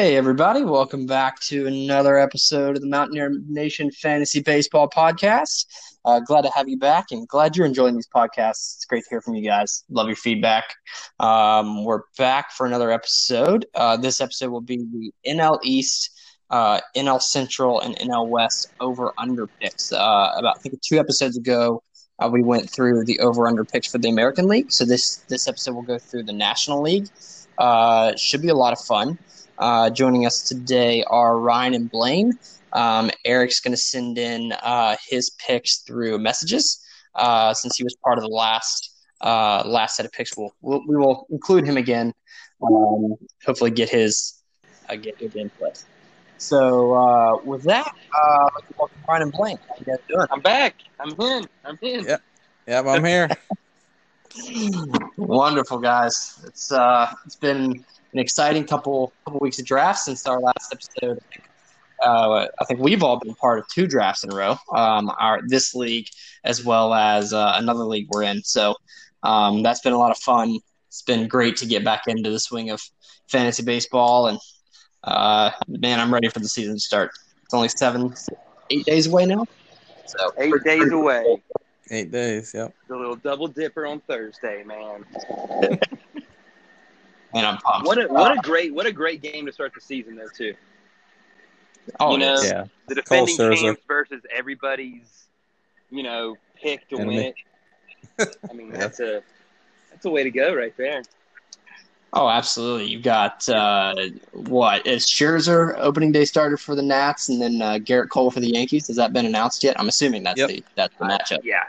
Hey, everybody. Welcome back to another episode of the Mountaineer Nation Fantasy Baseball Podcast. Glad to have you back and glad you're enjoying these podcasts. It's great to hear from you guys. Love your feedback. We're back for another episode. This episode will be the NL East, NL Central, and NL West over-under picks. I think 2 episodes ago, we went through the over-under picks for the American League. So this episode will go through the National League. Should be a lot of fun. Joining us today are Ryan and Blaine. Eric's going to send in his picks through messages since he was part of the last set of picks. We will include him again. Hopefully, get his input. So with that, welcome Ryan and Blaine. How you guys doing? I'm back. I'm in. Yep, I'm here. Wonderful, guys. It's been an exciting couple weeks of drafts since our last episode. I think we've all been part of 2 drafts in a row. This league as well as another league we're in. So that's been a lot of fun. It's been great to get back into the swing of fantasy baseball, and man, I'm ready for the season to start. It's only 7-8 days away now. So 8 days away. 8 days, yep. The little double dipper on Thursday, man. And I'm pumped. What a great game to start the season, though, too. Oh, you know, yeah. The defending champs versus everybody's, pick to win it. I mean, yeah. That's a way to go right there. Oh, absolutely. You've got, is Scherzer opening day starter for the Nats, and then Garrett Cole for the Yankees? Has that been announced yet? I'm assuming that's the matchup. Yeah.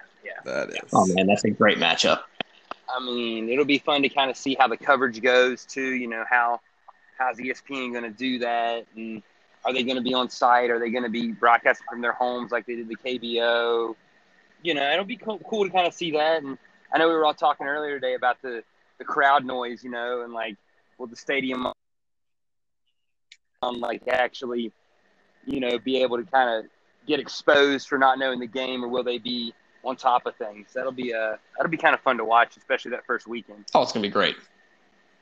That is. Oh, man, that's a great matchup. I mean, it'll be fun to kind of see how the coverage goes, too. How's ESPN going to do that? And are they going to be on site? Are they going to be broadcasting from their homes like they did the KBO? It'll be cool to kind of see that. And I know we were all talking earlier today about the crowd noise, and will the stadium actually, be able to kind of get exposed for not knowing the game, or will they be on top of things? That'll be kind of fun to watch, especially that first weekend. Oh, it's gonna be great.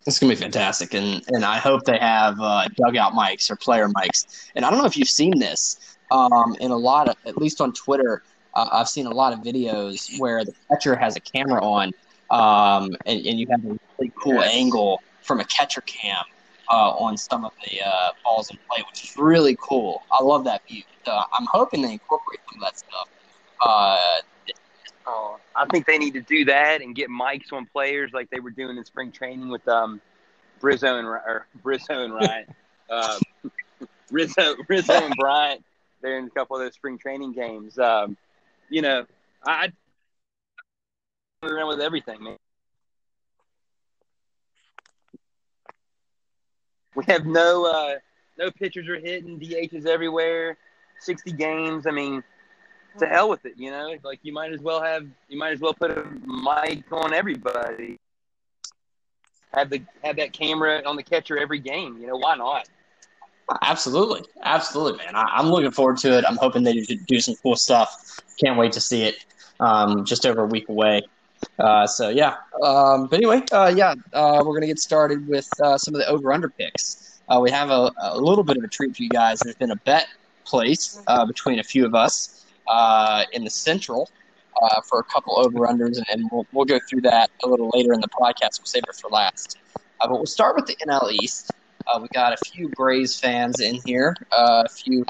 It's gonna be fantastic, and I hope they have dugout mics or player mics. And I don't know if you've seen this, in a lot of, at least on Twitter, I've seen a lot of videos where the catcher has a camera on. And you have a really cool angle from a catcher cam on some of the balls in play, which is really cool. I love that view. I'm hoping they incorporate some of that stuff. I think they need to do that and get mics on players like they were doing in spring training with Rizzo and Bryant. They're in a couple of those spring training games. I'd around with everything, man. We have no pitchers are hitting, DHs everywhere, 60 games. I mean, to hell with it, Like you might as well put a mic on everybody. Have that camera on the catcher every game. Why not? Absolutely, man. I'm looking forward to it. I'm hoping they do some cool stuff. Can't wait to see it. Just over a week away. We're going to get started with some of the over-under picks. We have a little bit of a treat for you guys. There's been a bet placed between a few of us in the Central for a couple over-unders, and we'll go through that a little later in the podcast. We'll save it for last. But we'll start with the NL East. We got a few Braves fans in here. We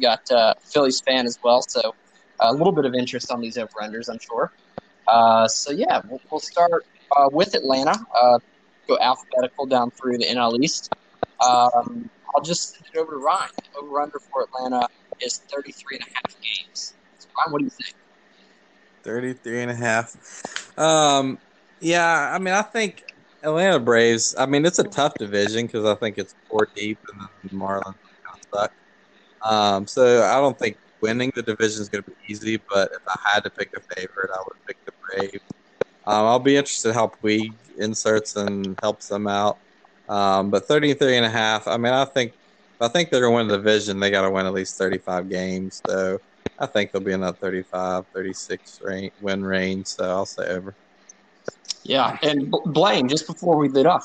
got a Phillies fan as well, so a little bit of interest on these over-unders, I'm sure. We'll start with Atlanta. Go alphabetical down through the NL East. I'll just send it over to Ryan. Over-under for Atlanta is 33.5 games. So Ryan, what do you think? 33.5. I think Atlanta Braves, it's a tough division because I think it's 4 deep and the Marlins suck. So I don't think winning the division is going to be easy, but if I had to pick a favorite, I would pick the Braves. I'll be interested how Puig inserts and helps them out. But 33.5, I think they're going to win the division. They got to win at least 35 games. So I think they'll be in that 35, 36 win range. So I'll say over. Yeah, and Blaine, just before we lead off,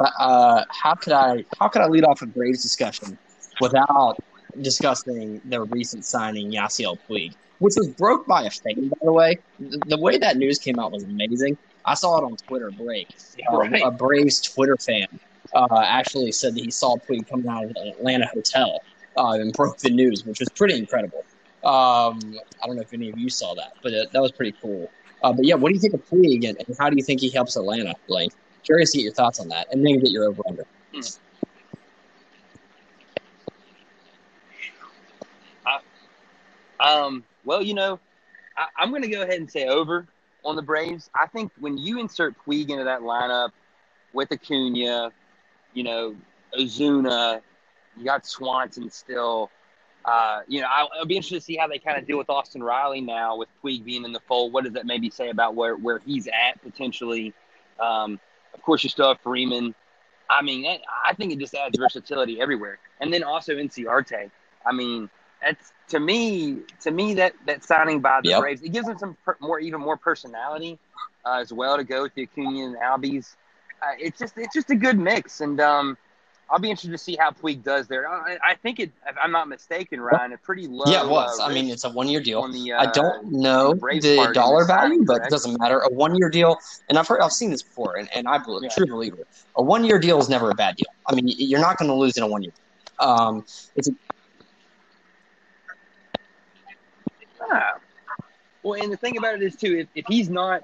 how could I lead off a Braves discussion without discussing their recent signing, Yasiel Puig, which was broke by a fan, by the way. The way that news came out was amazing. I saw it on Twitter break. Right. A Braves Twitter fan actually said that he saw Puig coming out of an Atlanta hotel and broke the news, which was pretty incredible. I don't know if any of you saw that, but that was pretty cool. But, yeah, what do you think of Puig, and how do you think he helps Atlanta, Blake? Curious to get your thoughts on that, and then get your over-under. Well, you know, I'm going to go ahead and say over on the Braves. I think when you insert Puig into that lineup with Acuna, you know, Ozuna, you got Swanson still. You know, I'll be interested to see how they kind of deal with Austin Riley now with Puig being in the fold. What does that maybe say about where he's at potentially? Of course, you still have Freeman. I mean, I think it just adds versatility everywhere. And then also Inciarte. I mean, that's to me that signing by the Braves, it gives them some even more personality as well to go with the Acuna and Albies. It's just a good mix, and I'll be interested to see how Puig does there. I think it, if I'm not mistaken, Ryan, a pretty low. Yeah, it was. I mean, it's a one-year deal. I don't know the dollar value, but it doesn't matter. A one-year deal, and I've seen this before, and I'm a true believer. A one-year deal is never a bad deal. I mean, you're not going to lose in a one-year deal. Well, and the thing about it is too, if he is not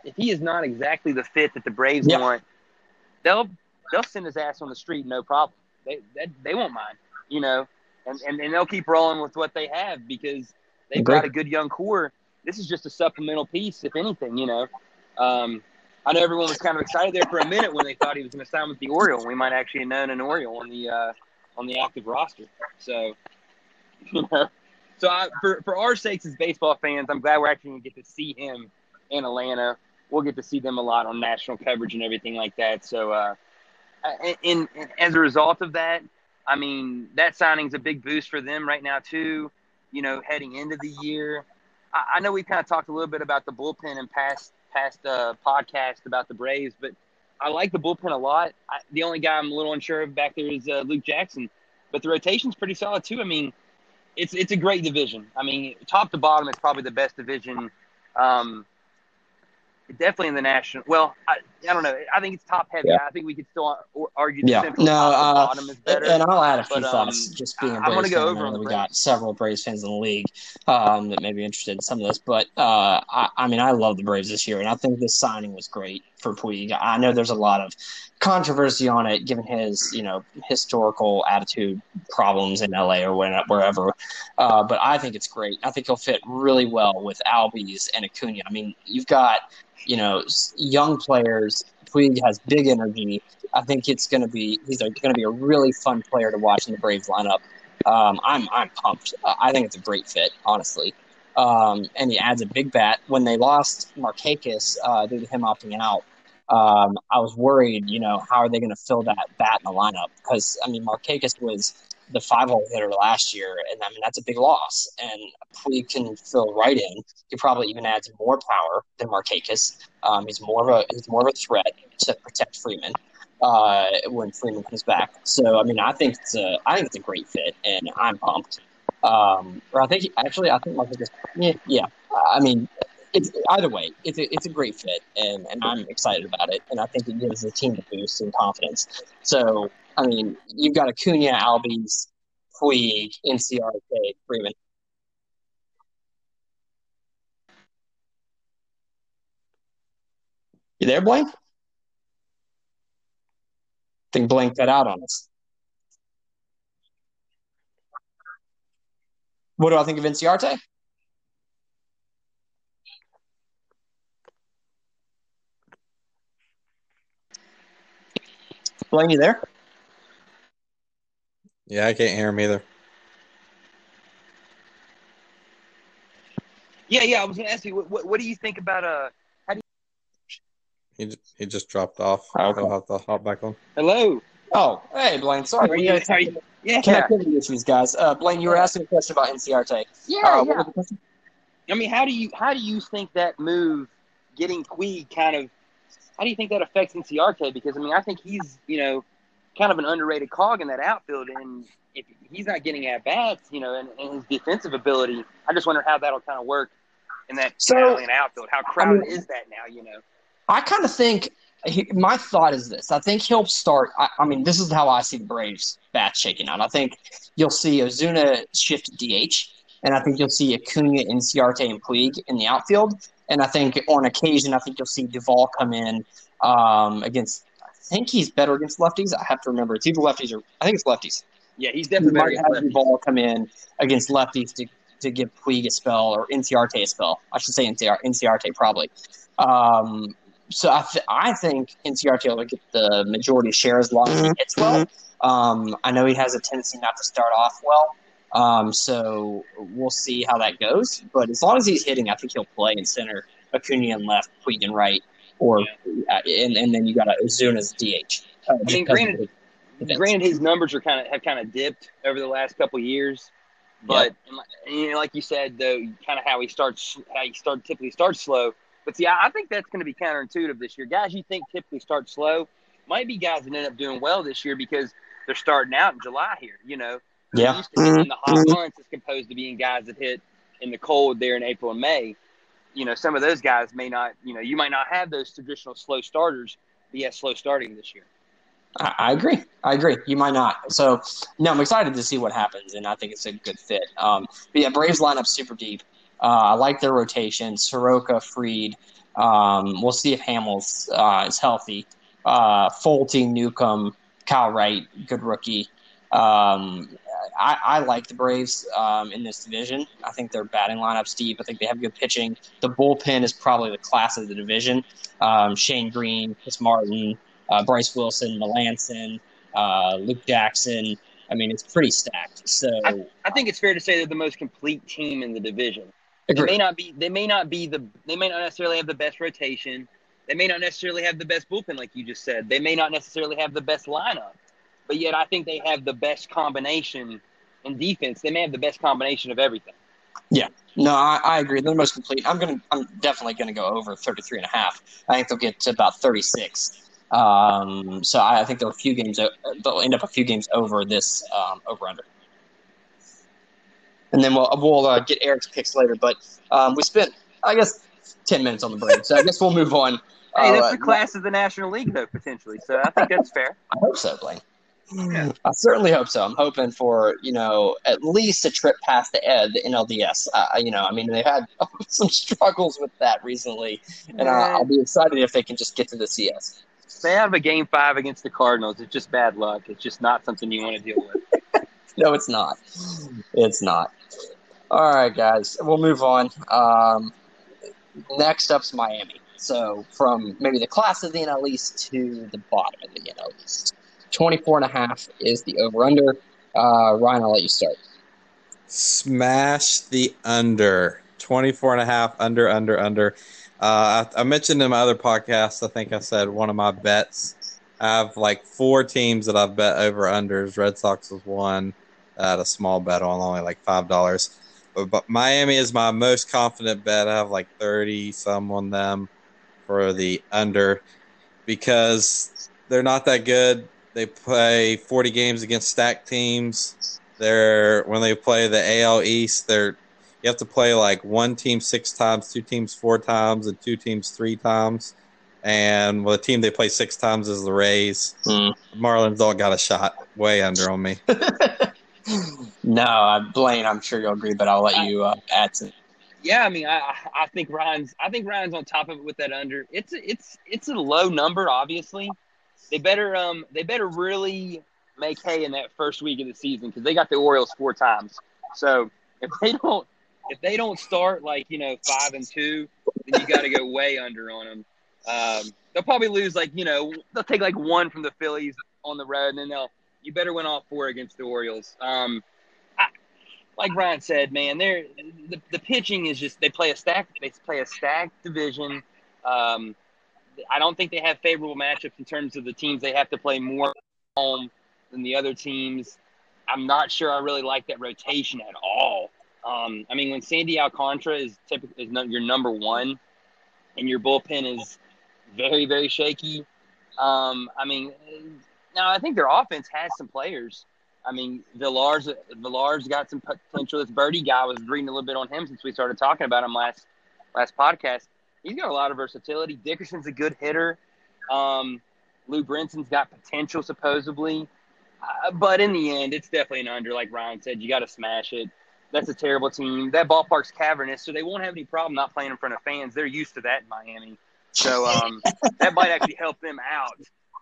exactly the fit that the Braves want, they'll send his ass on the street, no problem. They won't mind, you know, and they'll keep rolling with what they have because they've got a good young core. This is just a supplemental piece, if anything, you know. I know everyone was kind of excited there for a minute when they thought he was going to sign with the Orioles. We might actually have known an Oriole on the active roster. So, you know. So for our sakes as baseball fans, I'm glad we're actually going to get to see him in Atlanta. We'll get to see them a lot on national coverage and everything like that. So, and as a result of that, I mean, that signing's a big boost for them right now too, you know, heading into the year. I know we kind of talked a little bit about the bullpen in past podcast about the Braves, but I like the bullpen a lot. The only guy I'm a little unsure of back there is Luke Jackson, but the rotation's pretty solid too. I mean, It's a great division. I mean, top to bottom, it's probably the best division. Definitely in the national. Well, I don't know. I think it's top heavy. Yeah. I think we could still argue the Central top to bottom is better. And I'll add a few thoughts. Just being a Braves fan, we got several Braves fans in the league that may be interested in some of this. But I mean, I love the Braves this year, and I think this signing was great for Puig. I know there's a lot of controversy on it, given his, you know, historical attitude problems in LA or wherever. But I think it's great. I think he'll fit really well with Albies and Acuna. I mean, you've got, you know, young players. Puig has big energy. I think he's going to be a really fun player to watch in the Braves lineup. I'm pumped. I think it's a great fit, honestly. And he adds a big bat. When they lost Markakis due to him opting out, I was worried, you know, how are they going to fill that bat in the lineup? Because, I mean, Markakis was the 5-hole hitter last year, and, I mean, that's a big loss. And Puig can fill right in. He probably even adds more power than Markakis. He's more of a threat to protect Freeman when Freeman comes back. So, I mean, I think it's a great fit, and I'm pumped. I think Markakis. Yeah. I mean, either way, it's a great fit, and I'm excited about it, and I think it gives the team a boost in confidence. So, I mean, you've got Acuna, Albies, Puig, Inciarte, Freeman. You there, Blaine? I think Blaine cut out on us. What do I think of Inciarte? Blaine, you there? Yeah, I can't hear him either. Yeah. I was going to ask you, what do you think about He just dropped off. Oh, okay. I'll have to hop back on. Hello. Oh, hey, Blaine. Sorry. How are you? Yeah. Connectivity issues, guys. Blaine, you were asking a question about Inciarte. Yeah. What was the question? I mean, how do you think that move, getting Puig, kind of, how do you think that affects Inciarte? Because I mean, I think he's, you know, kind of an underrated cog in that outfield. And if he's not getting at-bats, you know, and his defensive ability, I just wonder how that'll kind of work in that Atlanta outfield. How crowded is that now, you know? I kind of think my thought is this. I think he'll start – I mean, this is how I see the Braves' bats shaking out. I think you'll see Ozuna shift to DH, and I think you'll see Acuna, Inciarte, and Puig in the outfield. And I think on occasion, I think you'll see Duvall come in against – I think he's better against lefties. I have to remember. It's either lefties or – I think it's lefties. Yeah, he's definitely better against lefties. Might have Duvall come in against lefties to give Puig a spell or Inciarte a spell. I should say Inciarte probably. So I think Inciarte will get the majority share as long as he hits well. I know he has a tendency not to start off well. So we'll see how that goes. But as long as he's hitting, I think he'll play in center, Acuna in left, Puig in right, and then you got Ozuna as DH. I mean, granted, his numbers have kind of dipped over the last couple of years. But you know, like you said, though, kind of how he typically starts slow. But see, I think that's going to be counterintuitive this year. Guys you think typically start slow might be guys that end up doing well this year because they're starting out in July here. You know, yeah. Used to hit in the hot months is composed to being guys that hit in the cold there in April and May. You know, some of those guys may not. You know, you might not have those traditional slow starters. But yeah, slow starting this year. I agree. You might not. So, no, I'm excited to see what happens, and I think it's a good fit. But, yeah, Braves lineup super deep. I like their rotation. Soroka, Freed. We'll see if Hamels is healthy. Folty, Newcomb, Kyle Wright, good rookie. I like the Braves in this division. I think their batting lineup's deep. I think they have good pitching. The bullpen is probably the class of the division. Shane Green, Chris Martin, Bryce Wilson, Melanson, Luke Jackson. I mean, it's pretty stacked. So I think it's fair to say they're the most complete team in the division. Agreed. They may not necessarily have the best rotation. They may not necessarily have the best bullpen, like you just said. They may not necessarily have the best lineup, but yet I think they have the best combination in defense. They may have the best combination of everything. Yeah, no, I agree. They're the most complete. I'm definitely gonna go over 33.5. I think they'll get to about 36. So I think they'll end up a few games over this over/under, and then we'll get Eric's picks later. But we spent, I guess, 10 minutes on the break, so I guess we'll move on. Hey, that's the class of the National League, though, potentially. So I think that's fair. I hope so, Blaine. Yeah. I certainly hope so. I'm hoping for, you know, at least a trip past the NLDS. You know, I mean, they've had some struggles with that recently, and I'll be excited if they can just get to the CS. They have a Game 5 against the Cardinals. It's just bad luck. It's just not something you want to deal with. No, it's not. It's not. All right, guys. We'll move on. Next up's Miami. So from maybe the class of the NL East to the bottom of the NL East. 24.5 is the over-under. Ryan, I'll let you start. Smash the under. 24.5, under. I mentioned in my other podcast, I think I said one of my bets. I have like 4 teams that I've bet over-unders. Red Sox was one. I had a small bet on, only like $5. But Miami is my most confident bet. I have like 30-some on them for the under because they're not that good. They play 40 games against stacked teams. When they play the AL East, you have to play like one team 6 times, two teams 4 times, and two teams 3 times. And the team they play 6 times is the Rays. Marlins all got a shot. Way under on me. No, Blaine, I'm sure you'll agree, but I'll let you add to. Yeah, I mean, I think Ryan's on top of it with that under. It's a low number, obviously. They better really make hay in that first week of the season because they got the Orioles 4 times. So if they don't start like, you know, 5-2, then you got to go way under on them. They'll probably lose like, you know, they'll take like 1 from the Phillies on the road, and then you better win all 4 against the Orioles. Like Ryan said, man, the pitching is just they play a stacked division. I don't think they have favorable matchups in terms of the teams they have to play more home than the other teams. I'm not sure I really like that rotation at all. I mean, when Sandy Alcantara is your number one and your bullpen is very, very shaky, I mean, Now, I think their offense has some players. I mean, Villar's got some potential. This Birdie guy, I was reading a little bit on him since we started talking about him last podcast. He's got a lot of versatility. Dickerson's a good hitter. Lou Brinson's got potential, supposedly. But in the end, it's definitely an under. Like Ryan said, you got to smash it. That's a terrible team. That ballpark's cavernous, so they won't have any problem not playing in front of fans. They're used to that in Miami. So that might actually help them out,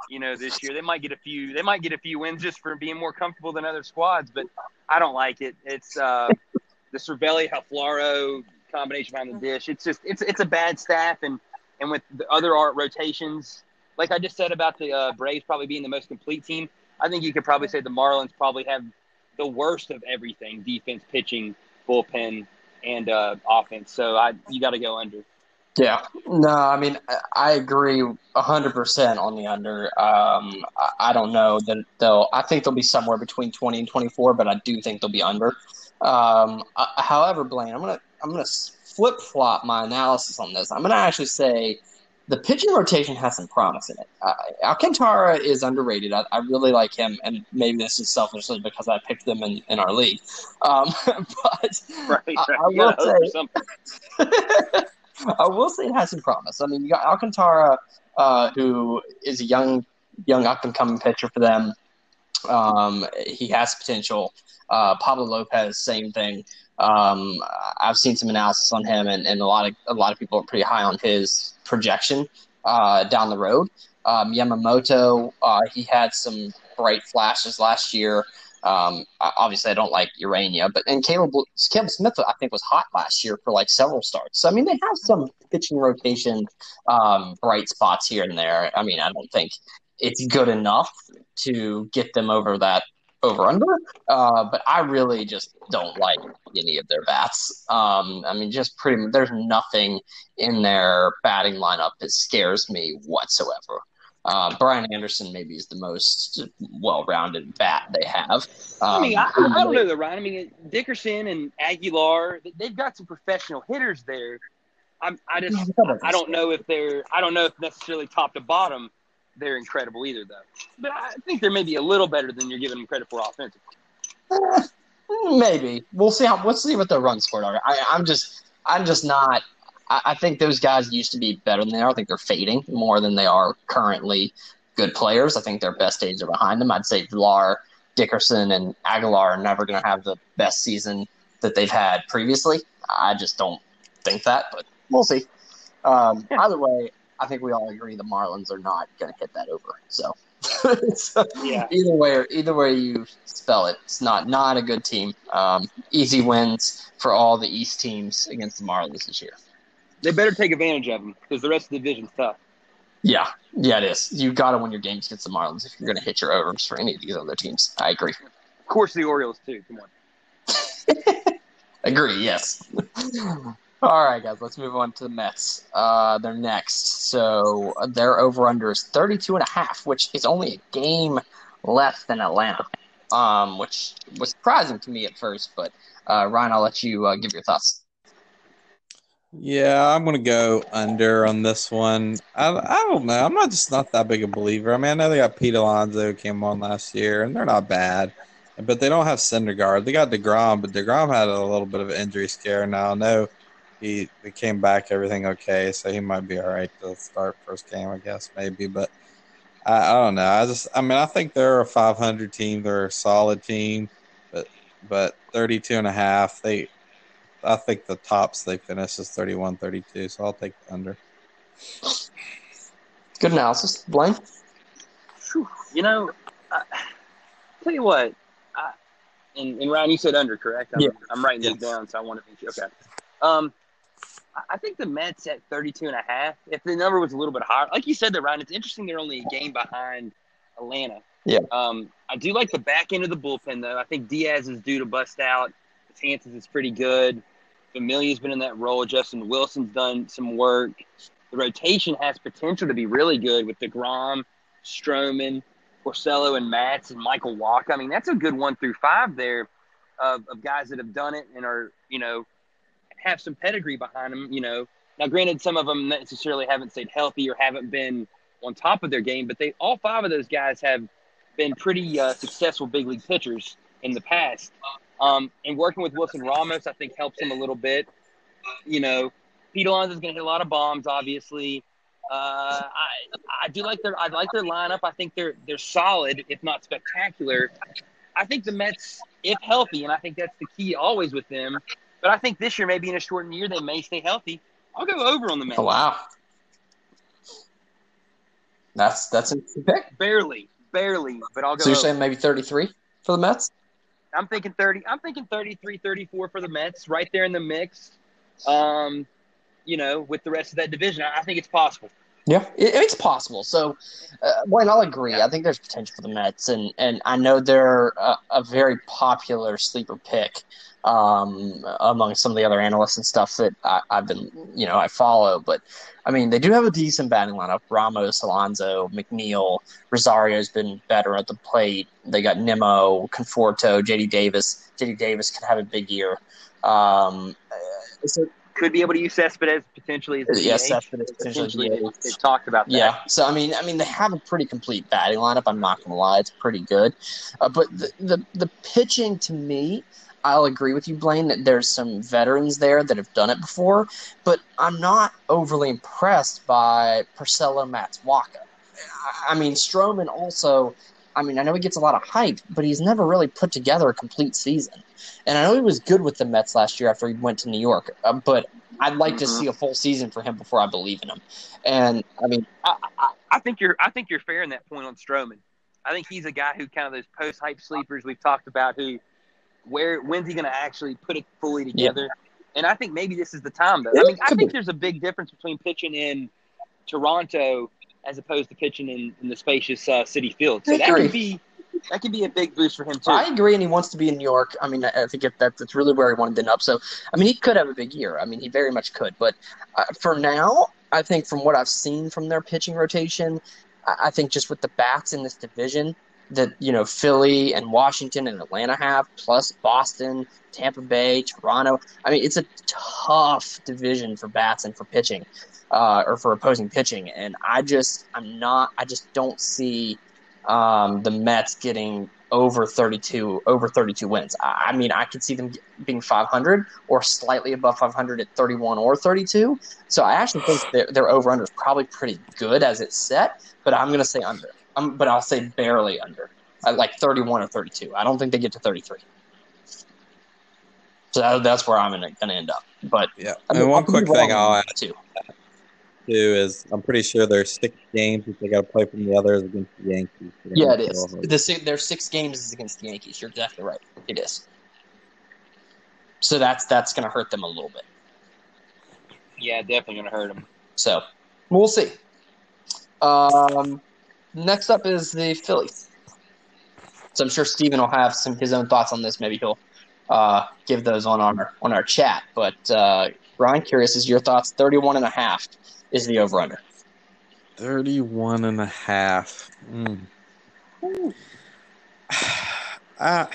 you know, this year. They might get a few wins just for being more comfortable than other squads, but I don't like it. It's the Cervelli-Haflaro combination behind the dish. It's just it's a bad staff, and with the other art rotations, like I just said about the Braves probably being the most complete team, I think you could probably say the Marlins probably have the worst of everything: defense, pitching, bullpen, and offense. So you got to go under. Yeah. No, I mean, I agree 100% on the under. I don't know that they'll – I think they'll be somewhere between 20 and 24, but I do think they'll be under. However, Blaine, I'm gonna flip-flop my analysis on this. I'm going to actually say the pitching rotation has some promise in it. Alcantara is underrated. I really like him, and maybe this is selfishly because I picked them in our league. But right. I will say – I will say it has some promise. I mean, you got Alcantara, who is a young up-and-coming pitcher for them. He has potential. Pablo Lopez, same thing. I've seen some analysis on him, and a lot of people are pretty high on his projection down the road. Yamamoto, he had some bright flashes last year. Obviously, I don't like Urania, but Caleb Smith, I think, was hot last year for like several starts. So I mean, they have some pitching rotation bright spots here and there. I mean, I don't think it's good enough to get them over that over-under, but I really just don't like any of their bats. I mean, just pretty much there's nothing in their batting lineup that scares me whatsoever. Brian Anderson maybe is the most well-rounded bat they have. I don't know, though, Ryan. I mean, Dickerson and Aguilar, they've got some professional hitters there. I don't know if necessarily top to bottom they're incredible either, though. But I think they're maybe a little better than you're giving them credit for offensively. Maybe we'll see what the run scored are. I'm just not. I think those guys used to be better than they are. I think they're fading more than they are currently good players. I think their best days are behind them. I'd say Villar, Dickerson, and Aguilar are never going to have the best season that they've had previously. I just don't think that, but we'll see. Either way, I think we all agree the Marlins are not going to hit that over. So yeah. Either way you spell it, it's not a good team. Easy wins for all the East teams against the Marlins this year. They better take advantage of them because the rest of the division's tough. Yeah, it is. You've got to win your games against the Marlins if you're going to hit your overs for any of these other teams. I agree. Of course, the Orioles, too. Come on. Agree, yes. All right, guys, let's move on to the Mets. They're next. So their over-under is 32.5, which is only a game less than Atlanta, which was surprising to me at first. But, Ryan, I'll let you give your thoughts. Yeah, I'm going to go under on this one. I don't know. I'm not that big a believer. I mean, I know they got Pete Alonso who came on last year, and they're not bad. But they don't have Syndergaard. They got deGrom, but deGrom had a little bit of an injury scare. Now, I know he came back, everything okay, so he might be all right to start first game, I guess, maybe. But I don't know. I think they're a 500 team. They're a solid team. But 32.5, I think the tops they finish is 31-32, so I'll take the under. Good analysis, Blaine. You know, tell you what, and Ryan, you said under, correct? Yeah. I'm writing these down, so I want to be sure. Okay. I think the Mets at 32.5, if the number was a little bit higher, like you said, that Ryan, it's interesting they're only a game behind Atlanta. Yeah. I do like the back end of the bullpen, though. I think Diaz is due to bust out. Chances is pretty good. Familia's been in that role. Justin Wilson's done some work. The rotation has potential to be really good with deGrom, Stroman, Porcello, and Matz, and Michael Walker. I mean, that's a good 1 through 5 there of guys that have done it and are, you know, have some pedigree behind them, you know. Now, granted, some of them necessarily haven't stayed healthy or haven't been on top of their game, but all 5 of those guys have been pretty successful big league pitchers in the past. And working with Wilson Ramos, I think, helps him a little bit. You know, Pete Alonso's going to hit a lot of bombs, obviously. I like their lineup. I think they're solid, if not spectacular. I think the Mets, if healthy, and I think that's the key always with them. But I think this year, maybe in a shortened year, they may stay healthy. I'll go over on the Mets. Oh, wow. That's a pick. Barely, but I'll go. So you're saying maybe 33 for the Mets? I'm thinking 30. I'm thinking 33, 34 for the Mets, right there in the mix. You know, with the rest of that division, I think it's possible. Yeah, it's possible. So, Wayne, I'll agree. I think there's potential for the Mets, and I know they're a very popular sleeper pick among some of the other analysts and stuff that I follow. But, I mean, they do have a decent batting lineup. Ramos, Alonso, McNeil, Rosario's been better at the plate. They got Nimmo, Conforto, J.D. Davis. J.D. Davis could have a big year. Could be able to use Cespedes potentially as a DH. Yes, Cespedes potentially. They talked about that. Yeah, so I mean, they have a pretty complete batting lineup. I'm not going to lie, it's pretty good. But the pitching, to me, I'll agree with you, Blaine, that there's some veterans there that have done it before. But I'm not overly impressed by Porcello, Matswaka. I mean, Stroman also. I mean, I know he gets a lot of hype, but he's never really put together a complete season. And I know he was good with the Mets last year after he went to New York, but I'd like to see a full season for him before I believe in him. And I mean, I think you're fair in that point on Stroman. I think he's a guy who kind of those post-hype sleepers we've talked about. When's he going to actually put it fully together? Yeah. And I think maybe this is the time, though. I mean, I think there's a big difference between pitching in Toronto as opposed to pitching in the spacious Citi Field. So that could be a big boost for him, too. I agree, and he wants to be in New York. I mean, I think that's really where he wanted to end up. So, I mean, he could have a big year. I mean, he very much could. But for now, I think from what I've seen from their pitching rotation, I think just with the bats in this division that, you know, Philly and Washington and Atlanta have, plus Boston, Tampa Bay, Toronto. I mean, it's a tough division for bats and for pitching. Or for opposing pitching, and I just don't see the Mets getting over 32 wins. I mean, I could see them being 500 or slightly above 500 at 31 or 32. So I actually think their over/under is probably pretty good as it's set, but I'm going to say under. But I'll say barely under, like 31 or 32. I don't think they get to 33. So that's where I'm going to end up. But yeah, I mean, and one quick thing I'll add too. Is I'm pretty sure there's 6 games that they got to play from the others against the Yankees. Yeah, it is. Their 6 games is against the Yankees. You're definitely right. It is. So that's going to hurt them a little bit. Yeah, definitely going to hurt them. So we'll see. Next up is the Phillies. So I'm sure Steven will have his own thoughts on this. Maybe he'll give those on our chat. But Ryan, curious is your thoughts. 31.5. Is the over-under. 31.5. I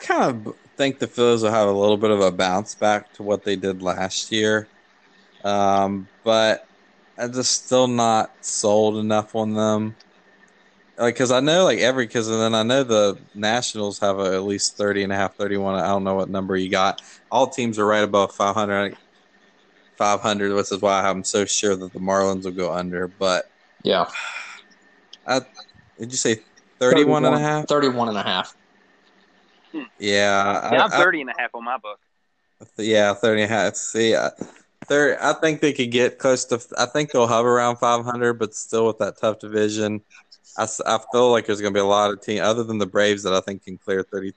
kind of think the Phillies will have a little bit of a bounce back to what they did last year. But I'm just still not sold enough on them. I know the Nationals have at least 30.5, 31. I don't know what number you got. All teams are right above 500, which is why I'm so sure that the Marlins will go under. But yeah, did you say 31.5? 31.5. Yeah, I'm 30.5 on my book. Yeah, 30.5. See, I think they could get close to. I think they'll hover around 500, but still with that tough division, I feel like there's going to be a lot of teams other than the Braves that I think can clear 33.5.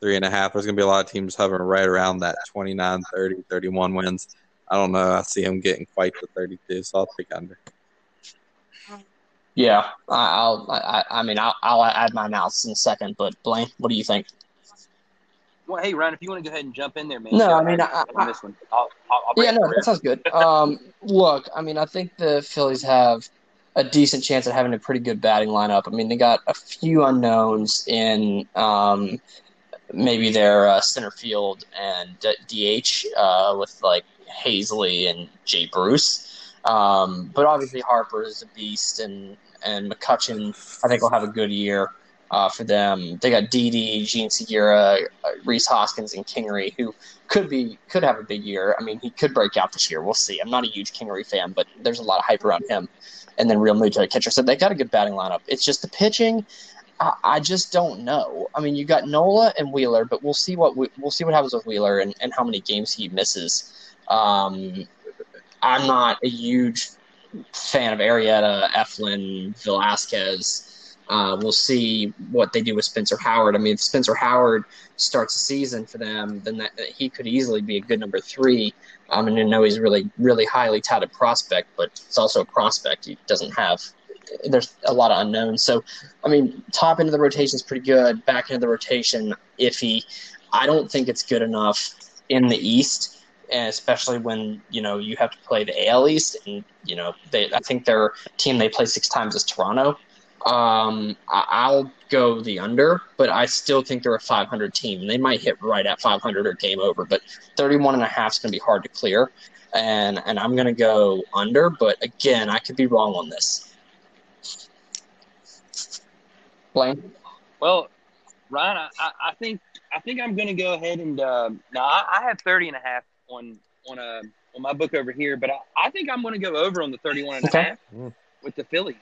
There's going to be a lot of teams hovering right around that 29, 30, 31 wins. I don't know. I see him getting quite to 32, so I'll pick under. Yeah, I'll add my analysis in a second. But Blaine, what do you think? Well, hey Ryan, if you want to go ahead and jump in there, man. No, I mean, on this one, I'll yeah, no, that sounds good. Look, I mean, I think the Phillies have a decent chance at having a pretty good batting lineup. I mean, they got a few unknowns in. Maybe their center field and DH with like Hazley and Jay Bruce. But obviously Harper is a beast and McCutchen I think will have a good year. for them. They got Didi, Gene Segura, Rhys Hoskins, and Kingery, who could have a big year. I mean, he could break out this year. We'll see. I'm not a huge Kingery fan, but there's a lot of hype around him. And then Real Muto, catcher. So they got a good batting lineup. It's just the pitching. I just don't know. I mean, you got Nola and Wheeler, but we'll see what happens with Wheeler and how many games he misses. I'm not a huge fan of Arrieta, Eflin, Velasquez. We'll see what they do with Spencer Howard. I mean, if Spencer Howard starts a season for them, then he could easily be a good number three. And I know he's really, really highly touted prospect, but it's also a prospect. He doesn't have – there's a lot of unknowns. So, I mean, top end of the rotation is pretty good. Back end of the rotation, iffy. I don't think it's good enough in the East, and especially when, you know, you have to play the AL East. And, you know, I think their team they play six times is Toronto. I'll go the under, but I still think they're a 500 team, and they might hit right at 500 or game over, but 31.5 is going to be hard to clear, and I'm going to go under, but again, I could be wrong on this. Blaine? Well, Ryan, I think I'm going to go ahead and, I have 30.5 on my book over here, but I think I'm going to go over on the 31.5 with the Phillies.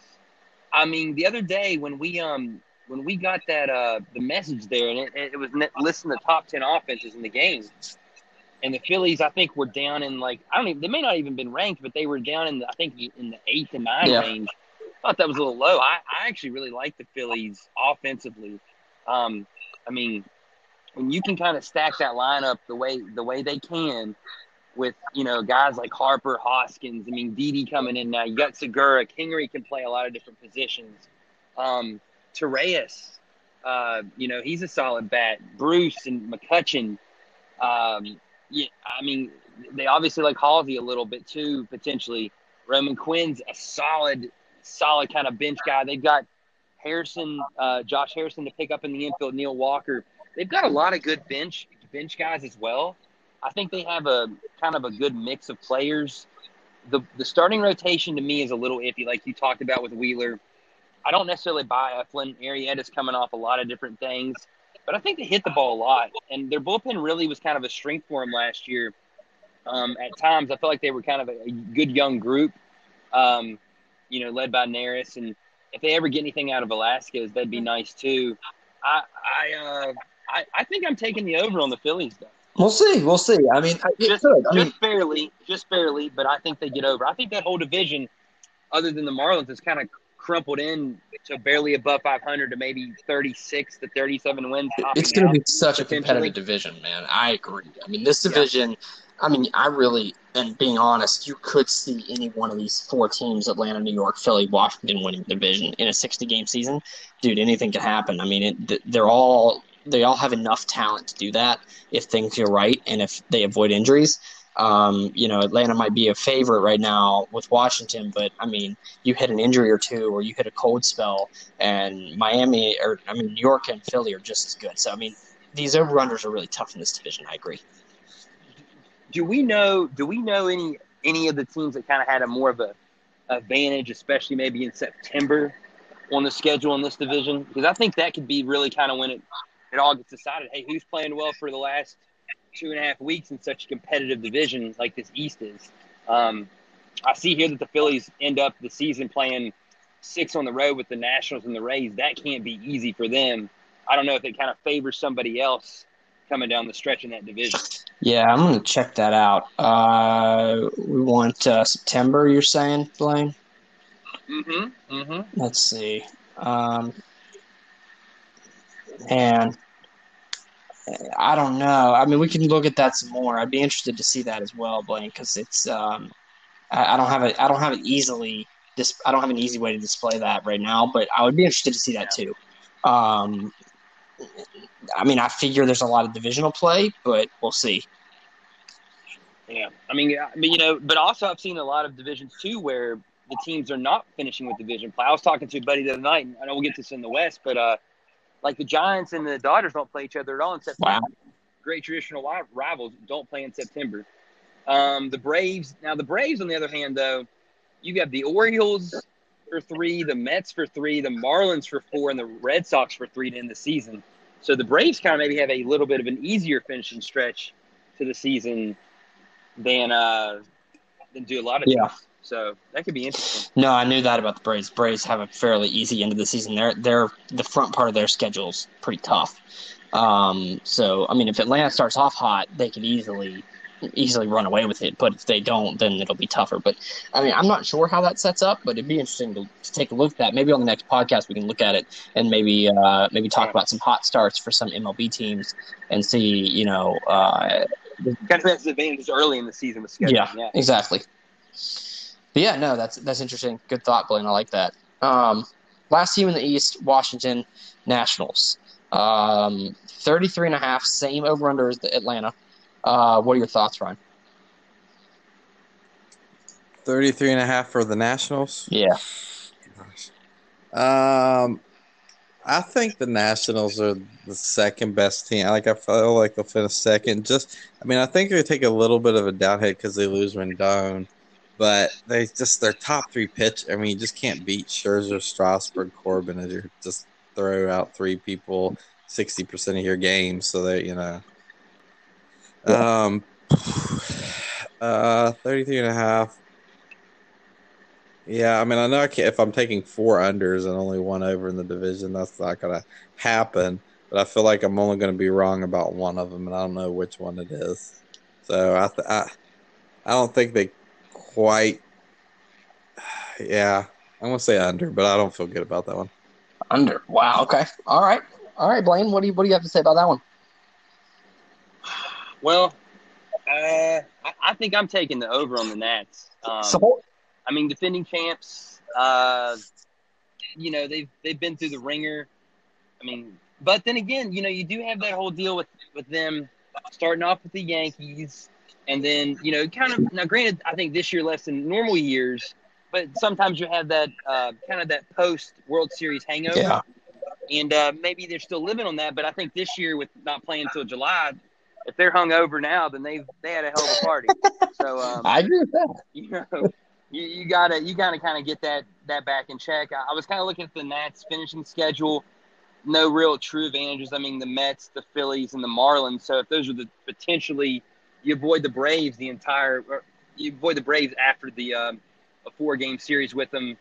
I mean, the other day when we got that the message there, and it was listing the top 10 offenses in the game, and the Phillies I think were down in they may not even been ranked, but they were down in the 8th and 9th range. I thought that was a little low. I actually really like the Phillies offensively. I mean, and you can kind of stack that lineup the way they can with, you know, guys like Harper, Hoskins. I mean, Didi coming in now. You got Segura. Kingery can play a lot of different positions. Torres, you know, he's a solid bat. Bruce and McCutchen. I mean, they obviously like Halsey a little bit too, potentially. Roman Quinn's a solid kind of bench guy. They've got Josh Harrison to pick up in the infield, Neil Walker. They've got a lot of good bench guys as well. I think they have a kind of a good mix of players. The starting rotation to me is a little iffy, like you talked about with Wheeler. I don't necessarily buy Eflin. Arrieta's coming off a lot of different things, but I think they hit the ball a lot. And their bullpen really was kind of a strength for them last year. At times, I felt like they were kind of a good young group, you know, led by Neris. And if they ever get anything out of Velasquez, that'd be nice too. I think I'm taking the over on the Phillies though. We'll see. I mean, just barely, but I think they get over. I think that whole division, other than the Marlins, is kind of crumpled in to barely above 500 to maybe 36 to 37 wins. It's going to be such a competitive division, man. I agree. I mean, this division, I mean, and being honest, you could see any one of these four teams, Atlanta, New York, Philly, Washington, winning the division in a 60-game season. Dude, anything could happen. I mean, they all have enough talent to do that if things go right and if they avoid injuries. You know, Atlanta might be a favorite right now with Washington, but, I mean, you hit an injury or two or you hit a cold spell, and New York and Philly are just as good. So, I mean, these over-unders are really tough in this division. I agree. Do we know any of the teams that kind of had a more of an advantage, especially maybe in September on the schedule in this division? Because I think that could be really kind of when it all gets decided. Hey, who's playing well for the last 2.5 weeks in such a competitive division like this East is? I see here that the Phillies end up the season playing 6 on the road with the Nationals and the Rays. That can't be easy for them. I don't know if it kind of favors somebody else coming down the stretch in that division. Yeah, I'm going to check that out. We want September, you're saying, Blaine? Mm-hmm, mm-hmm. Let's see. And I don't know. I mean, we can look at that some more. I'd be interested to see that as well, Blaine, because it's I don't have an easy way to display that right now. But I would be interested to see that too. I mean, I figure there's a lot of divisional play, but we'll see. Yeah, I mean, you know, but also I've seen a lot of divisions too where the teams are not finishing with division play. I was talking to a buddy the other night, and I know we'll get this in the West, but like the Giants and the Dodgers don't play each other at all in September. Wow. Great traditional rivals don't play in September. The Braves, on the other hand, though, you got the Orioles, for three, the Mets for three, the Marlins for four, and the Red Sox for three to end the season. So the Braves kind of maybe have a little bit of an easier finishing stretch to the season than do a lot of teams. So that could be interesting. No, I knew that about the Braves. Braves have a fairly easy end of the season. They're the front part of their schedule is pretty tough. So I mean, if Atlanta starts off hot, they could easily run away with it. But if they don't, then it'll be tougher. But I mean, I'm not sure how that sets up, but it'd be interesting to take a look at that. Maybe on the next podcast we can look at it and maybe talk about some hot starts for some MLB teams and see, kind of has advantages early in the season with scheduling. Yeah, exactly. But yeah, no, that's interesting. Good thought, Blaine. I like that. Last team in the East, Washington Nationals. 33.5, same over-under as the Atlanta. What are your thoughts, Ryan? 33.5 for the Nationals? Yeah. I think the Nationals are the second best team. I feel like they'll finish second. I think they take a little bit of a downhead because they lose Rendon. But their top three pitch. I mean, you just can't beat Scherzer, Strasburg, Corbin, and you just throw out three people 60% of your game. So that 33.5. Yeah, I mean, I know I can't, if I'm taking four unders and only one over in the division, that's not gonna happen. But I feel like I'm only gonna be wrong about one of them, and I don't know which one it is. So I don't think they. Quite, yeah. I'm gonna say under, but I don't feel good about that one. Under. Wow. Okay. All right, Blaine. What do you have to say about that one? Well, I think I'm taking the over on the Nats. Defending champs. They've been through the ringer. I mean, but then again, you do have that whole deal with them starting off with the Yankees. And then, now granted, I think this year less than normal years, but sometimes you have that kind of that post-World Series hangover. Yeah. And maybe they're still living on that, but I think this year with not playing until July, if they're hungover now, then they had a hell of a party. So I agree with that. You gotta kind of get that back in check. I was kind of looking at the Nats finishing schedule. No real true advantages. I mean, the Mets, the Phillies, and the Marlins. So if those are the potentially – you avoid the Braves after the a four-game series with them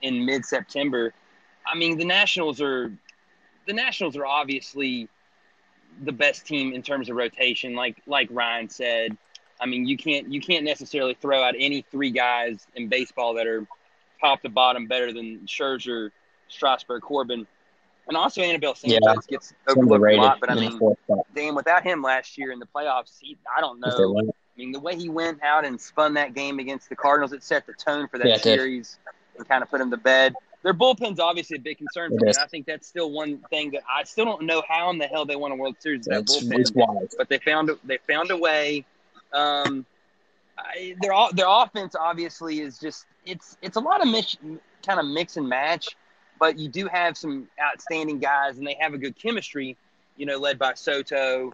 in mid-September. I mean, the Nationals are obviously the best team in terms of rotation. Like Ryan said, I mean, you can't necessarily throw out any three guys in baseball that are top to bottom better than Scherzer, Strasburg, Corbin. And also, Anibal Sanchez gets overlooked a lot, but I mean, damn, without him last year in the playoffs, I don't know. I mean, the way he went out and spun that game against the Cardinals, it set the tone for that series and kind of put him to bed. Their bullpen's obviously a big concern for me, and I think that's still one thing that I still don't know how in the hell they won a World Series with that bullpen, but they found a way. Their offense obviously is just it's a lot of kind of mix and match. But you do have some outstanding guys, and they have a good chemistry, led by Soto. I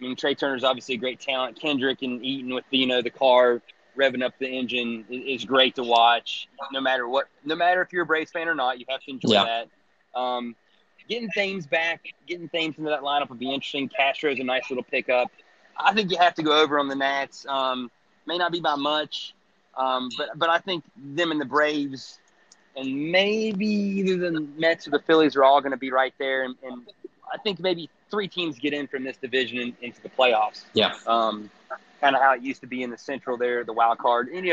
mean, Trey Turner's obviously a great talent. Kendrick and Eaton with, the car revving up the engine is great to watch. No matter if you're a Braves fan or not, you have to enjoy that. Getting Thames into that lineup would be interesting. Castro's a nice little pickup. I think you have to go over on the Nats. May not be by much, but I think them and the Braves – and maybe either the Mets or the Phillies are all going to be right there. And I think maybe three teams get in from this division into the playoffs. Yeah. Kind of how it used to be in the Central there, the wild card. And,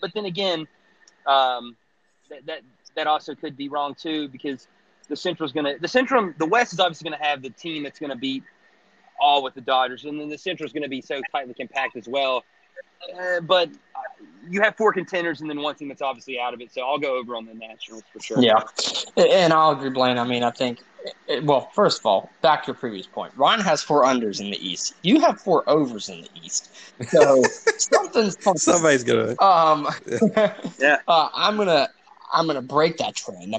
but then again, that also could be wrong too, because the West is obviously going to have the team that's going to beat all with the Dodgers. And then the Central is going to be so tightly compact as well. But you have four contenders and then one team that's obviously out of it. So I'll go over on the Nationals for sure. Yeah, and I'll agree, Blaine. I mean, I think – well, first of all, back to your previous point. Ron has four unders in the East. You have four overs in the East. So somebody's going to – yeah. I'm gonna break that trend. I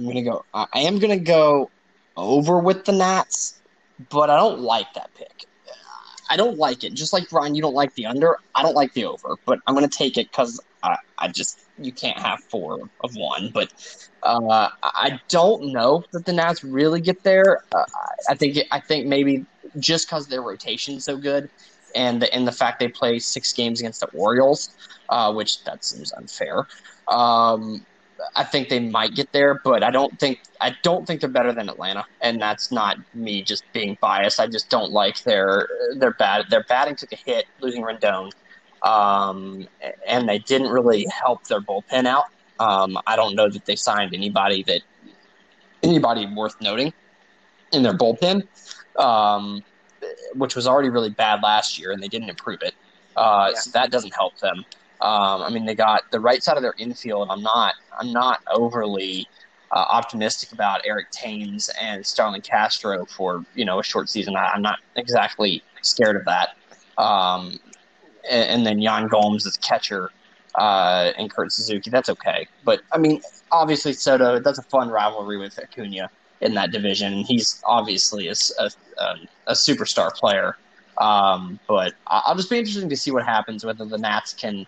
am going to go over with the Nats, but I don't like that pick. I don't like it. Just like, Ryan, you don't like the under. I don't like the over, but I'm going to take it because I just, you can't have four of one. But I don't know that the Nats really get there. I think maybe just because their rotation's so good, and the fact they play 6 games against the Orioles, which that seems unfair. I think they might get there, but I don't think they're better than Atlanta, and that's not me just being biased. I just don't like their batting took a hit, losing Rendon, and they didn't really help their bullpen out. I don't know that they signed anybody worth noting in their bullpen, which was already really bad last year, and they didn't improve it. So that doesn't help them. I mean, they got the right side of their infield. I'm not overly optimistic about Eric Thames and Starlin Castro for a short season. I'm not exactly scared of that. And then Yan Gomes as catcher and Kurt Suzuki. That's okay. But I mean, obviously Soto. That's a fun rivalry with Acuna in that division. He's obviously a superstar player. But I'll just be interested to see what happens, whether the Nats can.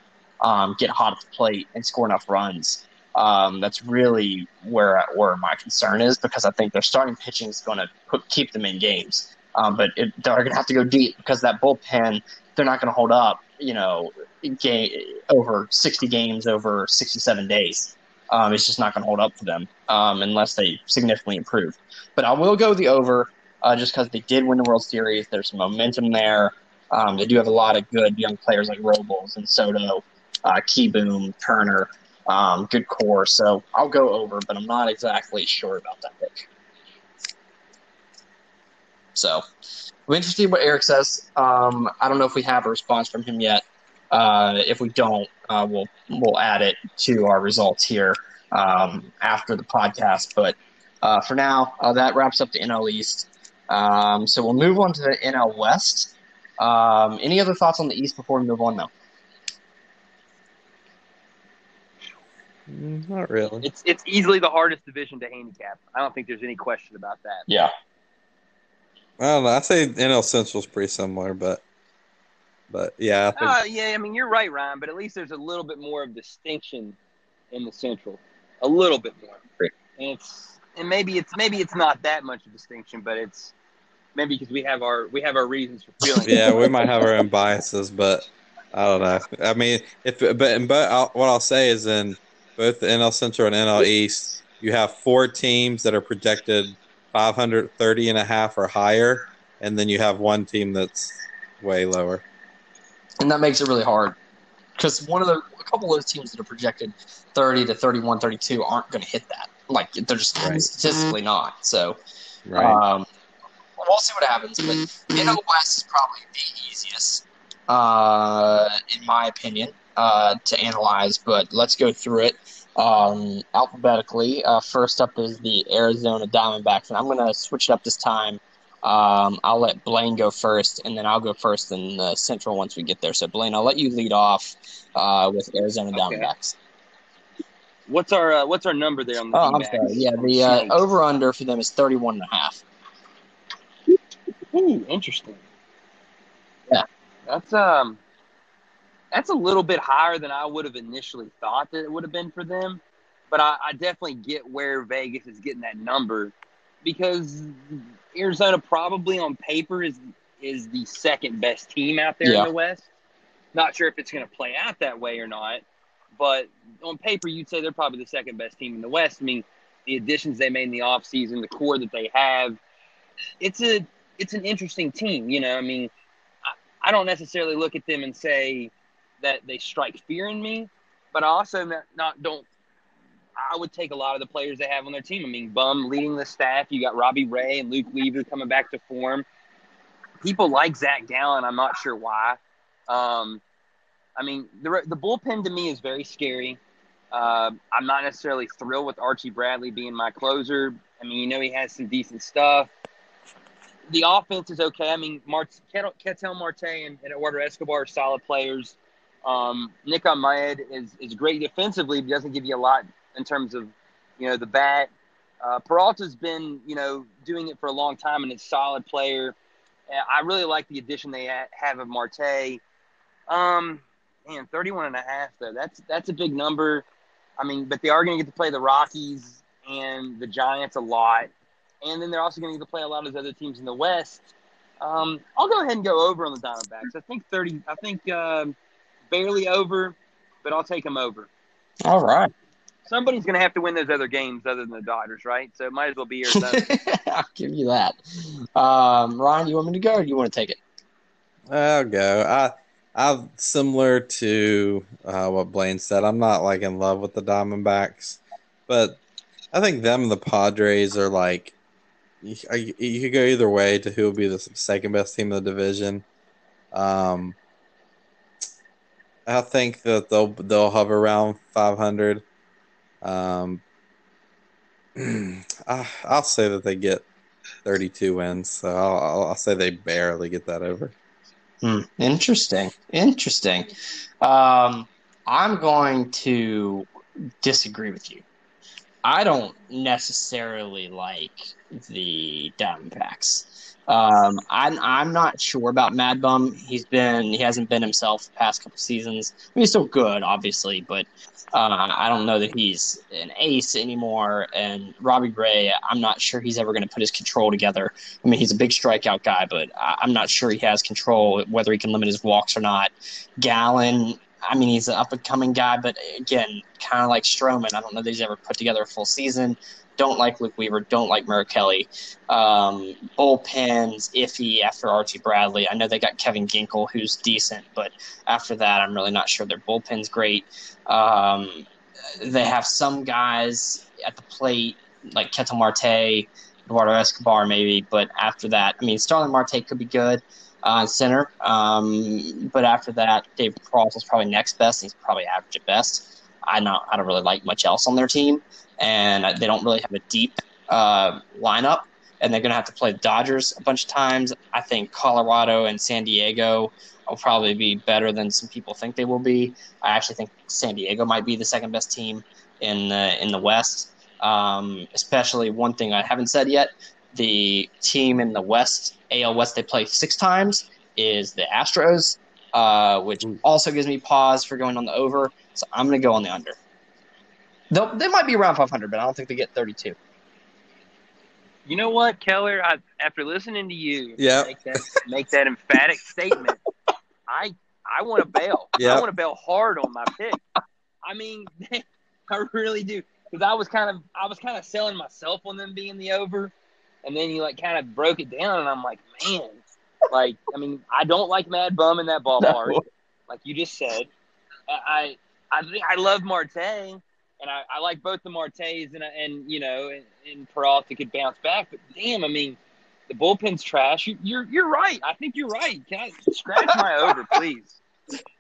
Get hot at the plate and score enough runs. That's really where my concern is, because I think their starting pitching is going to keep them in games. But they're going to have to go deep, because that bullpen, they're not going to hold up, over 60 games over 67 days. It's just not going to hold up for them unless they significantly improve. But I will go the over just because they did win the World Series. There's momentum there. They do have a lot of good young players like Robles and Soto. Keyboom, Turner, good core. So I'll go over, but I'm not exactly sure about that pick. So I'm interested in what Eric says. I don't know if we have a response from him yet. If we don't, we'll add it to our results here after the podcast. But for now, that wraps up the NL East. So we'll move on to the NL West. Any other thoughts on the East before we move on, though? Not really. It's easily the hardest division to handicap. I don't think there's any question about that. Yeah. I'd say NL Central's pretty similar, but yeah. I mean, you're right, Ryan, but at least there's a little bit more of distinction in the Central. A little bit more. Right. And maybe it's not that much of distinction, but it's maybe because we have our reasons for feeling. Yeah, we might have our own biases, but I don't know. I mean, what I'll say is in both the NL Central and NL East, you have 4 teams that are projected 530.5 or higher, and then you have one team that's way lower. And that makes it really hard, because a couple of those teams that are projected 30 to 31, 32 aren't going to hit that. Like, they're just statistically not. So we'll see what happens. But NL West is probably the easiest, in my opinion. To analyze, but let's go through it alphabetically. First up is the Arizona Diamondbacks, and I'm going to switch it up this time. I'll let Blaine go first, and then I'll go first in the Central once we get there. So, Blaine, I'll let you lead off with Arizona Diamondbacks. What's our number there on the Diamondbacks? I'm sorry. Yeah, the over-under for them is 31.5. Ooh, interesting. Yeah. That's a little bit higher than I would have initially thought that it would have been for them. But I definitely get where Vegas is getting that number, because Arizona probably on paper is the second best team out there in the West. Not sure if it's going to play out that way or not, but on paper you'd say they're probably the second best team in the West. I mean, the additions they made in the offseason, the core that they have, it's an interesting team. I mean, I don't necessarily look at them and say – that they strike fear in me, but also I would take a lot of the players they have on their team. I mean, Bum leading the staff. You got Robbie Ray and Luke Weaver coming back to form. People like Zach Gallen. I'm not sure why. I mean, the bullpen to me is very scary. I'm not necessarily thrilled with Archie Bradley being my closer. I mean, he has some decent stuff. The offense is okay. I mean, Ketel Marte and Eduardo Escobar are solid players. Nick Ahmed is great defensively, but doesn't give you a lot in terms of, the bat. Peralta's been, doing it for a long time and is a solid player. I really like the addition they have of Marte. man, 31.5 though. That's a big number. I mean, but they are going to get to play the Rockies and the Giants a lot, and then they're also going to get to play a lot of those other teams in the West. I'll go ahead and go over on the Diamondbacks. I think 30. I think barely over, but I'll take them over. All right. Somebody's going to have to win those other games other than the Dodgers, right? So it might as well be here. I'll give you that. Ryan, you want me to go or do you want to take it? I'll go. I'm similar to what Blaine said. I'm not, like, in love with the Diamondbacks. But I think them and the Padres are, like, you could go either way to who will be the second best team of the division. I think that they'll hover around 500. I'll say that they get 32 wins, so I'll say they barely get that over. Interesting. I'm going to disagree with you. I don't necessarily like the Diamondbacks. I'm not sure about Mad Bum. He hasn't been himself the past couple seasons. I mean, he's still good, obviously, but I don't know that he's an ace anymore. And Robbie Ray, I'm not sure he's ever going to put his control together. I mean, he's a big strikeout guy, but I'm not sure he has control, whether he can limit his walks or not. Gallen, I mean, he's an up-and-coming guy, but again, kind of like Stroman, I don't know that he's ever put together a full season. Don't like Luke Weaver. Don't like Merkelly. Bullpen's iffy after Archie Bradley. I know they got Kevin Ginkel, who's decent, but after that, I'm really not sure their bullpen's great. They have some guys at the plate, like Ketel Marte, Eduardo Escobar maybe, but after that, I mean, Starling Marte could be good center, but after that, David Peralta is probably next best. He's probably average at best. I don't really like much else on their team. And they don't really have a deep lineup, and they're going to have to play the Dodgers a bunch of times. I think Colorado and San Diego will probably be better than some people think they will be. I actually think San Diego might be the second best team in the West. Especially one thing I haven't said yet: the team in the West, AL West, they play 6 times is the Astros, which also gives me pause for going on the over. So I'm going to go on the under. They might be around 500, but I don't think they get 32. You know what, Keller? After listening to you make that emphatic statement, I want to bail. Yep. I want to bail hard on my pick. I mean, I really do, because I was kind of selling myself on them being the over, and then you like kind of broke it down, and I'm like, man, like I mean, I don't like Mad Bum in that ballpark, no. Like you just said. I love Marte. And I like both the Martes and Peralta could bounce back. But, damn, I mean, the bullpen's trash. You're right. I think you're right. Can I scratch my over, please?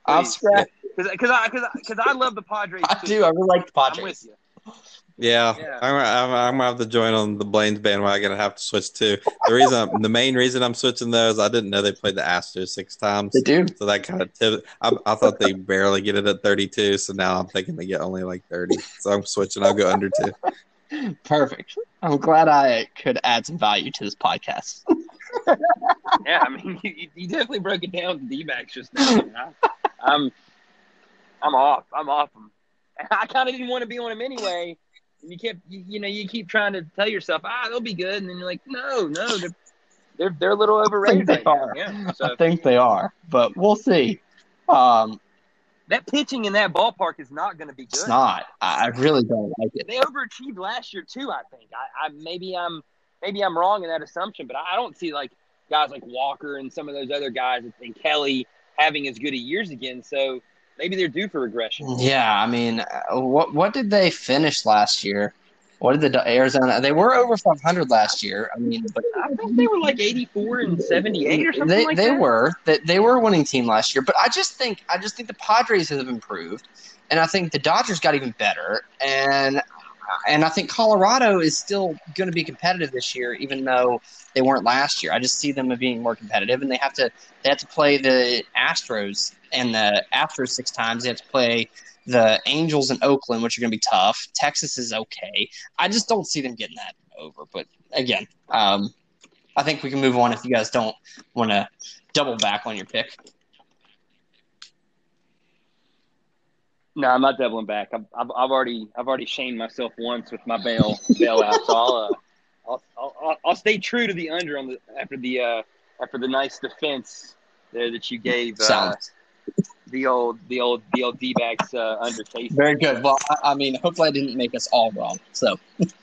I'll scratch. Because I love the Padres, too. I do. I really like the Padres. I'm with you. Yeah. I'm going to have to join on the Blaine's bandwagon. I have to switch, too. The main reason I'm switching, though, is I didn't know they played the Astros 6 times. They do. So that kind of tipped. I thought they barely get it at 32, so now I'm thinking they get only like 30. So I'm switching. I'll go under, too. Perfect. I'm glad I could add some value to this podcast. Yeah, I mean, you definitely broke it down with the D-backs just now. I'm off. I'm off them. I kind of didn't want to be on them anyway. And you keep trying to tell yourself, they'll be good, and then you're like, no, they're a little overrated. I think they are. Yeah, so. I think they are, but we'll see. That pitching in that ballpark is not going to be good. It's not. I really don't like it. They overachieved last year too. I think. Maybe I'm wrong in that assumption, but I don't see like guys like Walker and some of those other guys and Kelly having as good a years again. So. Maybe they're due for regression. Yeah, I mean, what did they finish last year? What did the Arizona – they were over 500 last year. I mean, but I think they were like 84 and 78 or something like that. They were a winning team last year. But I just think the Padres have improved, and I think the Dodgers got even better. And I think Colorado is still going to be competitive this year, even though they weren't last year. I just see them as being more competitive, and they have to play the Astros and the Astros 6 times. They have to play the Angels in Oakland, which are going to be tough. Texas is okay. I just don't see them getting that over. But again, I think we can move on if you guys don't want to double back on your pick. No, I'm not doubling back. I've already shamed myself once with my bailout, so I'll stay true to the under on the after the nice defense there that you gave the old D-backs under case. Very good. Well, I mean, hopefully I didn't make us all wrong. So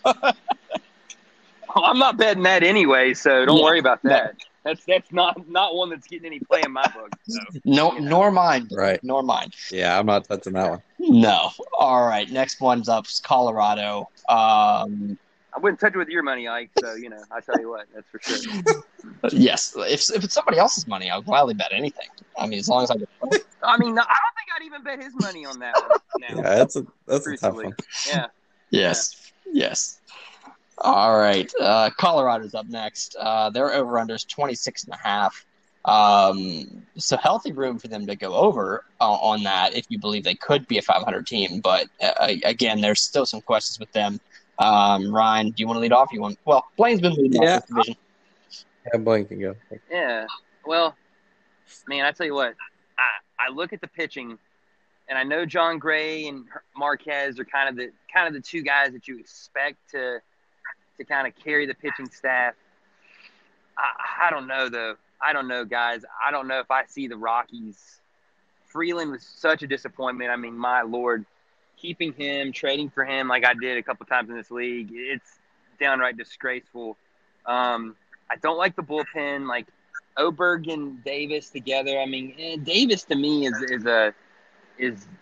I'm not betting that anyway, so don't worry about that. No. That's not one that's getting any play in my book. So, nor mine, right? Nor mine. Yeah, I'm not touching that one. No. All right, next one's up, Colorado. I wouldn't touch it with your money, Ike. So I tell you what, that's for sure. Yes, if it's somebody else's money, I'll gladly bet anything. I mean, as long as I can. I mean, I don't think I'd even bet his money on that one. Now. Yeah, that's a tough one. Yeah. Yes. Yeah. Yes. All right, Colorado's up next. Their over-under is 26.5. So healthy room for them to go over on that if you believe they could be a 500 team. But, again, there's still some questions with them. Ryan, do you want to lead off? Well, Blaine's been leading off this division. Yeah, Blaine can go. Yeah, well, man, I tell you what. I look at the pitching, and I know John Gray and Marquez are kind of the two guys that you expect to kind of carry the pitching staff. I don't know, though. I don't know, guys. I don't know if I see the Rockies. Freeland was such a disappointment. I mean, my Lord, keeping him, trading for him like I did a couple times in this league, it's downright disgraceful. I don't like the bullpen. Like, Oberg and Davis together. I mean, Davis to me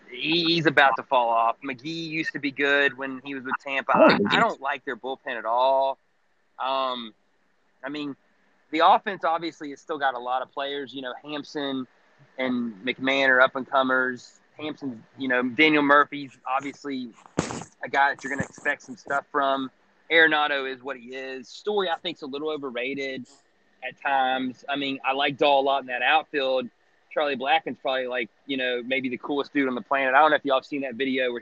he's about to fall off. McGee used to be good when he was with Tampa. I don't like their bullpen at all. I mean, the offense obviously has still got a lot of players. Hampson and McMahon are up-and-comers. Hampson, Daniel Murphy's obviously a guy that you're going to expect some stuff from. Arenado is what he is. Story, I think, is a little overrated at times. I mean, I like Dahl a lot in that outfield. Charlie Blacken's probably like, maybe the coolest dude on the planet. I don't know if y'all have seen that video where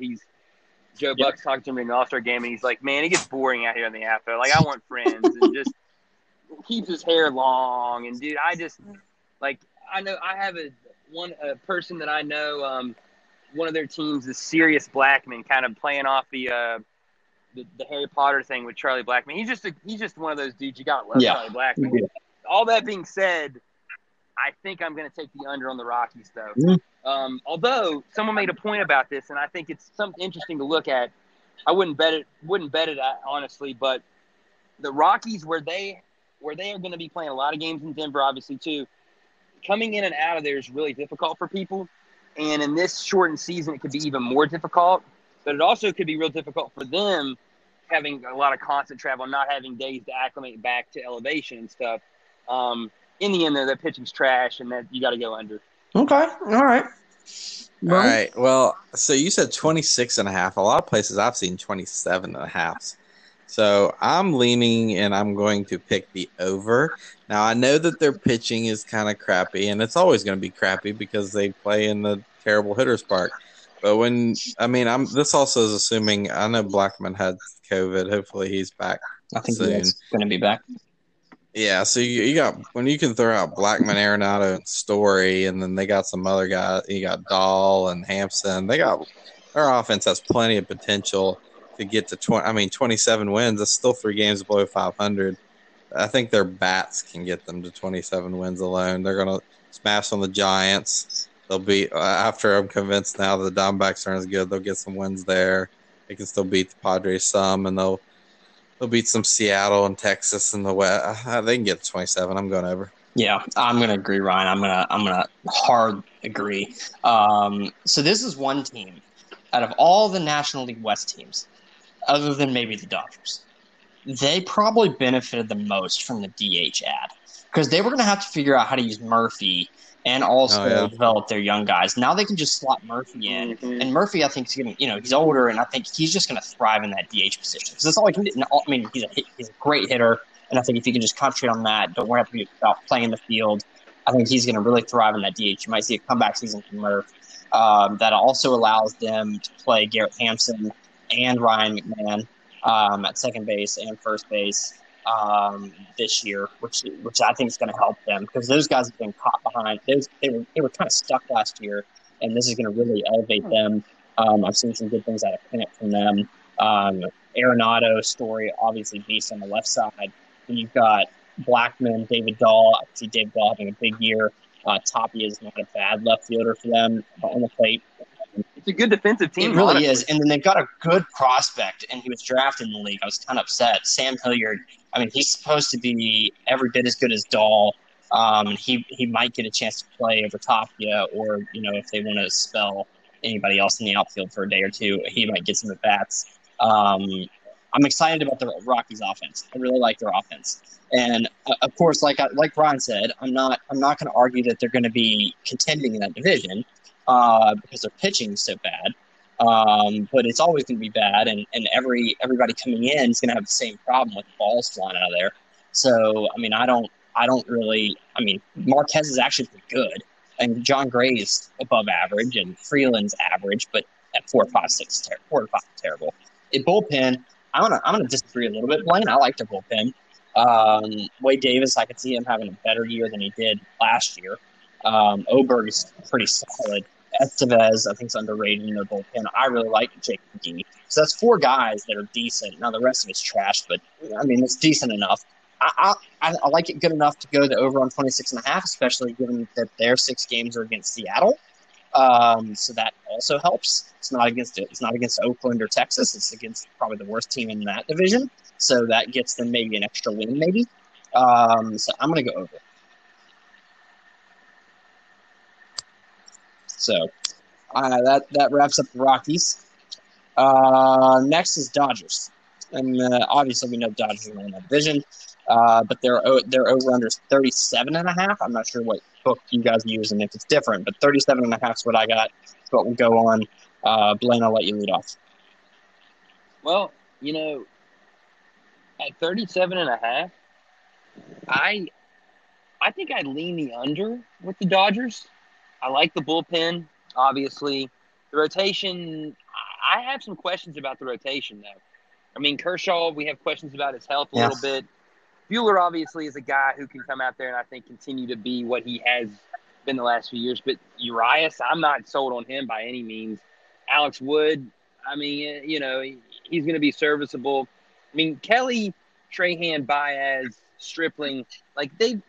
Joe Buck's talking to him in the All-Star game, and he's like, man, it gets boring out here in the outfield. Like, I want friends. And just keeps his hair long. And, dude, I just, like, I know I have a person that I know, one of their teams is Sirius Blackman, kind of playing off the Harry Potter thing with Charlie Blackman. He's just one of those dudes. You got to love Charlie Blackman. Yeah. All that being said, I think I'm going to take the under on the Rockies, though. Mm-hmm. Although someone made a point about this, and I think it's something interesting to look at. I wouldn't bet it honestly, but the Rockies, where they are going to be playing a lot of games in Denver, obviously too. Coming in and out of there is really difficult for people, and in this shortened season, it could be even more difficult. But it also could be real difficult for them, having a lot of constant travel, not having days to acclimate back to elevation and stuff. In the end, though, that pitching's trash, and that you got to go under. Okay. All right. All right. Well, so you said 26.5. A lot of places I've seen 27.5. So I'm leaning, and I'm going to pick the over. Now, I know that their pitching is kind of crappy, and it's always going to be crappy because they play in the terrible hitters' park. But this also is assuming – I know Blackman had COVID. Hopefully he's back soon. I think he's going to be back. Yeah, so you got when you can throw out Blackman, Arenado, and Story, and then they got some other guy. You got Dahl and Hampson. Their offense has plenty of potential to get to 27 wins. That's still 3 games below 500. I think their bats can get them to 27 wins alone. They're gonna smash on the Giants. They'll be after I'm convinced now the Diamondbacks aren't as good. They'll get some wins there. They can still beat the Padres some, and They'll beat some Seattle and Texas in the West. They can get 27. I'm going over. Yeah, I'm going to agree, Ryan. I'm going to hard agree. So this is one team out of all the National League West teams, other than maybe the Dodgers, they probably benefited the most from the DH ad because they were going to have to figure out how to use Murphy and also develop their young guys. Now they can just slot Murphy in, and Murphy, I think, is going he's older, and I think he's just going to thrive in that DH position because that's all he can do. I mean, he's a great hitter, and I think if he can just concentrate on that, don't worry about playing the field. I think he's going to really thrive in that DH. You might see a comeback season from Murph. That also allows them to play Garrett Hampson and Ryan McMahon at second base and first base. This year, which I think is going to help them because those guys have been caught behind. They were kind of stuck last year, and this is going to really elevate them I've seen some good things out of Pinnett from them. Arenado's story, obviously, based on the left side. And you've got Blackman, David Dahl. I see David Dahl having a big year. Tapia is not a bad left fielder for them on the plate. It's a good defensive team. It really is. And then they've got a good prospect, and he was drafted in the league. I was kind of upset. Sam Hilliard, I mean, he's supposed to be every bit as good as Dahl. He might get a chance to play over Tapia, or, you know, if they want to spell anybody else in the outfield for a day or two, he might get some at bats. I'm excited about the Rockies' offense. I really like their offense, and of course, like Brian said, I'm not going to argue that they're going to be contending in that division because their pitching is so bad. But it's always going to be bad, and everybody coming in is going to have the same problem with balls flying out of there. So I mean, I don't really. I mean, Marquez is actually pretty good, and John Gray is above average, and Freeland's average, but at 4.56, terrible. At bullpen, I'm gonna disagree a little bit. Blaine, I like their bullpen. Wade Davis, I could see him having a better year than he did last year. Oberg is pretty solid. Estevez, I think, is underrated in their bullpen. I really like Jake McGee. So that's four guys that are decent. Now the rest of it's trash, but I mean it's decent enough. I like it good enough to go the over on 26.5, especially given that their 6 games are against Seattle. So that also helps. It's not against Oakland or Texas. It's against probably the worst team in that division. So that gets them maybe an extra win, maybe. So I'm going to go over. So that wraps up the Rockies. Next is Dodgers, and obviously we know Dodgers are in that division. But their over-under is 37.5. I'm not sure what book you guys use and if it's different, but 37.5 is what I got. It's what will go on. Blaine, I'll let you lead off. Well, you know, at 37.5, I think I lean the under with the Dodgers. I like the bullpen, obviously. The rotation, I have some questions about the rotation, though. I mean, Kershaw, we have questions about his health a little bit. Buehler obviously is a guy who can come out there and I think continue to be what he has been the last few years. But Urias, I'm not sold on him by any means. Alex Wood, I mean, you know, he's going to be serviceable. I mean, Kelly, Trahan, Baez, Stripling, like they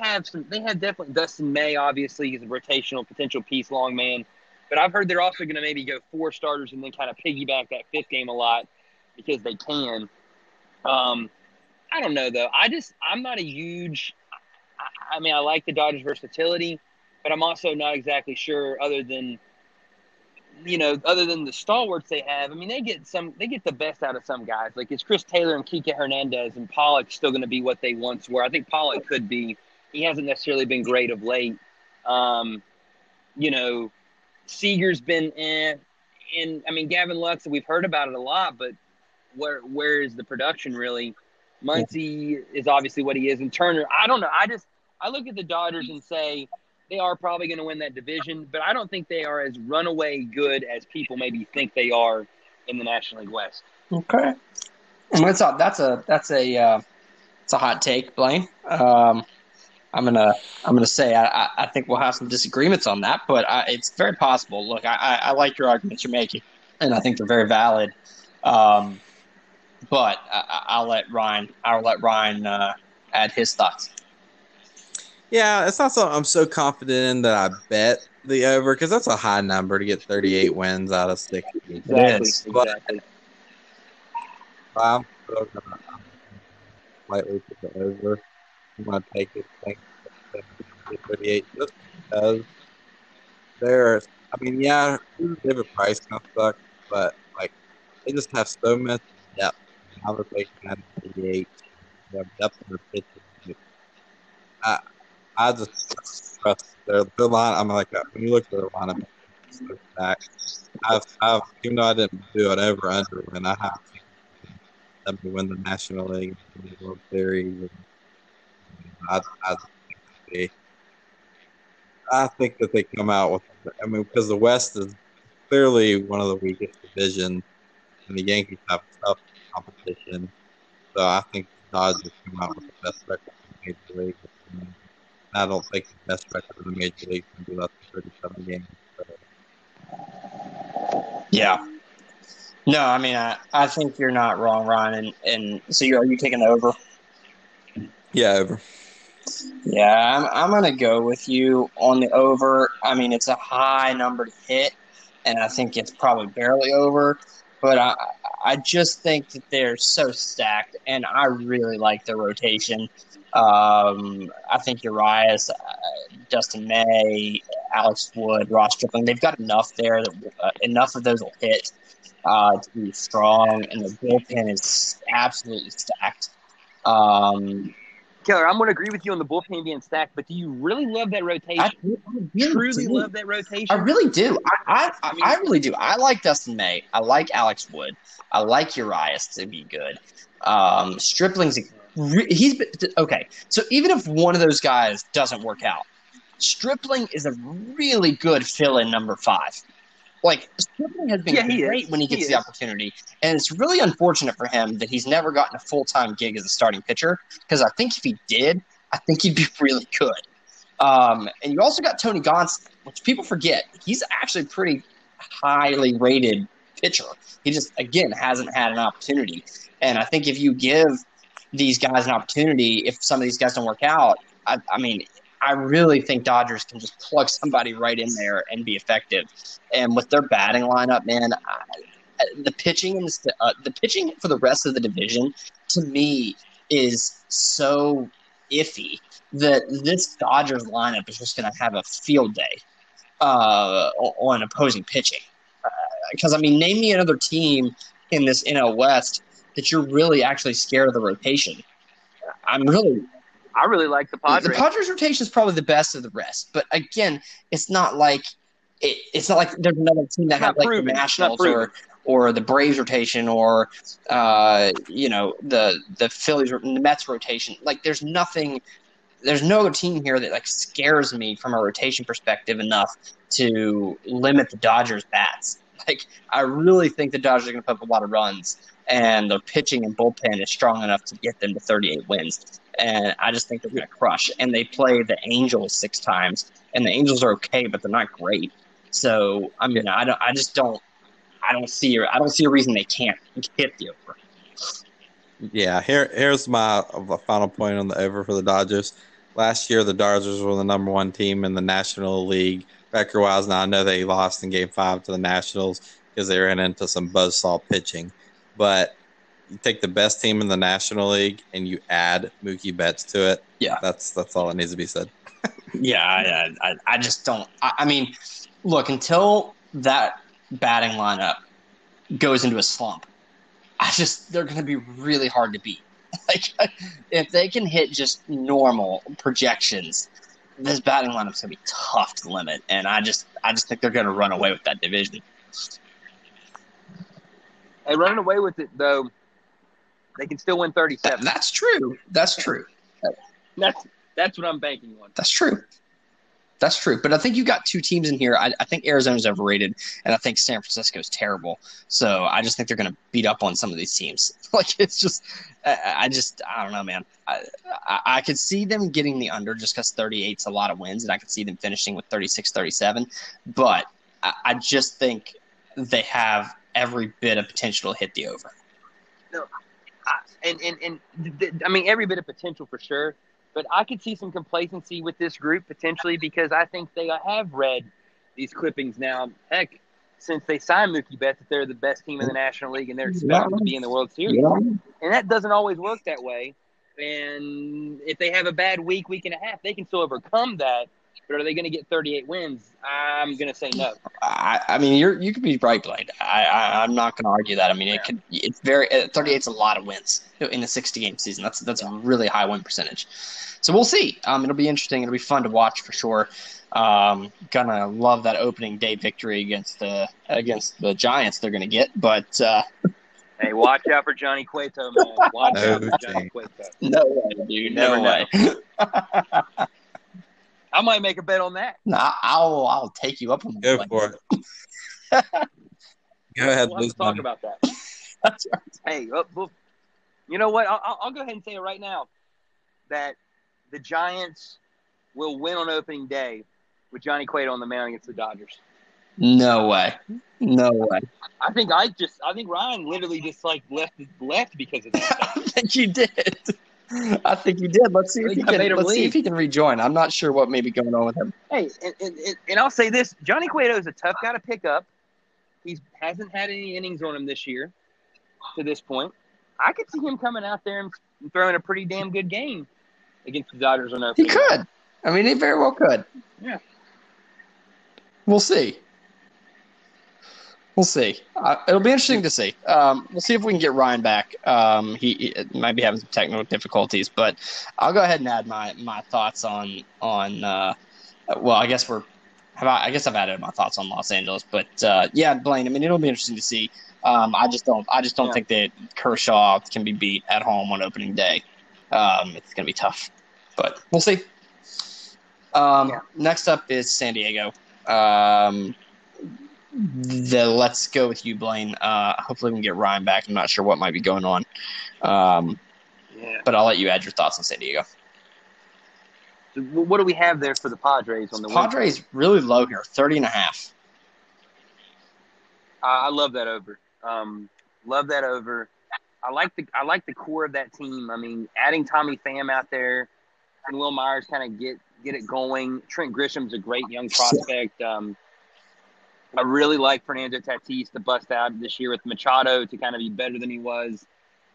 have definitely Dustin May. Obviously, he's a rotational potential piece, long man. But I've heard they're also going to maybe go 4 starters and then kind of piggyback that 5th game a lot because they can. I don't know, though. I'm not a huge – I mean, I like the Dodgers' versatility, but I'm also not exactly sure other than the stalwarts they have. I mean, they get the best out of some guys. Like, is Chris Taylor and Kike Hernandez and Pollock still going to be what they once were? I think Pollock could be. He hasn't necessarily been great of late. You know, Seager's been and, I mean, Gavin Lux, we've heard about it a lot, but where is the production really – Muncy is obviously what he is, and Turner, I don't know. I look at the Dodgers and say they are probably going to win that division, but I don't think they are as runaway good as people maybe think they are in the National League West. Okay, and that's a hot take, Blaine. I'm gonna say I think we'll have some disagreements on that, but it's very possible. Look, I like your arguments you're making, and I think they're very valid. But I'll let Ryan add his thoughts. Yeah, it's not something I'm so confident in that I bet the over because that's a high number to get 38 wins out of 60. Exactly. But I'm still going to slightly put the over. I'm going to take it. Thanks for 38 just because they're – I mean, yeah, David Price kind of sucks, but, like, they just have so much – depth. I would say 98. They have depth in their pitching. I just trust their line. I'm like, when you look at their lineup, I've even though I didn't do an over under win, I have them to win the National League, the World Series. And I think that they come out with. I mean, because the West is clearly one of the weakest divisions. And the Yankees have tough competition. So I think the Dodgers come out with the best record in the Major League. And I don't think the best record in the Major League can be less than 37 games. So Yeah. No, I mean, I think you're not wrong, Ryan. And so are you taking the over? Yeah, over. Yeah, I'm going to go with you on the over. I mean, it's a high number to hit, and I think it's probably barely over. But I just think that they're so stacked, and I really like their rotation. I think Urias, Dustin May, Alex Wood, Ross Stripling, they've got enough there that enough of those will hit to be strong, and the bullpen is absolutely stacked. Taylor, I'm going to agree with you on the bullpen being stacked, but do you really love that rotation? I really love that rotation. I really do. I really do. I like Dustin May. I like Alex Wood. I like Urias to be good. Stripling's – okay, so even if one of those guys doesn't work out, Stripling is a really good fill-in number 5. Like, Stripling has been great when he gets the opportunity, and it's really unfortunate for him that he's never gotten a full-time gig as a starting pitcher, because I think if he did, I think he'd be really good. And you also got Tony Gonsolin, which people forget. He's actually a pretty highly rated pitcher. He just, again, hasn't had an opportunity. And I think if you give these guys an opportunity, if some of these guys don't work out, I mean – I really think Dodgers can just plug somebody right in there and be effective. And with their batting lineup, man, the pitching and the pitching for the rest of the division, to me, is so iffy that this Dodgers lineup is just going to have a field day on opposing pitching. Because, I mean, name me another team in this NL West that you're really actually scared of the rotation. I really like the Padres. The Padres' rotation is probably the best of the rest, but again, it's not like it's not like there's another team that has like the Nationals or the Braves rotation or the Phillies or the Mets rotation. Like there's no other team here that like scares me from a rotation perspective enough to limit the Dodgers' bats. Like I really think the Dodgers are going to put up a lot of runs, and their pitching and bullpen is strong enough to get them to 38 wins. And I just think they're going to crush. And they play the Angels 6 times, and the Angels are okay, but they're not great. So I mean, I don't see a reason they can't hit the over. Yeah, here's my final point on the over for the Dodgers. Last year, the Dodgers were the number 1 team in the National League record-wise. Now I know they lost in Game 5 to the Nationals because they ran into some buzzsaw pitching, but you take the best team in the National League and you add Mookie Betts to it. Yeah, that's all that needs to be said. Yeah, I just don't. I mean, look, until that batting lineup goes into a slump, they're going to be really hard to beat. Like if they can hit just normal projections, this batting lineup's going to be tough to limit, and I just think they're going to run away with that division. Hey, running away with it though. They can still win 37. That's true. That's true. That's what I'm banking on. That's true. That's true. But I think you got 2 teams in here. I think Arizona's overrated, and I think San Francisco's terrible. So I just think they're going to beat up on some of these teams. Like it's just, I don't know, man. I could see them getting the under just because 38's a lot of wins, and I could see them finishing with 36-37. But I just think they have every bit of potential to hit the over. No. I mean, every bit of potential for sure, but I could see some complacency with this group potentially because I think they have read these clippings now. Heck, since they signed Mookie Betts, that they're the best team in the National League and they're expected to be in the World Series. Yeah. And that doesn't always work that way. And if they have a bad week, week and a half, they can still overcome that. But are they going to get 38 wins? I'm going to say no. I mean, you could be right, Blade. I'm not going to argue that. I mean, it's very 38's a lot of wins in a 60-game season. That's a really high win percentage. So we'll see. It'll be interesting. It'll be fun to watch for sure. Gonna love that opening day victory against the Giants. They're going to get, but. Hey, watch out for Johnny Cueto, man. Watch out for Johnny Cueto. No way, dude. No way. I might make a bet on that. No, I'll take you up on that. Go for it. Go ahead. Let's talk about that. That's right. Hey, you know what? I'll go ahead and say it right now that the Giants will win on opening day with Johnny Cueto on the mound against the Dodgers. No way. I think Ryan literally just like left because of that. I think you did. Let's see if he can rejoin. I'm not sure what may be going on with him. Hey, and I'll say this: Johnny Cueto is a tough guy to pick up. He hasn't had any innings on him this year to this point. I could see him coming out there and throwing a pretty damn good game against the Dodgers on opening. He could. I mean, he very well could. Yeah. We'll see. It'll be interesting to see. We'll see if we can get Ryan back. He might be having some technical difficulties, but I'll go ahead and add my thoughts on. I guess I've added my thoughts on Los Angeles, but yeah, Blaine. I mean, it'll be interesting to see. I just don't think that Kershaw can be beat at home on opening day. It's gonna be tough, but we'll see. Next up is San Diego. Let's go with you, Blaine. Hopefully we can get Ryan back. I'm not sure what might be going on. But I'll let you add your thoughts on San Diego. So what do we have there for the Padres on the Padres win? Really low here, 30.5. I love that over. I like the core of that team. I mean, adding Tommy Pham out there and Will Myers kind of get it going. Trent Grisham's a great young prospect. I really like Fernando Tatis to bust out this year with Machado to kind of be better than he was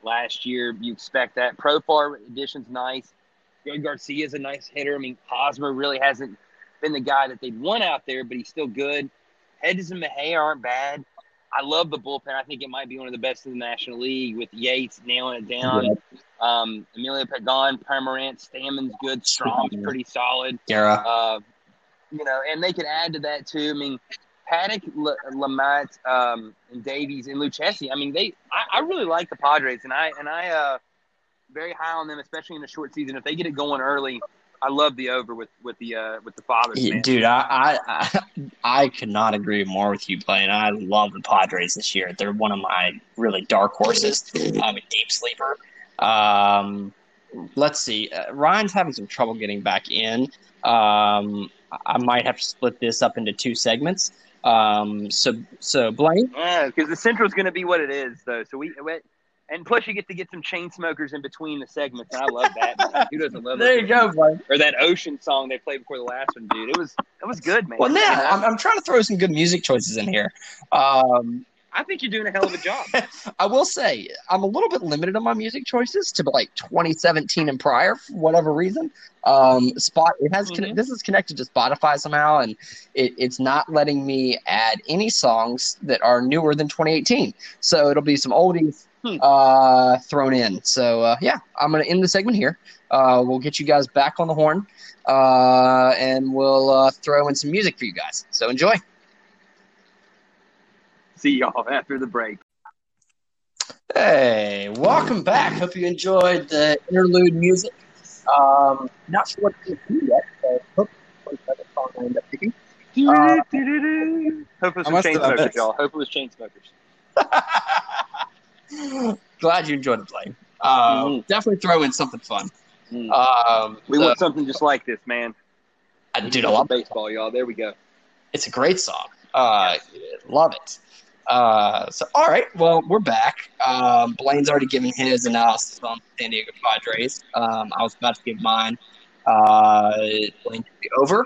last year. You expect that. Profar addition's nice. Gabe Garcia's a nice hitter. I mean, Hosmer really hasn't been the guy that they'd want out there, but he's still good. Hedges and Mejia aren't bad. I love the bullpen. I think it might be one of the best in the National League with Yates nailing it down. Yeah. Emilio Pagan, Pomerantz, Stammen's good. Strom's pretty solid. Guerra. And they could add to that too. I mean, Paddock, Lamotte, and Davies and Lucchesi. I mean, I really like the Padres, and I very high on them, especially in the short season. If they get it going early, I love the over with the Fathers. Yeah, dude, I could not agree more with you, Blaine. I love the Padres this year. They're one of my really dark horses. I'm a deep sleeper. Let's see. Ryan's having some trouble getting back in. I might have to split this up into two segments. So Blaine? Yeah, because the Central's going to be what it is, though. So we and plus you get some chain smokers in between the segments, and I love that. Who doesn't love that? There you go, Blaine. Or that Ocean song they played before the last one, dude. It was good, man. Well, yeah, you know? I'm trying to throw some good music choices in here. I think you're doing a hell of a job. I will say I'm a little bit limited on my music choices to like 2017 and prior for whatever reason. This is connected to Spotify somehow, and it's not letting me add any songs that are newer than 2018. So it'll be some oldies thrown in. So I'm going to end the segment here. We'll get you guys back on the horn, and we'll throw in some music for you guys. So enjoy. See y'all after the break. Hey, welcome back. Hope you enjoyed the interlude music. Not sure what to do yet, but hopefully another song I end up picking. Hope it was some chain smokers, y'all. Hope it was chain smokers. Glad you enjoyed the play. Definitely throw in something fun. We want something just like this, man. I do a lot of baseball, y'all. There we go. It's a great song. Love it. So all right, well, we're back. Blaine's already given his analysis on San Diego Padres. I was about to give mine. Blaine took the over.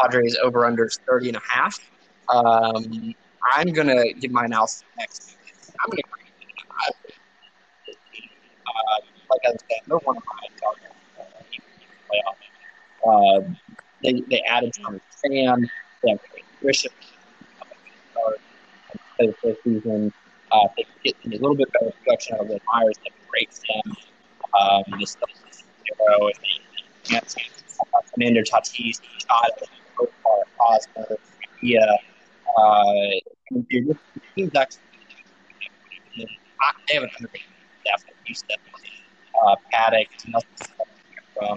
Padres over under 30.5. I'm gonna give my analysis next. I'm gonna like I said, they're one of my playoff. They added Tommy Pham. They have Grisham. The first season, they get a little bit better production out of Will Myers. That breaks them. Just Zero and Fernando Tatis, Cosmo, yeah. They have an underrated staff that used to Paddock, nothing from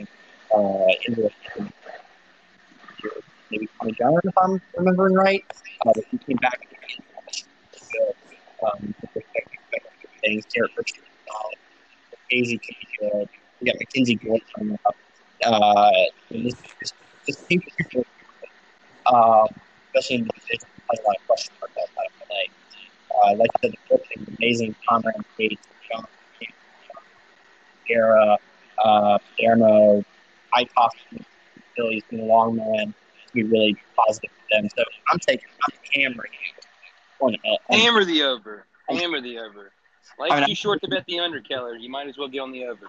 maybe Tommy John, if I'm remembering right. But he came back. Things. Garrett Richards, Daisy could be good. We got Mackenzie Gould coming up. And this team is especially in the amazing Conrad Bates, Sean Guerra, Guillermo, Hightower, Phillies, and Longman to be really positive for them. So I'm Camry. Hammer the over. Hammer the over. Too short to bet the under, Keller. You might as well get on the over.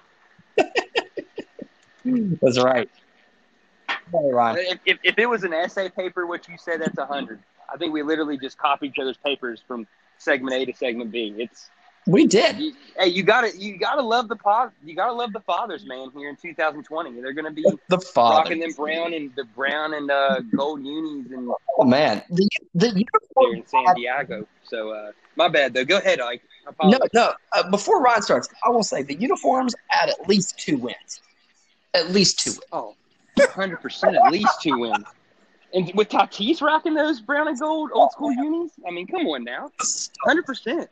That's right. If it was an essay paper, what you said, that's 100. I think we literally just copied each other's papers from segment A to segment B. We did. You gotta love the fathers, man. Here in 2020, they're gonna be the rocking them brown and gold unis and there in San Diego. So my bad though. Go ahead, Ike. No. Before Ryan starts, I will say the uniforms add at least 2 wins. At least 2 wins. Oh, 100%. At least 2 wins. And with Tatis rocking those brown and gold old school unis, I mean, come on now. 100%.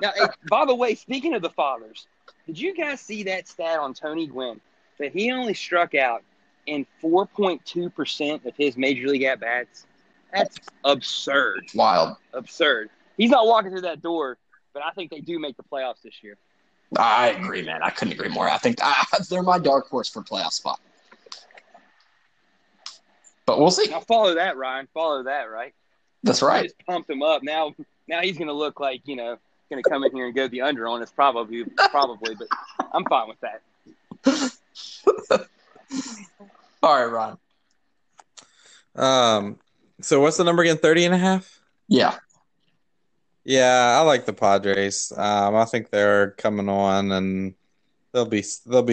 Now, hey, by the way, speaking of the fathers, did you guys see that stat on Tony Gwynn that he only struck out in 4.2% of his major league at-bats? That's absurd. Wild. Absurd. He's not walking through that door, but I think they do make the playoffs this year. I agree, man. I couldn't agree more. I think they're my dark horse for playoff spot. But we'll see. Now follow that, Ryan. Follow that, right? That's right. I just pumped him up. Now he's going to look like, you know, going to come in here and go the under on us probably, but I'm fine with that. All right, Ryan. So what's the number again? 30.5? Yeah. Yeah, I like the Padres. I think they're coming on, and they'll be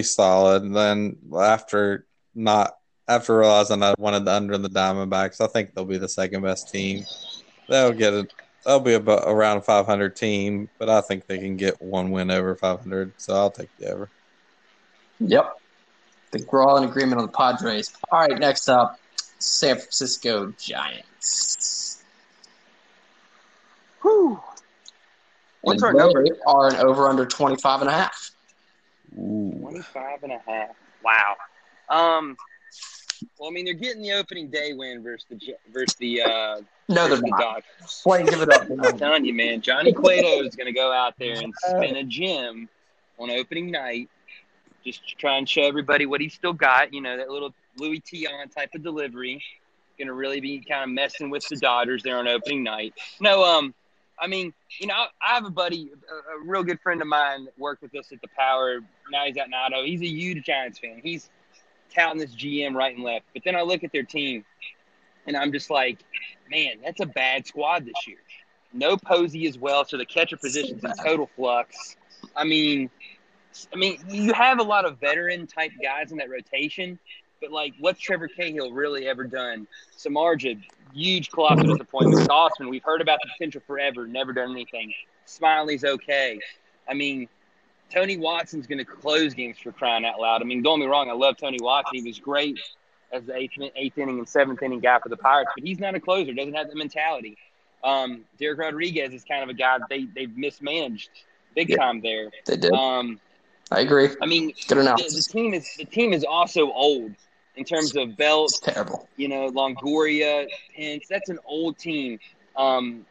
solid. And then after realizing I wanted the under in the Diamondbacks, I think they'll be the second best team. They'll be about around a 500 team, but I think they can get 1 win over 500. So I'll take the over. Yep, I think we're all in agreement on the Padres. All right, next up, San Francisco Giants. Whew. What's our number? Are an over under 25.5. Ooh. 25.5. Wow. Well, I mean, they're getting the opening day win versus the Dodgers. Why give it up? I'm telling you, man. Johnny Cueto is going to go out there and spin a gem on opening night, just to try and show everybody what he's still got. You know, that little Louis Tion type of delivery. Going to really be kind of messing with the Dodgers there on opening night. No, I mean, you know, I have a buddy, a real good friend of mine that worked with us at the Power. Now he's out in Idaho. He's a huge Giants fan. He's touting this GM right and left. But then I look at their team, and I'm just like, man, that's a bad squad this year. No Posey as well, so the catcher position's in total flux. I mean, you have a lot of veteran-type guys in that rotation, but, like, what's Trevor Cahill really ever done? Samardzija, huge colossal disappointment. Gossman, we've heard about the potential forever, never done anything. Smiley's okay. I mean, Tony Watson's going to close games for crying out loud. I mean, don't get me wrong, I love Tony Watson. He was great as the eighth inning and seventh inning guy for the Pirates, but he's not a closer, doesn't have that mentality. Derek Rodriguez is kind of a guy that they've mismanaged big time there. They did. I agree. I mean, good enough. The team is also old. In terms of Belt, it's terrible. You know, Longoria, Pence, that's an old team. And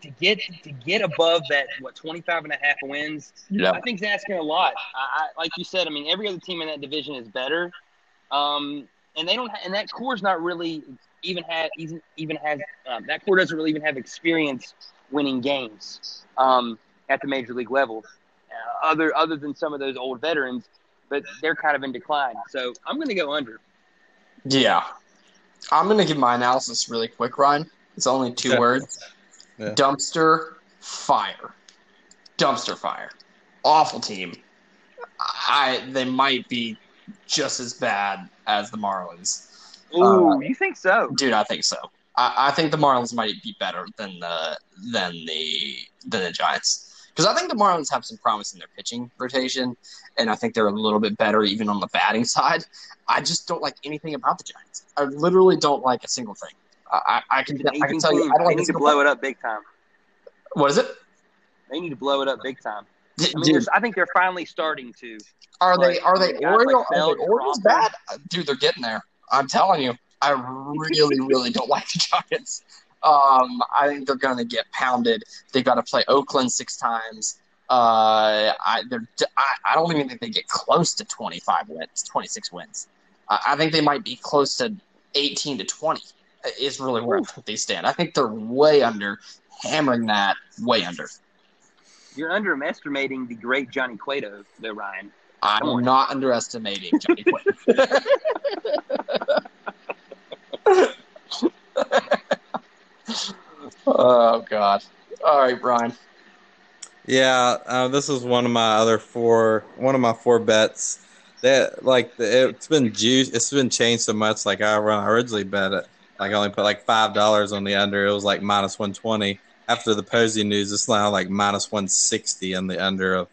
to get above that, 25.5 wins, yeah. I think that's asking a lot. I like you said, I mean, every other team in that division is better, and they don't. And that core's not really that core doesn't really even have experience winning games at the major league level, other than some of those old veterans. But they're kind of in decline, so I'm going to go under. Yeah. I'm going to give my analysis really quick, Ryan. It's only 2 words. Yeah. Dumpster fire. Dumpster fire. Awful team. They might be just as bad as the Marlins. Ooh, you think so? Dude, I think so. I think the Marlins might be better than the Giants. Because I think the Marlins have some promise in their pitching rotation, and I think they're a little bit better even on the batting side. I just don't like anything about the Giants. I literally don't like a single thing. I can tell you, I don't like a single thing. They need to blow it up big time. What is it? They need to blow it up big time. I mean, I think they're finally starting to. Are the Orioles bad? Dude, they're getting there. I'm telling you, I really, really don't like the Giants. I think they're going to get pounded. They've got to play Oakland 6 times. I don't even think they get close to 25 wins, 26 wins. I think they might be close to 18 to 20 is really where they stand. I think they're way under, hammering that way under. You're underestimating the great Johnny Cueto, though, Ryan. I'm not underestimating Johnny Cueto. Oh, God. All right, Brian. Yeah, this is one of my four bets. That it's been juiced. It's been changed so much. Like I originally bet it. Like I only put like $5 on the under. It was like minus -120. After the Posey news, it's now like minus -160 on the under of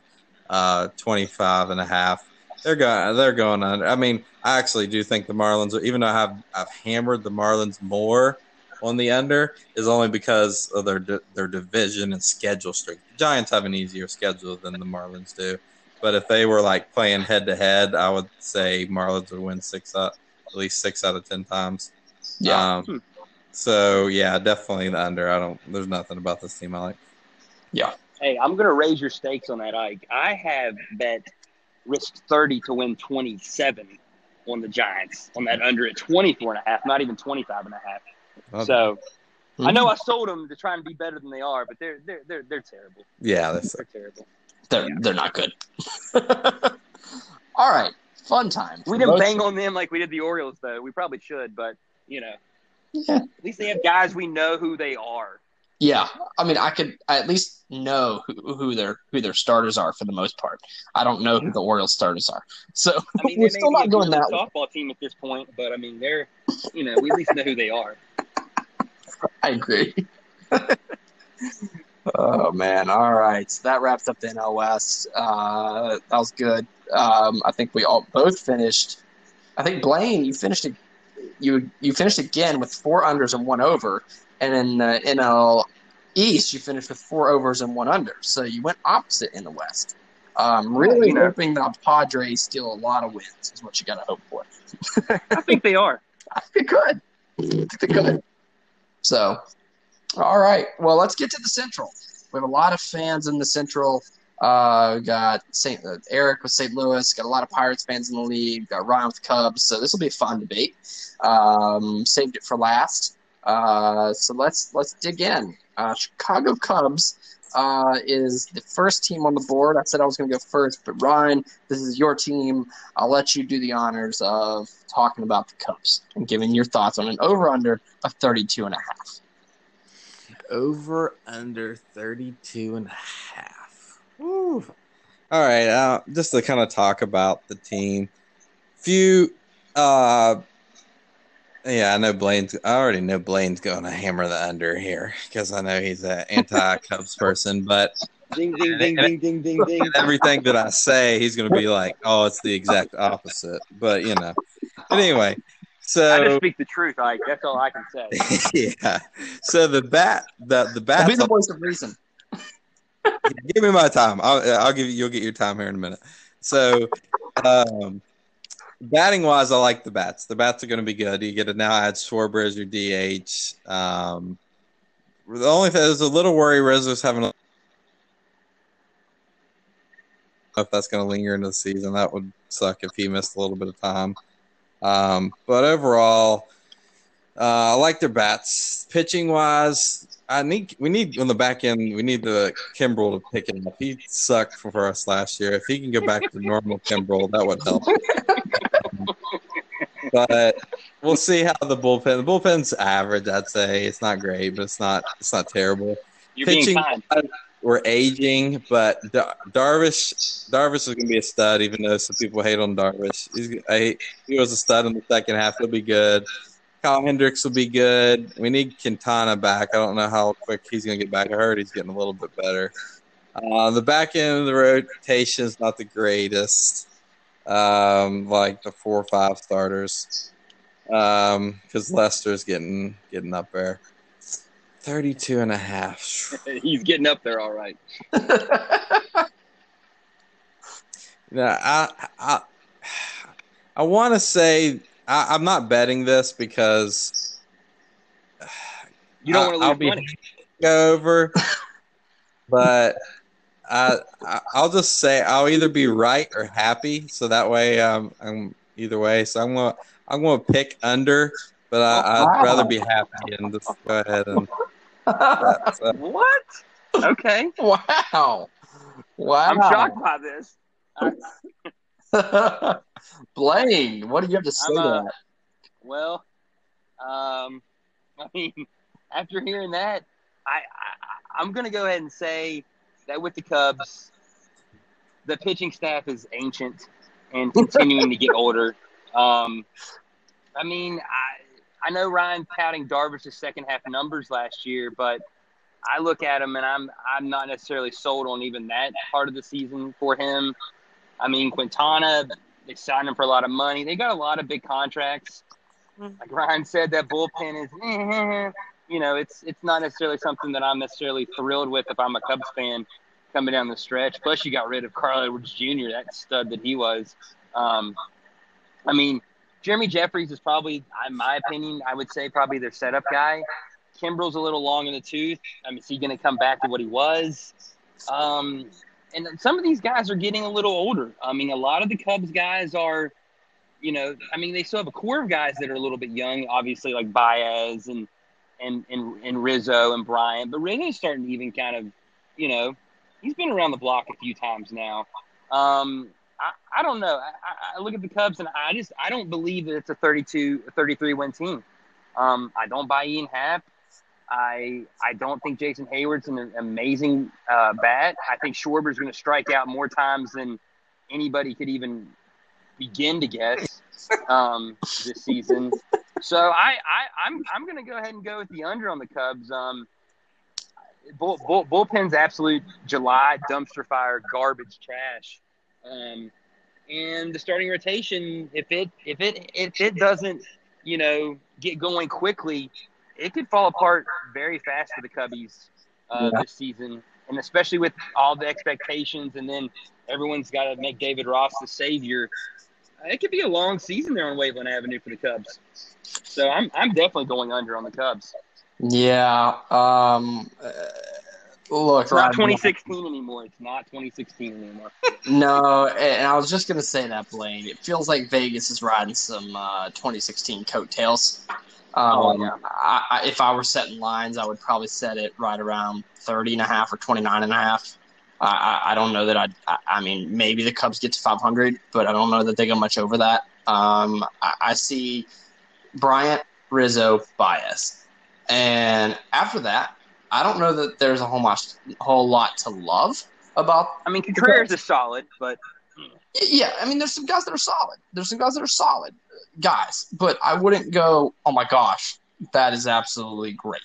25.5. They're going under. I mean, I actually do think the Marlins, even though I've hammered the Marlins more on the under, is only because of their division and schedule strength. The Giants have an easier schedule than the Marlins do, but if they were like playing head to head, I would say Marlins would win at least six out of 10 times. Yeah. So yeah, definitely the under. There's nothing about this team I like. Yeah. Hey, I'm gonna raise your stakes on that, Ike. I have risked 30 to win 27 on the Giants on that under at 24.5, not even 25.5. So, I know I sold them to try and be better than they are, but they're terrible. Yeah, they're terrible. They're not good. All right, fun time. We didn't bang on them like we did the Orioles, though. We probably should, but at least they have guys we know who they are. Yeah, I mean, I at least know who their starters are for the most part. I don't know who the Orioles starters are, so I mean, we're still not going that way. Softball team at this point, but I mean, they're we at least know who they are. I agree. Oh, man. All right. So that wraps up the NL West. That was good. I think we all both finished. I think, Blaine, you finished it. You finished again with 4 unders and 1 over. And in the NL East, you finished with 4 overs and 1 under. So you went opposite in the West. Really hoping that the Padres steal a lot of wins is what you got to hope for. I think they are. I think they could. So, all right. Well, let's get to the Central. We have a lot of fans in the Central. We got Eric with St. Louis. Got a lot of Pirates fans in the league. Got Ryan with Cubs. So this will be a fun debate. Saved it for last. So let's dig in. Chicago Cubs is the first team on the board. I said I was going to go first, but Ryan, this is your team. I'll let you do the honors of talking about the Cubs and giving your thoughts on an over-under of 32.5. Over under 32.5. Woo. All right. Just to kind of talk about the team. I already know Blaine's going to hammer the under here because I know he's an anti-Cubs person. But ding, ding, ding, ding, ding, ding, ding. Everything that I say, he's going to be like, "Oh, it's the exact opposite." But anyway. So I just speak the truth, Ike. That's all I can say. Yeah. So the bat. Be the voice of reason. Give me my time. I'll give you. You'll get your time here in a minute. So, batting wise, I like the bats. The bats are going to be good. You get to now add Schwarber as your DH. The only thing is a little worry. Rizzo's having. I don't know if that's going to linger into the season. That would suck if he missed a little bit of time. But overall, I like their bats. Pitching wise, we need on the back end. We need the Kimbrel to pick it up. He sucked for us last year. If he can go back to normal Kimbrel, that would help. But we'll see how the bullpen's average. I'd say it's not great, but it's not terrible. You're pitching being fine. We're aging, but Darvish is going to be a stud, even though some people hate on Darvish. He was a stud in the second half. He'll be good. Kyle Hendricks will be good. We need Quintana back. I don't know how quick he's going to get back. I heard he's getting a little bit better. The back end of the rotation is not the greatest, like the 4 or 5 starters, because Lester's getting up there. 32.5. He's getting up there all right. I want to say I'm not betting this because you don't want to lose money. Go over, but I'll just say I'll either be right or happy, so that way I'm either way. So I'm gonna pick under, but I'd rather be happy and just go ahead and. What? Okay. Wow. Wow. I'm shocked by this. Blaine, what do you have to say to that? Well, I mean, after hearing that, I'm going to go ahead and say that with the Cubs, the pitching staff is ancient and continuing to get older. I mean, I know Ryan's touting Darvish's second half numbers last year, but I look at him and I'm not necessarily sold on even that part of the season for him. I mean, Quintana, they signed him for a lot of money. They got a lot of big contracts. Like Ryan said, that bullpen is, it's not necessarily something that I'm necessarily thrilled with if I'm a Cubs fan coming down the stretch. Plus, you got rid of Carl Edwards Jr., that stud that he was. I mean, Jeremy Jeffries is probably, in my opinion, I would say probably their setup guy. Kimbrel's a little long in the tooth. I mean, is he going to come back to what he was? And some of these guys are getting a little older. I mean, a lot of the Cubs guys are, they still have a core of guys that are a little bit young, obviously, like Baez and Rizzo and Bryant. But Rizzo's starting to even kind of, he's been around the block a few times now. I don't know. I look at the Cubs, and I don't believe that it's a 33-win team. I don't buy Ian Happ. I don't think Jason Hayward's an amazing bat. I think Schwarber's going to strike out more times than anybody could even begin to guess this season. So I'm going to go ahead and go with the under on the Cubs. Bullpen's absolute July dumpster fire garbage trash. And the starting rotation, if it doesn't, get going quickly, it could fall apart very fast for the Cubbies this season, and especially with all the expectations, and then everyone's got to make David Ross the savior. It could be a long season there on Waveland Avenue for the Cubs. So I'm definitely going under on the Cubs. Yeah. Look, it's not 2016 anymore. It's not 2016 anymore. No, and I was just going to say that, Blaine. It feels like Vegas is riding some 2016 coattails. If I were setting lines, I would probably set it right around 30.5 or 29.5. I don't know that maybe the Cubs get to 500, but I don't know that they go much over that. I see Bryant, Rizzo, Baez. And after that, I don't know that there's a whole lot to love about. I mean, Contreras is solid, but yeah, I mean, there's some guys that are solid. But I wouldn't go, oh my gosh, that is absolutely great.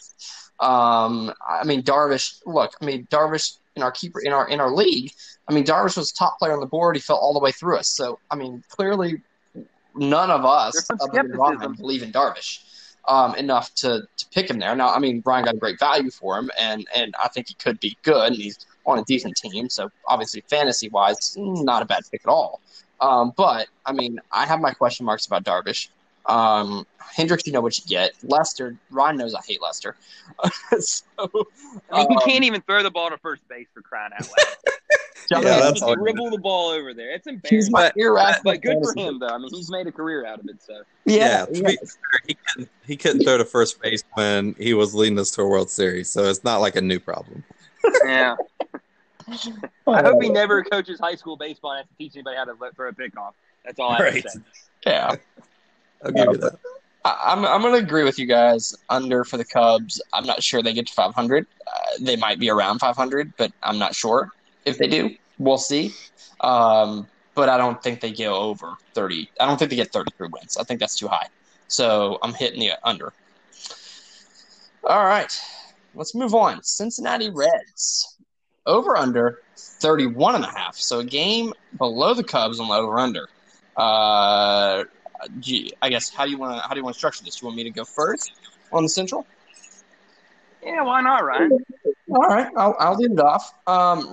Darvish in our keeper in our league. I mean, Darvish was top player on the board. He fell all the way through us. So I mean, clearly, none of us other than Rodman believe in Darvish enough to pick him there. Now, I mean, Brian got a great value for him, and I think he could be good, and he's on a decent team. So obviously, fantasy wise, not a bad pick at all. But, I mean, I have my question marks about Darvish. Hendricks, you know what you get. Lester, Ryan knows I hate Lester. He can't even throw the ball to first base for crying out loud. That's all. Dribble the ball over there. It's embarrassing. He's but good for him, though. I mean, he's made a career out of it. So yeah. He couldn't throw to first base when he was leading us to a World Series, so it's not like a new problem. Yeah. I hope he never coaches high school baseball and has to teach anybody how to throw a pickoff. That's all I have to say. Yeah. I'll give you that. I'm going to agree with you guys. Under for the Cubs. I'm not sure they get to 500. They might be around 500, but I'm not sure. If they do, we'll see. But I don't think they go over 30. I don't think they get 33 wins. I think that's too high. So I'm hitting the under. All right. Let's move on. Cincinnati Reds. Over-under, 31.5. So a game below the Cubs on the over-under. I guess, how do you want to structure this? Do you want me to go first on the Central? Yeah, why not, Ryan? All right, I'll lead it off.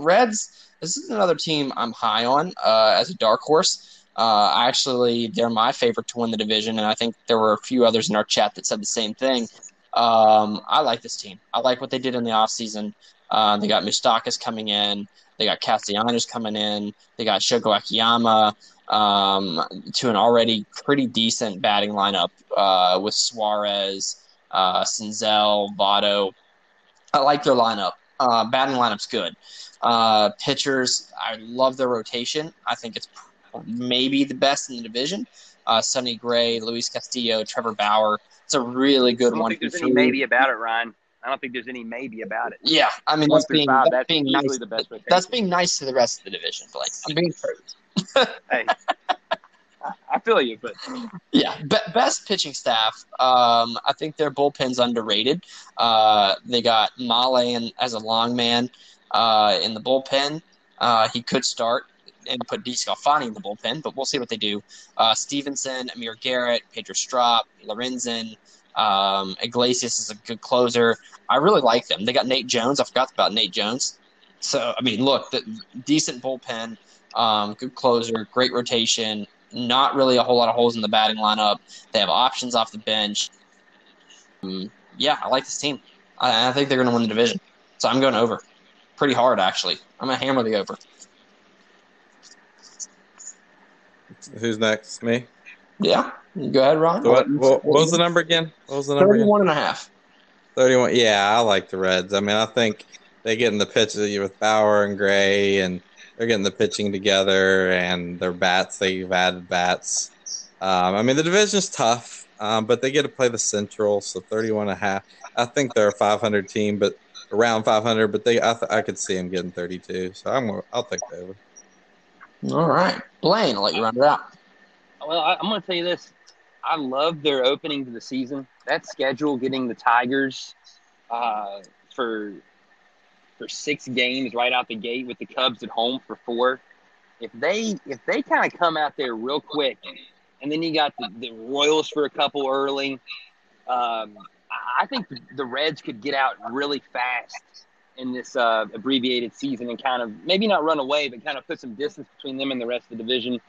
Reds, this is another team I'm high on as a dark horse. They're my favorite to win the division, and I think there were a few others in our chat that said the same thing. I like this team. I like what they did in the offseason. They got Moustakas coming in. They got Castellanos coming in. They got Shogo Akiyama to an already pretty decent batting lineup with Suarez, Senzel, Votto. I like their lineup. Batting lineup's good. Pitchers, I love their rotation. I think it's maybe the best in the division. Sonny Gray, Luis Castillo, Trevor Bauer. It's a really good one. I don't think there's any maybe about it, Ryan. I don't think there's any maybe about it. Yeah, I mean, that's being nice to the rest of the division, Blake. I'm being perfect. Hey, I feel you, but yeah, best pitching staff. I think their bullpen's underrated. They got Male as a long man in the bullpen. He could start and put DeScalfani in the bullpen, but we'll see what they do. Stevenson, Amir Garrett, Pedro Strop, Lorenzen. Iglesias is a good closer. I really like them. They got Nate Jones. I forgot about Nate Jones. So, I mean, look, decent bullpen, good closer, great rotation, not really a whole lot of holes in the batting lineup. They have options off the bench. Yeah, I like this team. I think they're going to win the division. So I'm going over. Pretty hard, actually. I'm going to hammer the over. Who's next? Me? Yeah. Go ahead, Ron. What was the number again? What was the number? 31 again? And a half. 31. Yeah, I like the Reds. I mean, I think they're getting the pitches with Bauer and Gray, and they're getting the pitching together, and their bats, they've added bats. I mean, the division's tough, but they get to play the Central, so 31 and a half. I think they're a 500 team, but around 500, but I could see them getting 32, so I'll take the over. All right. Blaine, I'll let you round it out. Well, I'm going to tell you this. I love their opening to the season. That schedule, getting the Tigers for 6 games right out the gate with the Cubs at home for 4. If they kind of come out there real quick, and then you got the Royals for a couple early, I think the Reds could get out really fast in this abbreviated season and kind of maybe not run away, but kind of put some distance between them and the rest of the division.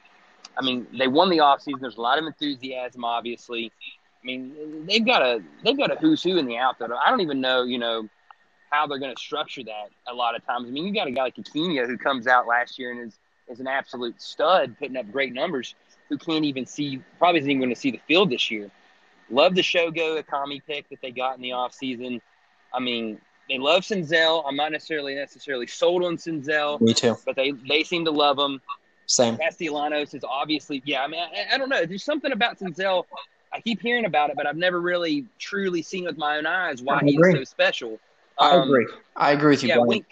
I mean, they won the offseason. There's a lot of enthusiasm, obviously. I mean, they've got a who's who in the outfield. I don't even know, how they're going to structure that a lot of times. I mean, you got a guy like Kikina who comes out last year and is an absolute stud, putting up great numbers, who probably isn't even going to see the field this year. Love the Shogo Akami pick that they got in the offseason. I mean, they love Senzel. I'm not necessarily sold on Senzel. Me too. But they seem to love him. Same. Castellanos is obviously – yeah, I mean, I don't know. There's something about Senzel. I keep hearing about it, but I've never really truly seen with my own eyes why he's so special. I agree. I agree with you, Brian.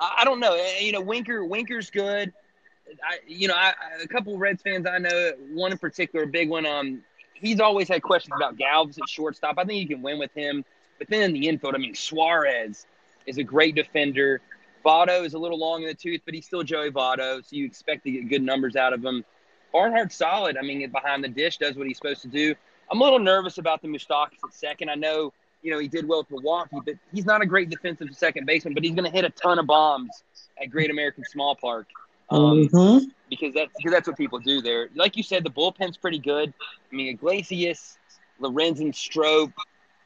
I don't know. Winker's good. A couple of Reds fans I know, one in particular, a big one, he's always had questions about Galves at shortstop. I think you can win with him. But then in the infield, I mean, Suarez is a great defender. Votto is a little long in the tooth, but he's still Joey Votto, so you expect to get good numbers out of him. Barnhart's solid. I mean, behind the dish, does what he's supposed to do. I'm a little nervous about the Moustakas at second. I know, he did well with Milwaukee, but he's not a great defensive second baseman, but he's going to hit a ton of bombs at Great American Small Park because that's what people do there. Like you said, the bullpen's pretty good. I mean, Iglesias, Lorenzen, Strope.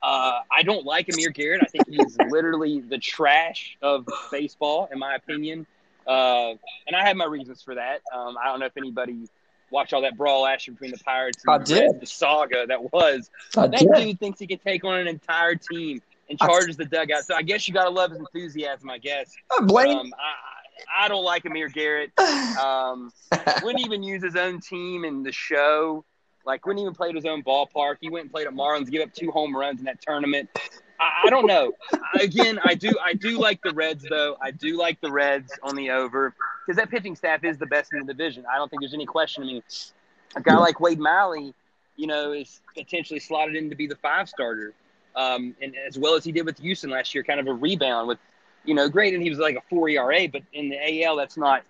I don't like Amir Garrett. I think he's literally the trash of baseball, in my opinion. And I have my reasons for that. I don't know if anybody watched all that brawl last year between the Pirates and the saga that was. Dude thinks he can take on an entire team and charges the dugout. So I guess you got to love his enthusiasm, I guess. Blaine. I don't like Amir Garrett. Wouldn't even use his own team in the show. Like, wouldn't even play at his own ballpark. He went and played at Marlins, gave up 2 home runs in that tournament. I don't know. Again, I do like the Reds, though. I do like the Reds on the over because that pitching staff is the best in the division. I don't think there's any question. I mean, a guy like Wade Miley, is potentially slotted in to be the 5 starter, and as well as he did with Houston last year, kind of a rebound with, great, and he was like a 4 ERA, but in the AL, that's not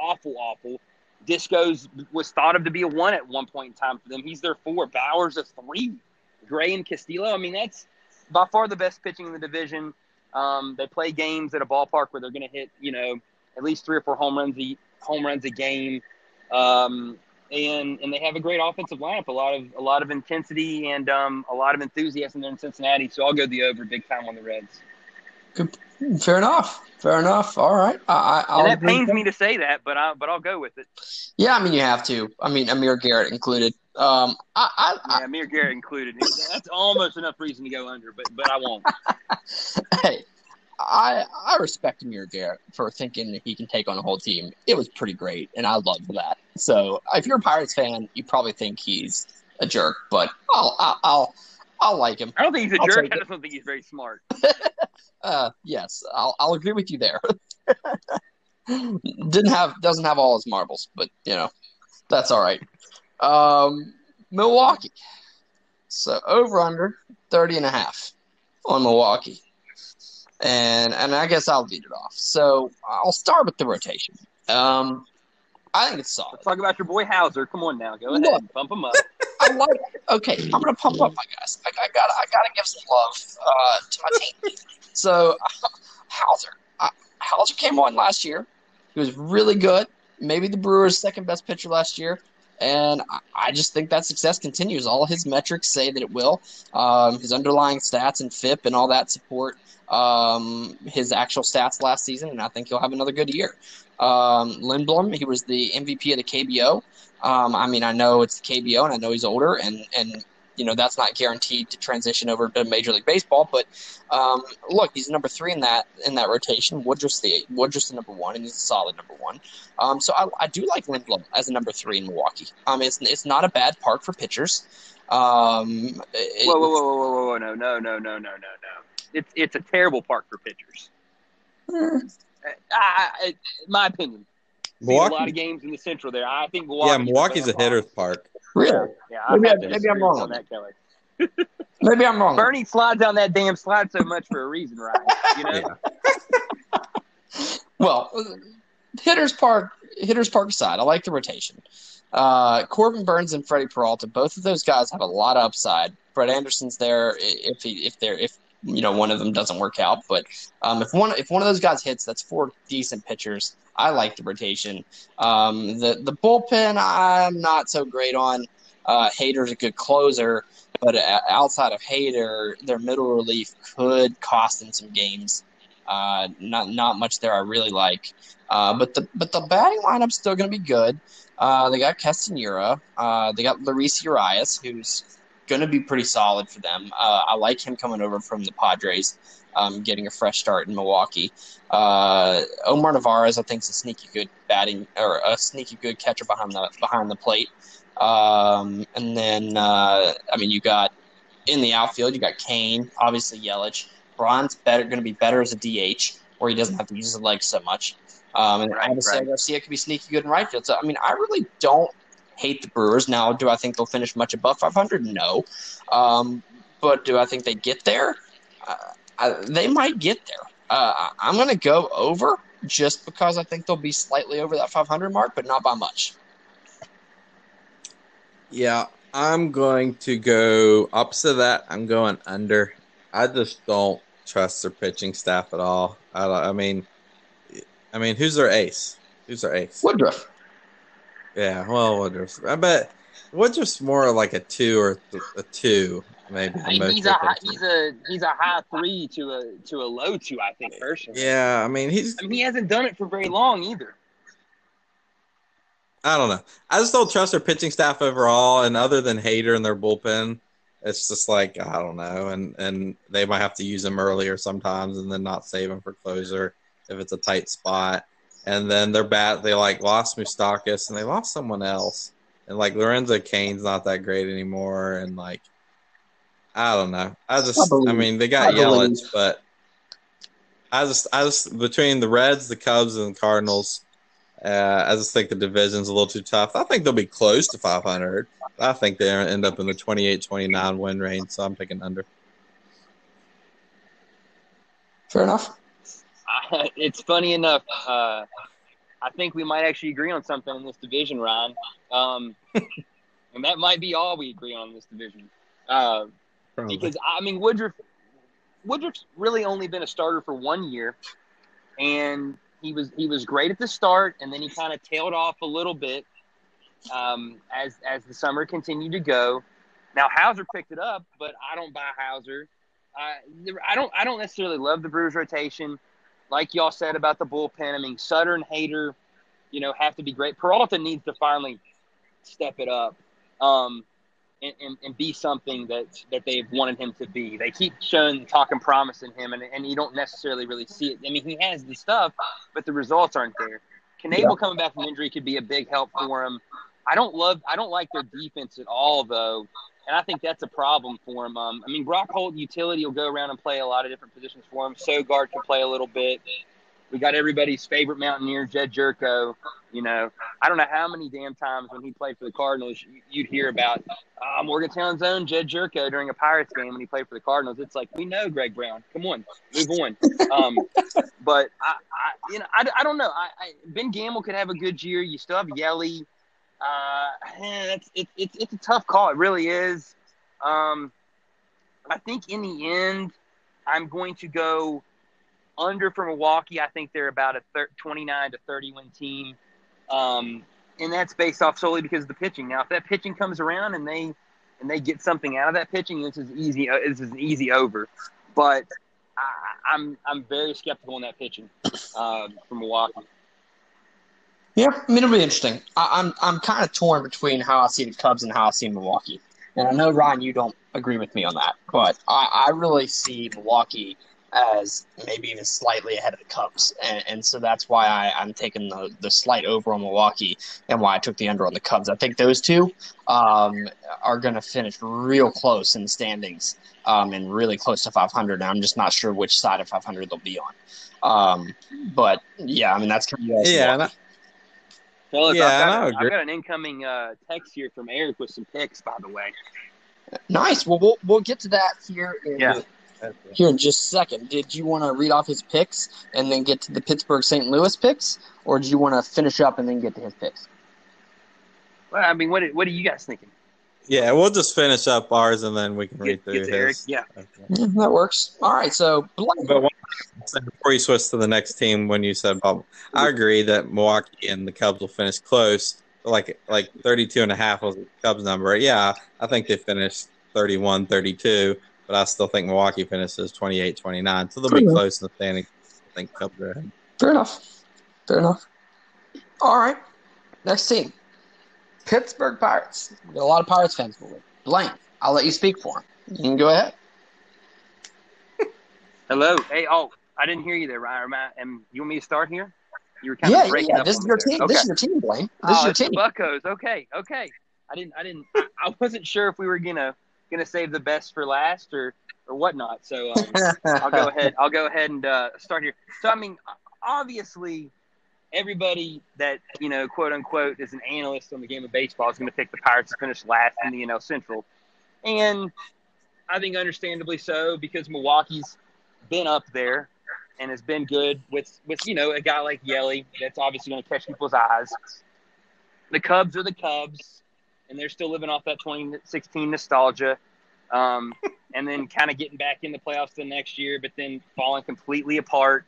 awful. Disco's was thought of to be a 1 at one point in time for them. He's their 4. Bauer's a 3. Gray and Castillo. I mean, that's by far the best pitching in the division. They play games at a ballpark where they're going to hit, at least 3 or 4 home runs a game, and they have a great offensive lineup. A lot of intensity and a lot of enthusiasm there in Cincinnati. So I'll go the over big time on the Reds. Fair enough. Fair enough. All right. I'll and that pains me to say that, but I'll go with it. Yeah, I mean, you have to. I mean, Amir Garrett included. Amir Garrett included. That's almost enough reason to go under, but I won't. Hey, I respect Amir Garrett for thinking that he can take on a whole team. It was pretty great, and I loved that. So if you're a Pirates fan, you probably think he's a jerk, but I'll like him. I don't think he's a jerk. I just don't think he's very smart. Yes, I'll agree with you there. Doesn't have all his marbles, but you know, that's all right. Milwaukee. So over under 30.5 on Milwaukee, and I guess I'll lead it off. So I'll start with the rotation. I think it's solid. Let's talk about your boy Hauser. Come on now, go ahead and pump him up. Okay, I'm gonna pump up my guys. I gotta give some love to my team. So Hauser came on last year. He was really good. Maybe the Brewers' second best pitcher last year, and I just think that success continues. All his metrics say that it will. His underlying stats and FIP and all that support his actual stats last season, and I think he'll have another good year. Lindblom, he was the MVP of the KBO. I mean, I know it's the KBO, and I know he's older, and you know that's not guaranteed to transition over to Major League Baseball. But look, he's number 3 in that rotation. Woodruff's the number 1, and he's a solid number 1. So I do like Lindblom as a number 3 in Milwaukee. It's not a bad park for pitchers. Whoa, no! It's a terrible park for pitchers. My opinion. Milwaukee. A lot of games in the Central there. I think Milwaukee's a hitter's park. Really? Yeah, maybe I'm wrong on that, Kelly. Maybe I'm wrong. Bernie slides on that damn slide so much for a reason, right? You know. Yeah. Well, hitter's park aside, I like the rotation. Corbin Burns and Freddie Peralta, both of those guys have a lot of upside. Brett Anderson's there if you know, one of them doesn't work out, but if one of those guys hits, that's 4 decent pitchers. I like the rotation. The bullpen, I'm not so great on. Hader's a good closer, but outside of Hader, their middle relief could cost them some games. Not much there. I really like, but the batting lineup's still going to be good. They got Castanera. They got Luis Urias, who's going to be pretty solid for them. I like him coming over from the Padres, getting a fresh start in Milwaukee. Omar Narvaez, I think, is a sneaky good catcher behind the plate. And then, I mean, you got in the outfield, you got Kane, obviously Yelich. Braun's going to be better as a DH, where he doesn't have to use his legs so much. And Avisel Garcia could be sneaky good in right field. So, I mean, I really don't hate the Brewers. Now, do I think they'll finish much above 500? No. But do I think they get there? They might get there. I'm going to go over just because I think they'll be slightly over that 500 mark, but not by much. Yeah, I'm going to go opposite of that. I'm going under. I just don't trust their pitching staff at all. I mean, who's their ace? Woodruff. Yeah, well, Woodruff. I bet Woodruff's more like a 2 or a 2, maybe. He's a high 3 to a low 2, I think, personally. Yeah, I mean, he hasn't done it for very long either. I don't know. I just don't trust their pitching staff overall, and other than Hader and their bullpen, it's just like, I don't know, and they might have to use him earlier sometimes and then not save him for closer if it's a tight spot. And then they're bad. They like lost Moustakas and they lost someone else. And like Lorenzo Cain's not that great anymore. And like, I don't know. They got Yelich, but I just between the Reds, the Cubs, and the Cardinals, I just think the division's a little too tough. I think they'll be close to 500. I think they end up in the 28-29 win range. So I'm picking under. Fair enough. It's funny enough. I think we might actually agree on something in this division, Ryan. And that might be all we agree on in this division. Because, I mean, Woodruff's really only been a starter for 1 year. And he was great at the start, and then he kind of tailed off a little bit as the summer continued to go. Now, Hauser picked it up, but I don't buy Hauser. I don't necessarily love the Brewers rotation. Like y'all said about the bullpen, I mean, Sutter and Hader, you know, have to be great. Peralta needs to finally step it up and be something that they've wanted him to be. They keep showing, talking, promising him, and you don't necessarily really see it. I mean, he has the stuff, but the results aren't there. Knable coming back from injury could be a big help for him. I don't like their defense at all, though, and I think that's a problem for him. I mean, Brock Holt, utility, will go around and play a lot of different positions for him. Sogard can play a little bit. We got everybody's favorite Mountaineer, Jed Jerko. You know, I don't know how many damn times when he played for the Cardinals you'd hear about Morgantown's own Jed Jerko during a Pirates game when he played for the Cardinals. It's like, we know Greg Brown. Come on, move on. But I don't know. Ben Gamble could have a good year. You still have Yelly. It's a tough call. It really is. I think in the end, I'm going to go under for Milwaukee. I think they're about a 29 to 30-win team. And that's based off solely because of the pitching. Now, if that pitching comes around and they get something out of that pitching, this is an easy over. But I'm very skeptical on that pitching for Milwaukee. Yeah, I mean, it'll be interesting. I'm kind of torn between how I see the Cubs and how I see Milwaukee. And I know, Ryan, you don't agree with me on that, but I really see Milwaukee as maybe even slightly ahead of the Cubs. And so that's why I'm taking the slight over on Milwaukee and why I took the under on the Cubs. I think those two are going to finish real close in the standings and really close to 500. And I'm just not sure which side of 500 they'll be on. But, yeah, I mean, that's going to be Milwaukee. Fellas, yeah, I've got an incoming text here from Eric with some picks, by the way. Nice. Well, we'll get to that here in just a second. Did you want to read off his picks and then get to the Pittsburgh St. Louis picks, or do you want to finish up and then get to his picks? Well, I mean, what are you guys thinking? Yeah, we'll just finish up ours and then we can read through his. Eric. Yeah. Okay. Yeah, that works. All right, so before you switch to the next team, when you said Bob, I agree that Milwaukee and the Cubs will finish close. Like 32.5 was the Cubs number. Yeah, I think they finished 31, 32, but I still think Milwaukee finishes 28, 29. So they'll be close in the standings. I think Cubs are ahead. Fair enough. All right, next team. Pittsburgh Pirates. We've got a lot of Pirates fans. Blaine, I'll let you speak for them. You can go ahead. Hello. Hey, I didn't hear you there, Ryan. You want me to start here? You were kind of breaking up. This is your team. Okay. This is your team, Blaine. This is your team. The Buccos. Okay. I didn't. I wasn't sure if we were gonna save the best for last or whatnot. So I'll go ahead and start here. So I mean, obviously, everybody that, you know, quote unquote, is an analyst on the game of baseball is going to pick the Pirates to finish last in the NL Central. And I think understandably so, because Milwaukee's been up there and has been good with you know, a guy like Yelly that's obviously going to catch people's eyes. The Cubs are the Cubs, and they're still living off that 2016 nostalgia. And then kind of getting back in the playoffs the next year, but then falling completely apart.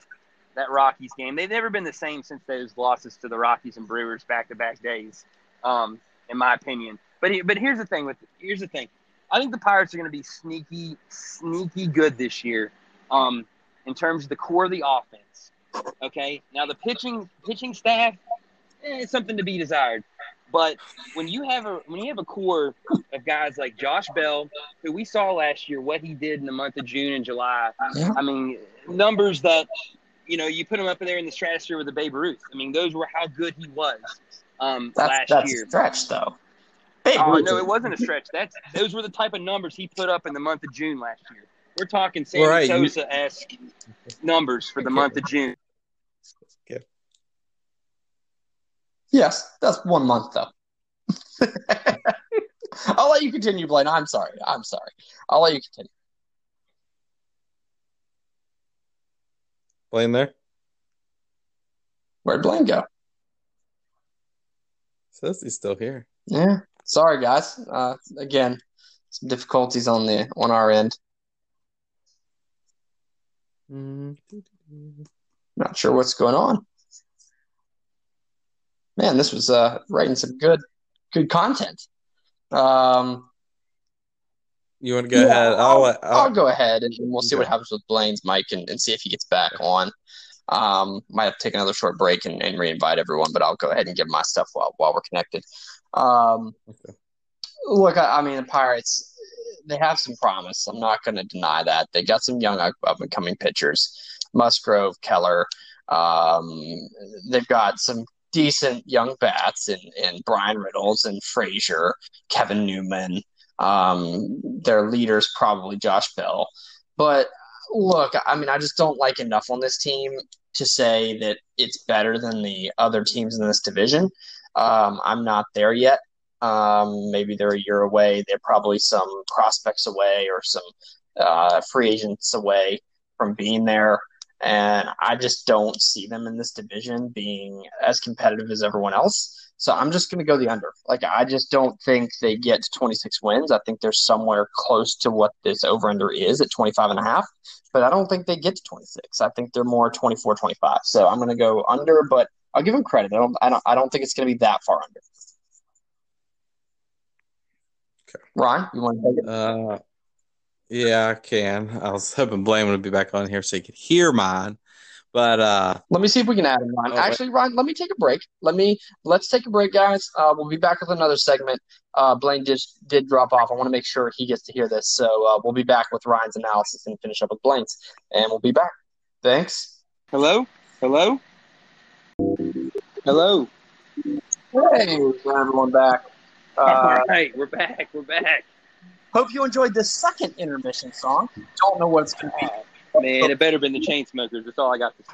That Rockies game, they've never been the same since those losses to the Rockies and Brewers back-to-back days, in my opinion. But here's the thing. I think the Pirates are going to be sneaky good this year in terms of the core of the offense. Okay? Now, the pitching staff, it's something to be desired. But when you have a core of guys like Josh Bell, who we saw last year, what he did in the month of June and July, I mean, numbers that – you know, you put him up in there in the stratosphere with the Babe Ruth. I mean, those were how good he was last year. That's a stretch, though. No, it wasn't a stretch. Those were the type of numbers he put up in the month of June last year. We're talking Sammy Sosa-esque numbers for the month of June. Okay. Yes, that's 1 month, though. I'll let you continue, Blaine. I'm sorry. I'll let you continue. Blaine there? Where'd Blaine go? Says he's still here. Yeah. Sorry, guys. Again, some difficulties on our end. Not sure what's going on. Man, this was writing some good content. You want to go ahead? I'll go ahead, and we'll see what happens with Blaine's mic and see if he gets back on. Might have to take another short break and re-invite everyone, but I'll go ahead and give my stuff while we're connected. Look, I mean, the Pirates, they have some promise. I'm not going to deny that. They got some young up-and-coming pitchers, Musgrove, Keller. They've got some decent young bats in Brian Riddles and Frazier, Kevin Newman. Their leader's probably Josh Bell. But look, I mean, I just don't like enough on this team to say that it's better than the other teams in this division. I'm not there yet. Maybe they're a year away. They're probably some prospects away or some free agents away from being there. And I just don't see them in this division being as competitive as everyone else. So I'm just going to go the under. Like, I just don't think they get to 26 wins. I think they're somewhere close to what this over-under is at 25.5. But I don't think they get to 26. I think they're more 24, 25. So I'm going to go under, but I'll give them credit. I don't think it's going to be that far under. Okay. Ron, you want to take it? Yeah, I can. I was hoping Blaine would be back on here so he could hear mine. But let me see if we can add him, Ron. Ron, let me take a break. Let's take a break, guys. We'll be back with another segment. Blaine did drop off. I want to make sure he gets to hear this. So we'll be back with Ryan's analysis and finish up with Blaine's, and we'll be back. Thanks. Hello. Hey, we got everyone back. All right, we're back. Hope you enjoyed the second intermission song. Don't know what it's going to be. Man, it better have been the Chainsmokers. That's all I got to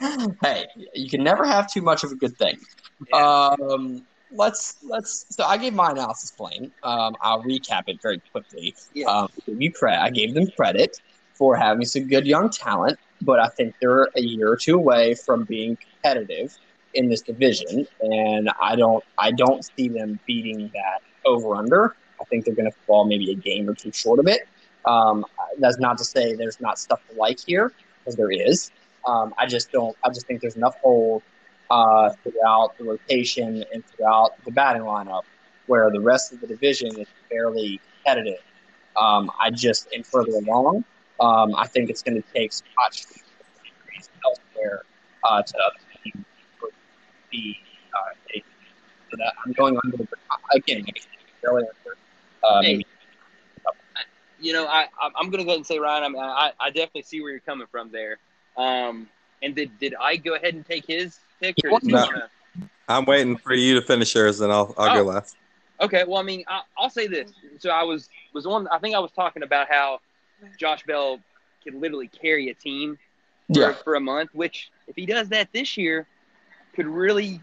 say. Hey, you can never have too much of a good thing. Yeah. Let's. So I gave my analysis, Blaine. I'll recap it very quickly. Yeah. I gave them credit for having some good young talent, but I think they're a year or two away from being competitive in this division, and I don't see them beating that over/under. I think they're going to fall maybe a game or two short of it. That's not to say there's not stuff to like here, because there is. I just think there's enough holes throughout the rotation and throughout the batting lineup where the rest of the division is fairly competitive. And further along, I think it's going to take Scott Kingery elsewhere to be. So that I'm going under the again. Fairly uncertain. You know, I'm going to go ahead and say, Ryan, I definitely see where you're coming from there. And did I go ahead and take his pick? Or no. I'm waiting for you to finish yours, and I'll go last. Okay, well, I mean, I'll say this. So I was on – I think I was talking about how Josh Bell could literally carry a team for a month, which if he does that this year could really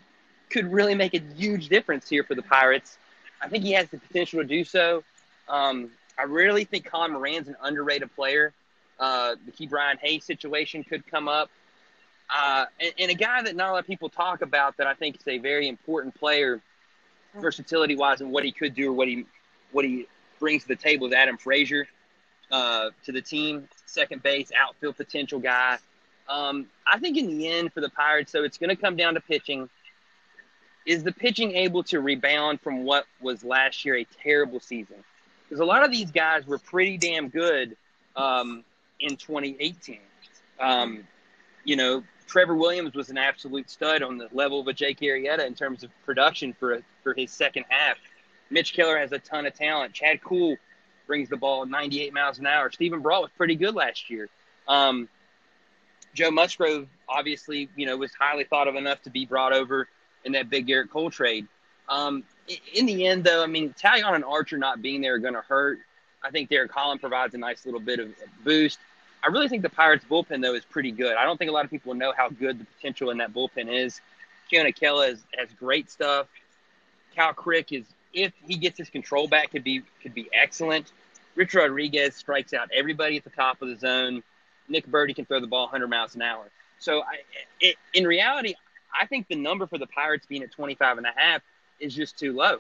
make a huge difference here for the Pirates. I think he has the potential to do so. I really think Colin Moran's an underrated player. The Key Brian Hayes situation could come up. And a guy that not a lot of people talk about that I think is a very important player versatility-wise and what he could do or what he brings to the table is Adam Frazier to the team, second base, outfield potential guy. I think in the end for the Pirates, so it's going to come down to pitching. Is the pitching able to rebound from what was last year a terrible season? Because a lot of these guys were pretty damn good in 2018. You know, Trevor Williams was an absolute stud on the level of a Jake Arrieta in terms of production for his second half. Mitch Keller has a ton of talent. Chad Kuhl brings the ball at 98 miles an hour. Stephen Brault was pretty good last year. Joe Musgrove, obviously, you know, was highly thought of enough to be brought over in that big Garrett Cole trade. In the end, though, I mean, Talion and Archer not being there are going to hurt. I think Derek Holland provides a nice little bit of boost. I really think the Pirates' bullpen, though, is pretty good. I don't think a lot of people know how good the potential in that bullpen is. Keona Kella has great stuff. Cal Crick is, if he gets his control back, could be excellent. Rich Rodriguez strikes out everybody at the top of the zone. Nick Birdie can throw the ball 100 miles an hour. So, in reality, I think the number for the Pirates being at 25.5 is just too low.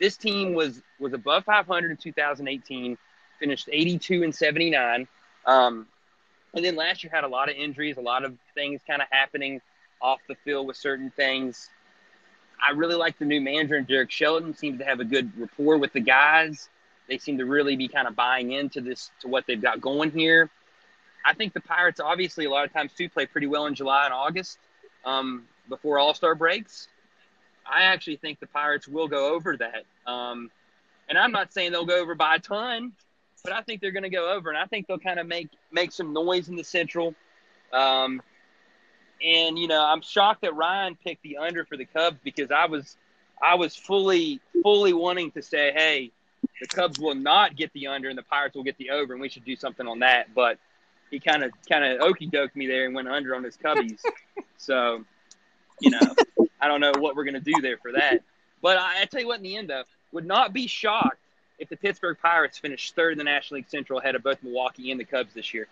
This team was above 500 in 2018, finished 82-79. And then last year had a lot of injuries, a lot of things kind of happening off the field with certain things. I really like the new manager and Derek Shelton. Seems to have a good rapport with the guys. They seem to really be kind of buying into this, to what they've got going here. I think the Pirates, obviously, a lot of times do play pretty well in July and August before All-Star breaks. I actually think the Pirates will go over that. And I'm not saying they'll go over by a ton, but I think they're going to go over, and I think they'll kind of make some noise in the Central. And, you know, I'm shocked that Ryan picked the under for the Cubs, because I was fully wanting to say, hey, the Cubs will not get the under and the Pirates will get the over, and we should do something on that. But he kind of okey-doked me there and went under on his Cubbies. So, you know, I don't know what we're going to do there for that. But I tell you what, in the end, though, would not be shocked if the Pittsburgh Pirates finished third in the National League Central ahead of both Milwaukee and the Cubs this year.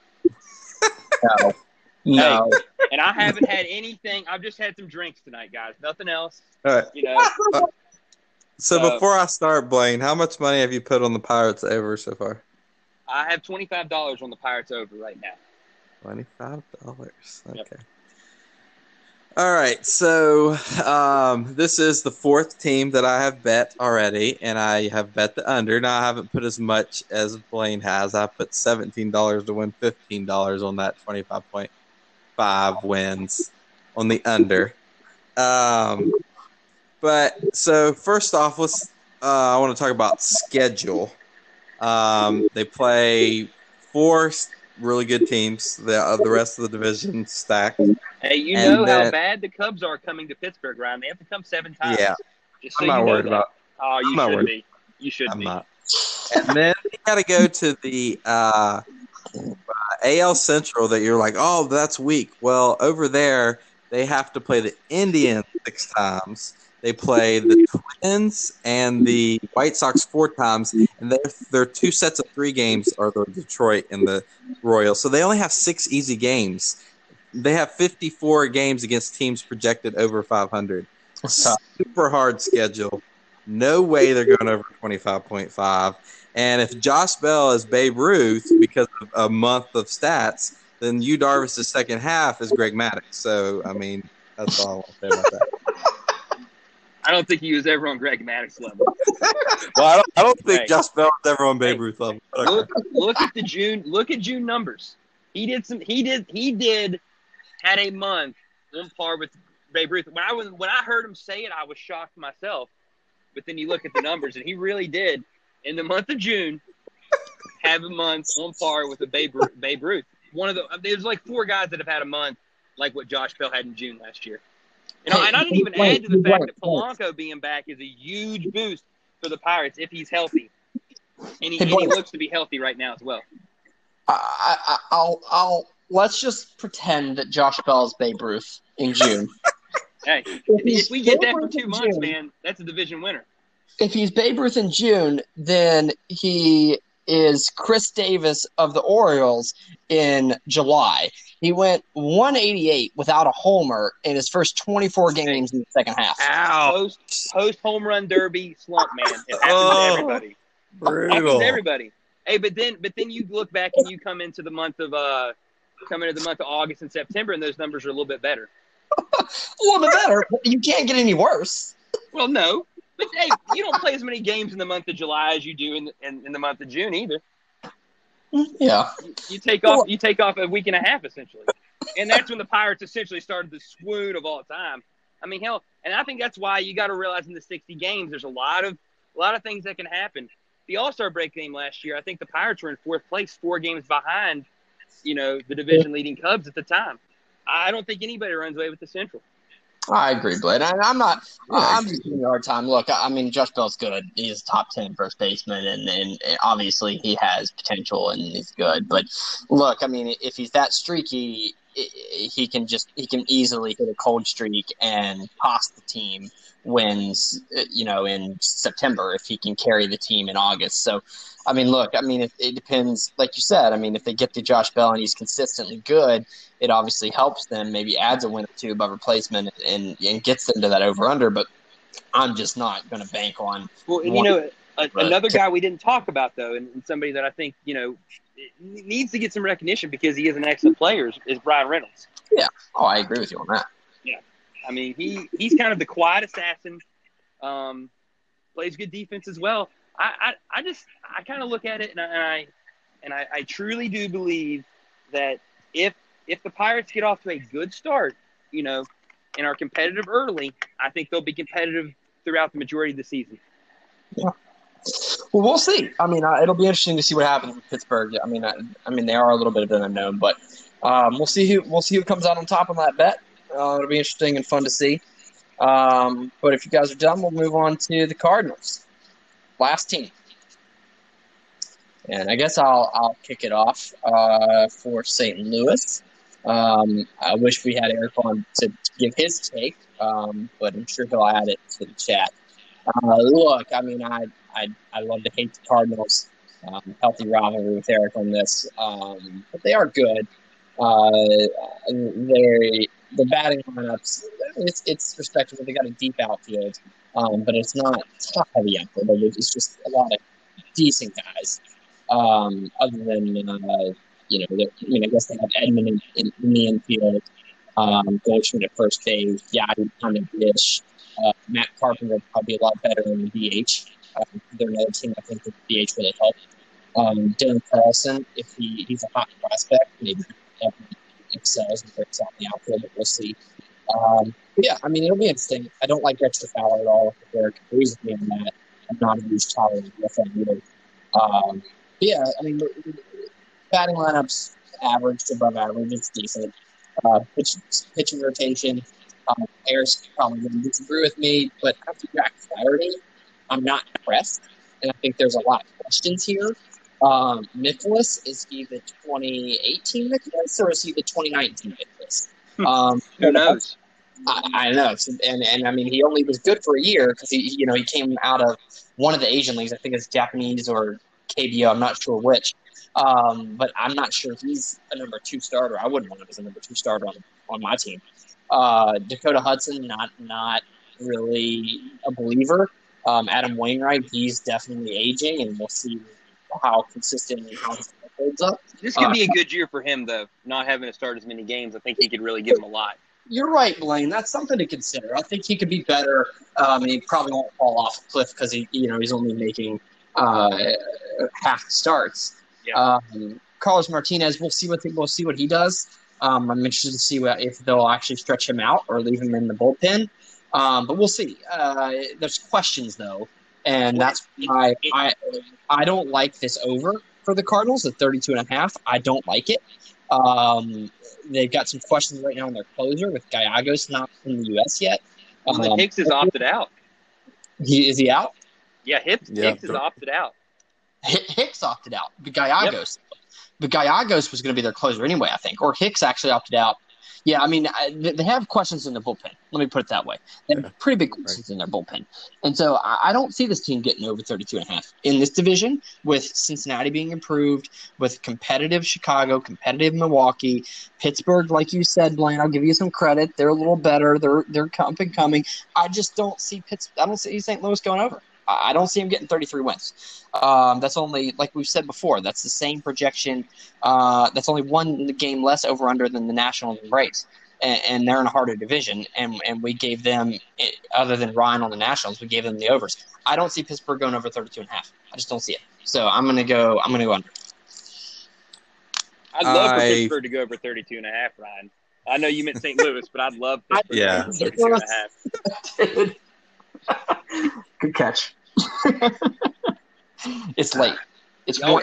No. Hey, and I haven't had anything. I've just had some drinks tonight, guys. Nothing else. All right. You know. So before I start, Blaine, how much money have you put on the Pirates over so far? I have $25 on the Pirates over right now. $25. Okay. Yep. All right. So this is the fourth team that I have bet already, and I have bet the under. Now, I haven't put as much as Blaine has. I put $17 to win $15 on that 25.5 wins on the under. But so first off, I want to talk about schedule. They play four really good teams. The rest of the division stacked. Hey, you and know then, how bad the Cubs are coming to Pittsburgh, Ryan. They have to come 7 times. Yeah, just so I'm not worried about. Oh, you I'm should be. You should I'm be. Not. And then you got to go to the AL Central that you're like, oh, that's weak. Well, over there, they have to play the Indians 6 times. They play the Twins and the White Sox 4 times. And their 2 sets of 3 games are the Detroit and the Royals. So they only have 6 easy games. They have 54 games against teams projected over 500. Super hard schedule. No way they're going over 25.5. And if Josh Bell is Babe Ruth because of a month of stats, then Yu Darvish's second half is Greg Maddux. So, I mean, that's all I want to say about that. I don't think he was ever on Greg Maddux level. Well, I don't think Josh Bell was ever on Babe Ruth level. Okay. Look at June numbers. He had a month on par with Babe Ruth. When I heard him say it, I was shocked myself. But then you look at the numbers, and he really did. In the month of June, have a month on par with a Babe Ruth. There's like 4 guys that have had a month like what Josh Bell had in June last year. And I didn't even add to the fact that Polanco being back is a huge boost for the Pirates if he's healthy. And he looks to be healthy right now as well. I'll let's just pretend that Josh Bell's Babe Ruth in June. Hey, if we get that for 2 months, man, that's a division winner. If he's Babe Ruth in June, then he is Chris Davis of the Orioles in July. He went 188 without a homer in his first 24 games in the second half. Ow. Post home run derby slump, man. It happens to everybody. Brutal. It happens to everybody. Hey, but then you look back and you come into the month of August and September, and those numbers are a little bit better. A little bit better. You can't get any worse. Well, no. But, hey, you don't play as many games in the month of July as you do in the month of June either. Yeah. You take off a week and a half, essentially. And that's when the Pirates essentially started the swoon of all time. I mean, hell, and I think that's why you got to realize in the 60 games there's a lot of things that can happen. The All-Star break game last year, I think the Pirates were in 4th place, 4 games behind, you know, the division-leading Cubs at the time. I don't think anybody runs away with the Central. I agree, Blade. I'm just giving you a hard time. Look, I mean, Josh Bell's good. He's a top 10 first baseman, and obviously he has potential and he's good. But look, I mean, if he's that streaky, he can easily hit a cold streak and cost the team wins, you know, in September if he can carry the team in August. So, I mean, look, I mean, it depends. Like you said, I mean, if they get to Josh Bell and he's consistently good, it obviously helps them, maybe adds a win or 2 above replacement and gets them to that over-under. But I'm just not going to bank on. Well, you know, another guy we didn't talk about, though, and somebody that I think, you know, needs to get some recognition because he is an excellent player is Brian Reynolds. Yeah. Oh, I agree with you on that. Yeah. I mean, he's kind of the quiet assassin. Plays good defense as well. I kind of look at it, and I truly do believe that if the Pirates get off to a good start, you know, and are competitive early, I think they'll be competitive throughout the majority of the season. Yeah. Well, we'll see. I mean, it'll be interesting to see what happens with Pittsburgh. I mean, I mean, they are a little bit of an unknown, but we'll see who comes out on top of that bet. It'll be interesting and fun to see. But if you guys are done, we'll move on to the Cardinals, last team. And I guess I'll kick it off for St. Louis. I wish we had Eric on to give his take, but I'm sure he'll add it to the chat. Look, I mean, I love to hate the Cardinals. Healthy rivalry with Eric on this, but they are good. The batting lineups, it's respectable. They got a deep outfield, but it's not top heavy outfield. It's just a lot of decent guys. Other than I guess they have Edmund in the infield, Goldschmidt at first base, Yadi on the dish. Matt Carpenter would probably be a lot better in the DH. They're another team I think that the DH really helped. Dylan Carlson, if he's a hot prospect, maybe excels and breaks out in the outfield, but we'll see. Yeah, I mean, it'll be interesting. I don't like Dexter Fowler at all. If Eric agrees with me on that, I'm not a huge tolerant of that either. Yeah, I mean, batting lineups average to above average. It's decent. Pitching rotation. Harris probably wouldn't disagree with me, but after Jack Flaherty, I'm not impressed, and I think there's a lot of questions here. Nicholas, is he the 2018 Nicholas or is he the 2019 Nicholas? Who knows? I know, and I mean, he only was good for a year because he came out of one of the Asian leagues. I think it's Japanese or KBO. I'm not sure which. But I'm not sure he's a number two starter. I wouldn't want him as a number two starter on my team. Dakota Hudson, not really a believer. Adam Wainwright, he's definitely aging, and we'll see how consistent and how he holds up. This could be a good year for him, though, not having to start as many games. I think he could really give him a lot. You're right, Blaine. That's something to consider. I think he could be better. He probably won't fall off a cliff because he's only making half starts. Yeah. Carlos Martinez, we'll see what he does. I'm interested to see if they'll actually stretch him out or leave him in the bullpen. But we'll see. There's questions, though, and that's why I don't like this over for the Cardinals at 32.5. I don't like it. They've got some questions right now in their closer with Gallegos not in the U.S. yet. Hicks is opted out. Is he out? Yeah, Hicks is opted out. Hicks opted out. Gallegos. Yep. But Gallegos was going to be their closer anyway, I think. Or Hicks actually opted out. Yeah, I mean, they have questions in the bullpen. Let me put it that way. They have pretty big questions in their bullpen. And so I don't see this team getting over 32.5 in this division with Cincinnati being improved, with competitive Chicago, competitive Milwaukee, Pittsburgh, like you said, Blaine, I'll give you some credit. They're a little better. They're up and coming. I just don't see I don't see St. Louis going over. I don't see him getting 33 wins. That's only, like we've said before, that's the same projection. That's only one game less over-under than the National League Braves. And they're in a harder division. And we gave them, other than Ryan on the Nationals, we gave them the overs. I don't see Pittsburgh going over 32.5. I just don't see it. So I'm going to go under. I'd love for Pittsburgh to go over 32.5, Ryan. I know you meant St. Louis, but I'd love Pittsburgh to go over 32.5. Good catch. It's late. It's 1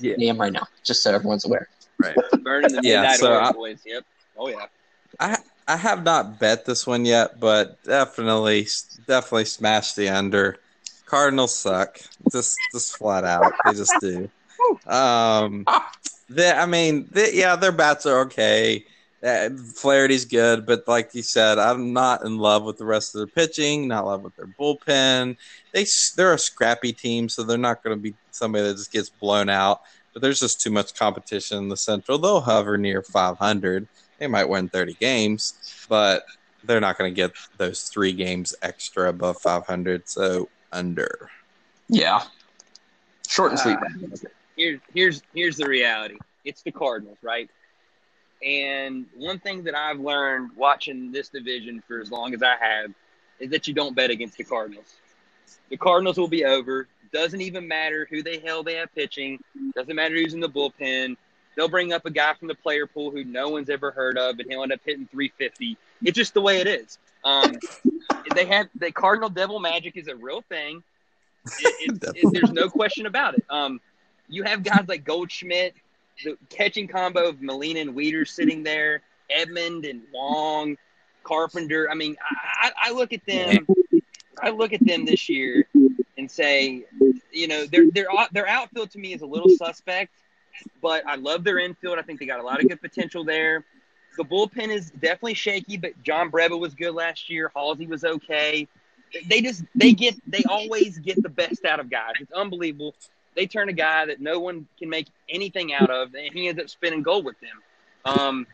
p.m. right now, just so everyone's aware. Right. Burning the midnight oil, boys. Yep. Oh, yeah. I have not bet this one yet, but definitely smash the under. Cardinals suck. Just flat out. They just do. Their bats are okay. Flaherty's good, but like you said, I'm not in love with the rest of their pitching, not in love with their bullpen. They're a scrappy team, so they're not going to be somebody that just gets blown out. But there's just too much competition in the Central. They'll hover near 500. They might win 30 games, but they're not going to get those 3 games extra above 500, so under. Yeah. Short and sweet. Here's the reality. It's the Cardinals, right? And one thing that I've learned watching this division for as long as I have is that you don't bet against the Cardinals. The Cardinals will be over. Doesn't even matter who the hell they have pitching. Doesn't matter who's in the bullpen. They'll bring up a guy from the player pool who no one's ever heard of, and he'll end up hitting 350. It's just the way it is. They have the Cardinal Devil Magic is a real thing. There's no question about it. You have guys like Goldschmidt, the catching combo of Molina and Wieder sitting there, Edmund and Wong, Carpenter. I mean, I look at them. I look at them this year and say, you know, their outfield to me is a little suspect, but I love their infield. I think they got a lot of good potential there. The bullpen is definitely shaky, but John Brebbia was good last year. Halsey was okay. They always get the best out of guys. It's unbelievable. They turn a guy that no one can make anything out of, and he ends up spinning gold with them.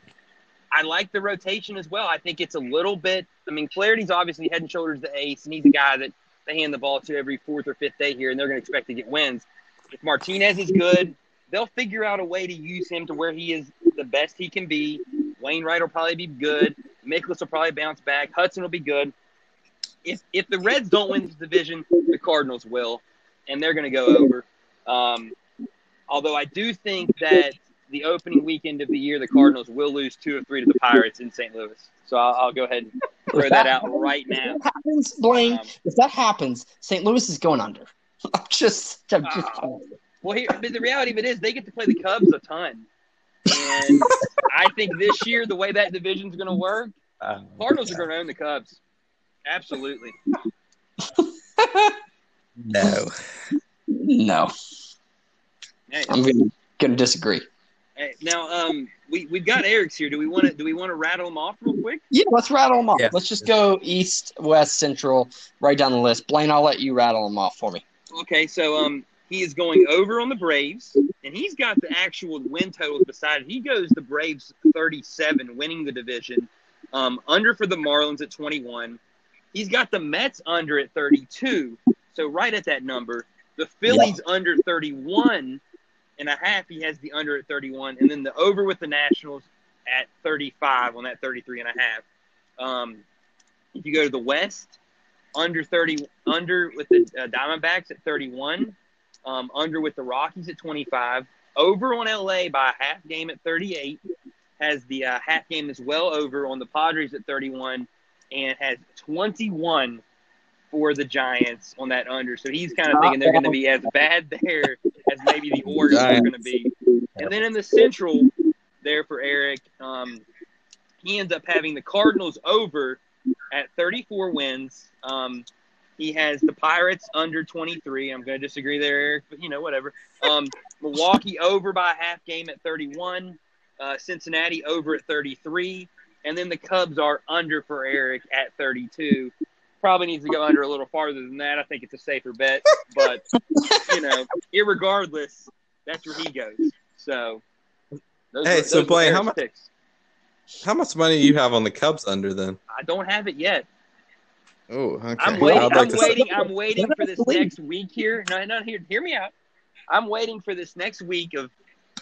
I like the rotation as well. I think it's a little bit – I mean, Flaherty's obviously head and shoulders the ace, and he's a guy that they hand the ball to every fourth or fifth day here, and they're going to expect to get wins. If Martinez is good, they'll figure out a way to use him to where he is the best he can be. Wainwright will probably be good. Mikolas will probably bounce back. Hudson will be good. If the Reds don't win this division, the Cardinals will, and they're going to go over. Although I do think that the opening weekend of the year, the Cardinals will lose 2 of 3 to the Pirates in St. Louis. So I'll go ahead and throw that out right now. If that happens, Blaine, if that happens, St. Louis is going under. Well, here, the reality of it is they get to play the Cubs a ton. And I think this year, the way that division's going to work, Cardinals are going to own the Cubs. Absolutely. No. Hey, I'm going to disagree. Hey, now, we've got Eric's here. Do we want to rattle them off real quick? Yeah, let's rattle them off. Yeah. Let's just go East, West, Central, right down the list. Blaine, I'll let you rattle them off for me. Okay, so he is going over on the Braves, and he's got the actual win totals beside it. He goes the Braves 37, winning the division. Under for the Marlins at 21. He's got the Mets under at 32, so right at that number. The Phillies under 31.5. He has the under at 31, and then the over with the Nationals at 35 on that 33.5. If you go to the West, under with the Diamondbacks at 31, under with the Rockies at 25, over on LA by a half game at 38, has the half game as well over on the Padres at 31, and has 21 for the Giants on that under. So he's kind of thinking they're going to be as bad there as maybe the Orioles are going to be. And then in the Central there for Eric, he ends up having the Cardinals over at 34 wins. He has the Pirates under 23. I'm going to disagree there, Eric, but, you know, whatever. Milwaukee over by a half game at 31. Cincinnati over at 33. And then the Cubs are under for Eric at 32. Probably needs to go under a little farther than that. I think it's a safer bet. But, you know, irregardless, that's where he goes. So, Blaine, how much money do you have on the Cubs under then? I don't have it yet. Oh, okay. I'm waiting for this next week here. No, hear me out. I'm waiting for this next week of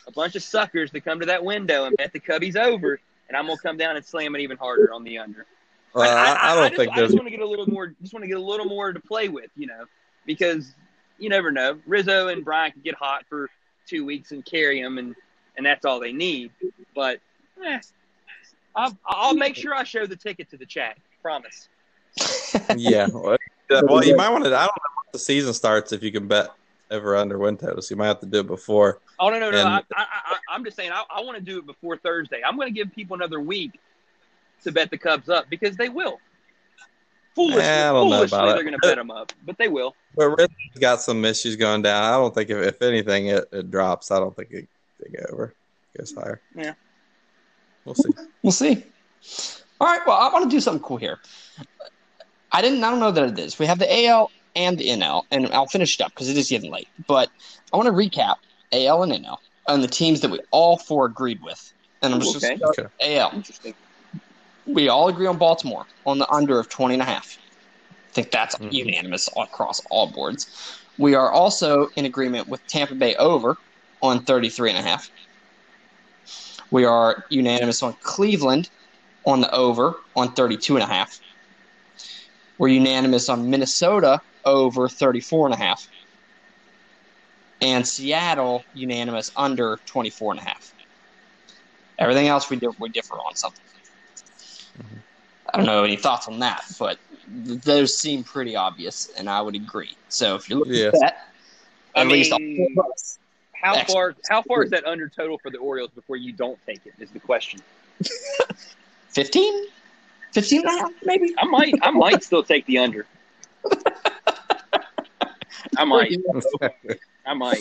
a bunch of suckers to come to that window and bet the Cubbies over, and I'm going to come down and slam it even harder on the under. I just want to get a little more. Just want to get a little more to play with, you know, because you never know. Rizzo and Brian can get hot for 2 weeks and carry them, and that's all they need. But I'll make sure I show the ticket to the chat. Promise. Yeah. Well, you might want to. I don't know if the season starts if you can bet over under win totals. You might have to do it before. Oh no! I'm just saying I want to do it before Thursday. I'm going to give people another week to bet the Cubs up because they will. Foolishly, they're going to bet them up, but they will. But Rizzo's got some issues going down. I don't think if anything it drops. I don't think it goes over. It goes higher. Yeah, we'll see. All right. Well, I want to do something cool here. I don't know that it is. We have the AL and the NL, and I'll finish it up because it is getting late. But I want to recap AL and NL on the teams that we all four agreed with, and I'm just going to start AL. Interesting. We all agree on Baltimore on the under of 20.5. I think that's unanimous across all boards. We are also in agreement with Tampa Bay over on 33.5. We are unanimous on Cleveland on the over on 32.5. We're unanimous on Minnesota over 34.5. And Seattle unanimous under 24.5. Everything else we differ on something. Mm-hmm. I don't know any thoughts on that, but those seem pretty obvious, and I would agree. So if you're looking at that, at least how far is that under total for the Orioles before you don't take it is the question. 15? 15.5, maybe? I might still take the under. I might.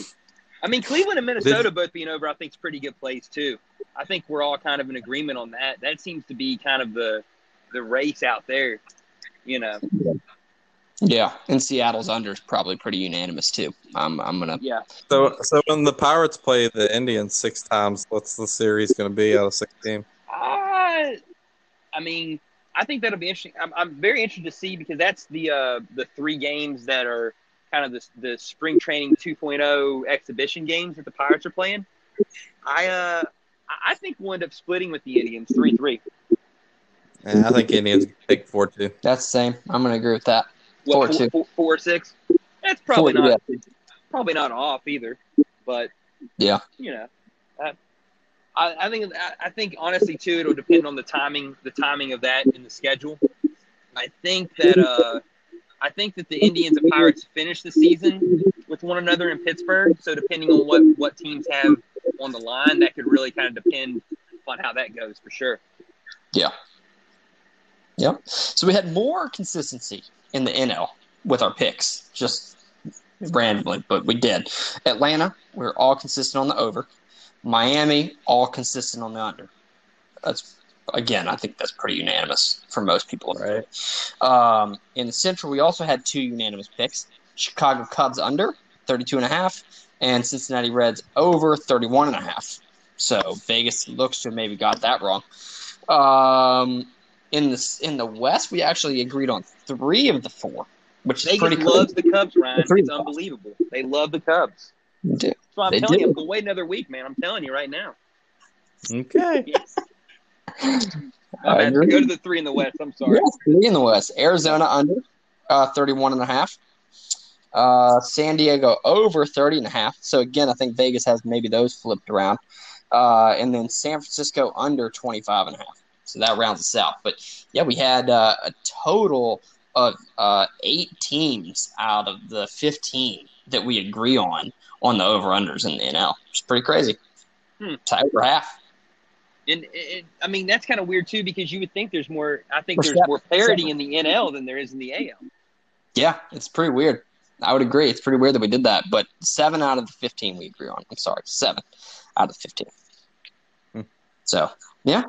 I mean, Cleveland and Minnesota both being over, I think, is pretty good plays too. I think we're all kind of in agreement on that. That seems to be kind of the race out there, you know. Yeah, and Seattle's under is probably pretty unanimous too. I'm gonna. Yeah. So when the Pirates play the Indians 6 times, what's the series going to be out of 16? I mean, I think that'll be interesting. I'm very interested to see because that's the 3 games that are kind of the spring training 2.0 exhibition games that the Pirates are playing. I think we'll end up splitting with the Indians 3-3. Yeah, I think Indians take 4-2. That's the same. I'm going to agree with that. 4-2. 4-6. That's probably not off either. But yeah, you know, I think honestly too, it'll depend on the timing of that in the schedule. I think that the Indians and Pirates finish the season with one another in Pittsburgh. So depending on what teams have on the line, that could really kind of depend on how that goes for sure. Yeah. Yep. So we had more consistency in the NL with our picks, just randomly, but we did. Atlanta, we were all consistent on the over. Miami, all consistent on the under. That's again, I think that's pretty unanimous for most people, right? In the Central, we also had 2 unanimous picks: Chicago Cubs under 32.5, and Cincinnati Reds over 31.5. So Vegas looks to have maybe got that wrong. In the West, we actually agreed on 3 of the 4, which Vegas is pretty cool. Loves the Cubs, Ryan. It's unbelievable. They love the Cubs. They do. So I'm telling you, I'm going to wait another week, man. I'm telling you right now. Okay. Yes. I agree. Go to the 3 in the West. I'm sorry. Yes, 3 in the West. Arizona under 31.5. San Diego over 30.5. So, again, I think Vegas has maybe those flipped around. And then San Francisco under 25.5. So that rounds us out. But, yeah, we had a total of 8 teams out of the 15 that we agree on the over-unders in the NL. It's pretty crazy. Tied for half. And, I mean, that's kind of weird, too, because you would think there's more – I think there's more parity in the NL than there is in the AL. Yeah, it's pretty weird. I would agree. It's pretty weird that we did that. But 7 out of the 15 we agree on. I'm sorry, 7 out of the 15. So, yeah.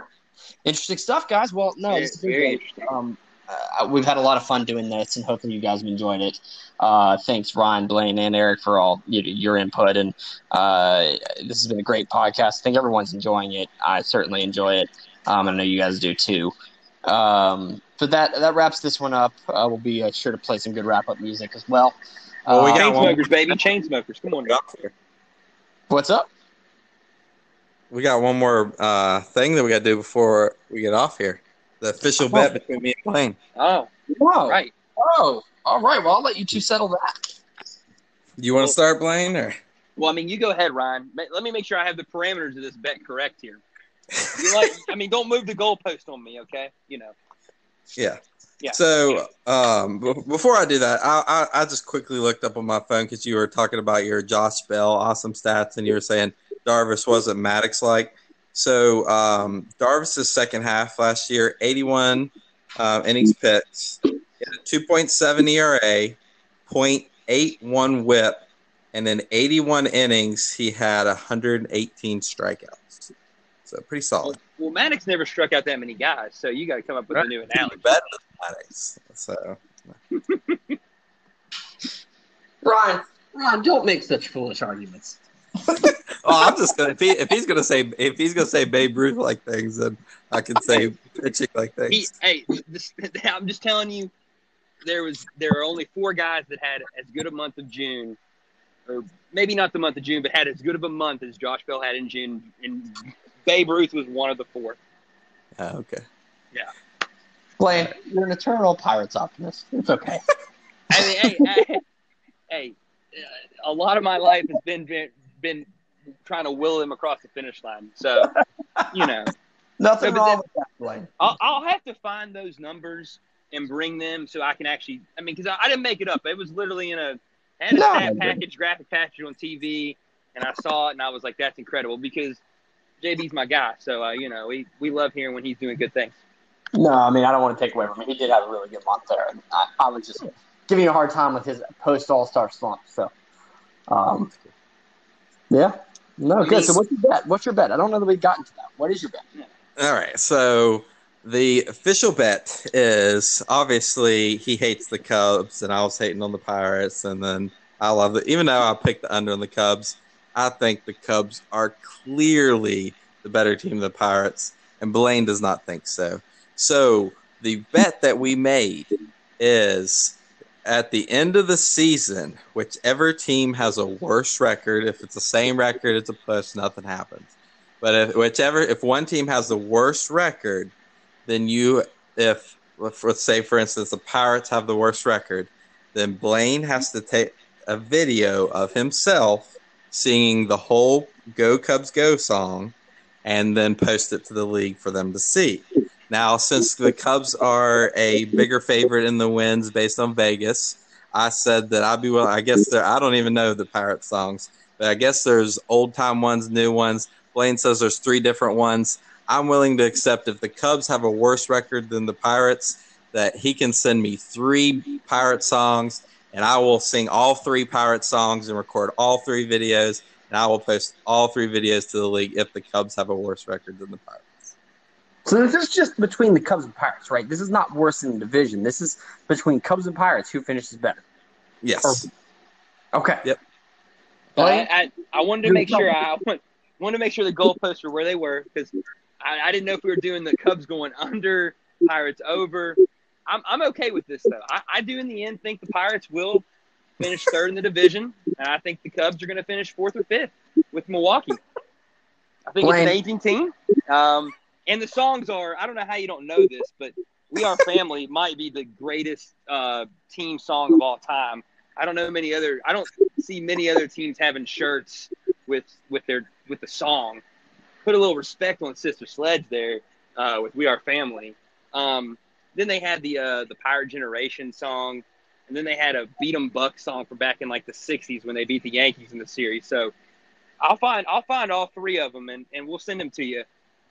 Interesting stuff, guys. Well, no, it's very interesting. We've had a lot of fun doing this, and hopefully you guys have enjoyed it. Thanks, Ryan, Blaine, and Eric for all your input. And this has been a great podcast. I think everyone's enjoying it. I certainly enjoy it. I know you guys do too. But that wraps this one up. We'll be sure to play some good wrap-up music as well. We got Chainsmokers, baby. Chainsmokers. Come on, doctor. What's up? We got one more thing that we got to do before we get off here. The official bet between me and Blaine. Oh, wow. Right. Oh, all right. Well, I'll let you two settle that. You want to start, Blaine? Or? Well, I mean, you go ahead, Ryan. Let me make sure I have the parameters of this bet correct here. Don't move the goalpost on me, okay? You know. Yeah. So before I do that, I just quickly looked up on my phone because you were talking about your Josh Bell awesome stats, and you were saying Darvish wasn't Maddox-like. So, Darvish's second half last year, 81 innings pitched, 2.7 ERA, 0.81 whip, and in 81 innings, he had 118 strikeouts. So, pretty solid. Well, Maddox never struck out that many guys, so you got to come up with a new analogy. Better than Maddox. So. Ryan, don't make such foolish arguments. Oh, I'm just gonna if he's gonna say Babe Ruth like things, then I can say pitching like things. I'm just telling you, there are only 4 guys that had as good a month of June, or maybe not the month of June, but had as good of a month as Josh Bell had in June in Babe Ruth was one of the four. Oh, okay. Yeah. Blaine, you're an eternal Pirates optimist. It's okay. I mean, hey, a lot of my life has been trying to will him across the finish line. So, you know. Nothing wrong with that, Blaine. I'll have to find those numbers and bring them so I can actually – I mean, because I didn't make it up. It was literally in graphic package on TV, and I saw it, and I was like, that's incredible because JB's my guy. So, we love hearing when he's doing good things. No, I mean, I don't want to take away from him. He did have a really good month there. I was just giving you a hard time with his post-All-Star slump. So, yeah. No, good. So what's your bet? I don't know that we've gotten to that. What is your bet? Yeah. All right, so the official bet is obviously he hates the Cubs, and I was hating on the Pirates, and then I love it. Even though I picked the under on the Cubs, I think the Cubs are clearly the better team than the Pirates, and Blaine does not think so. So the bet that we made is at the end of the season, whichever team has a worse record, if it's the same record, it's a push, nothing happens. But if one team has the worst record, then let's say, for instance, the Pirates have the worst record, then Blaine has to take a video of himself singing the whole Go Cubs Go song and then post it to the league for them to see. Now, since the Cubs are a bigger favorite in the wins based on Vegas, I said that I'd be willing. I guess I don't even know the Pirates songs, but I guess there's old-time ones, new ones. Blaine says there's three different ones. I'm willing to accept if the Cubs have a worse record than the Pirates, that he can send me three Pirate songs, and I will sing all three Pirate songs and record all three videos, and I will post all three videos to the league if the Cubs have a worse record than the Pirates. So this is just between the Cubs and Pirates, right? This is not worse in the division. This is between Cubs and Pirates. Who finishes better? Yes. Or, okay. Yep. I wanted to make sure I wanted to make sure the goalposts were where they were because I didn't know if we were doing the Cubs going under, Pirates over. I'm okay with this, though. I do, in the end, think the Pirates will finish third in the division, and I think the Cubs are going to finish fourth or fifth with Milwaukee. I think it's an aging team. And the songs are – I don't know how you don't know this, but We Are Family might be the greatest team song of all time. I don't know many other – I don't see many other teams having shirts with the song. Put a little respect on Sister Sledge there with We Are Family. Then they had the Pirate Generation song, and then they had a Beat 'em Buck song from back in like the 60s when they beat the Yankees in the series. So I'll find all three of them, and we'll send them to you.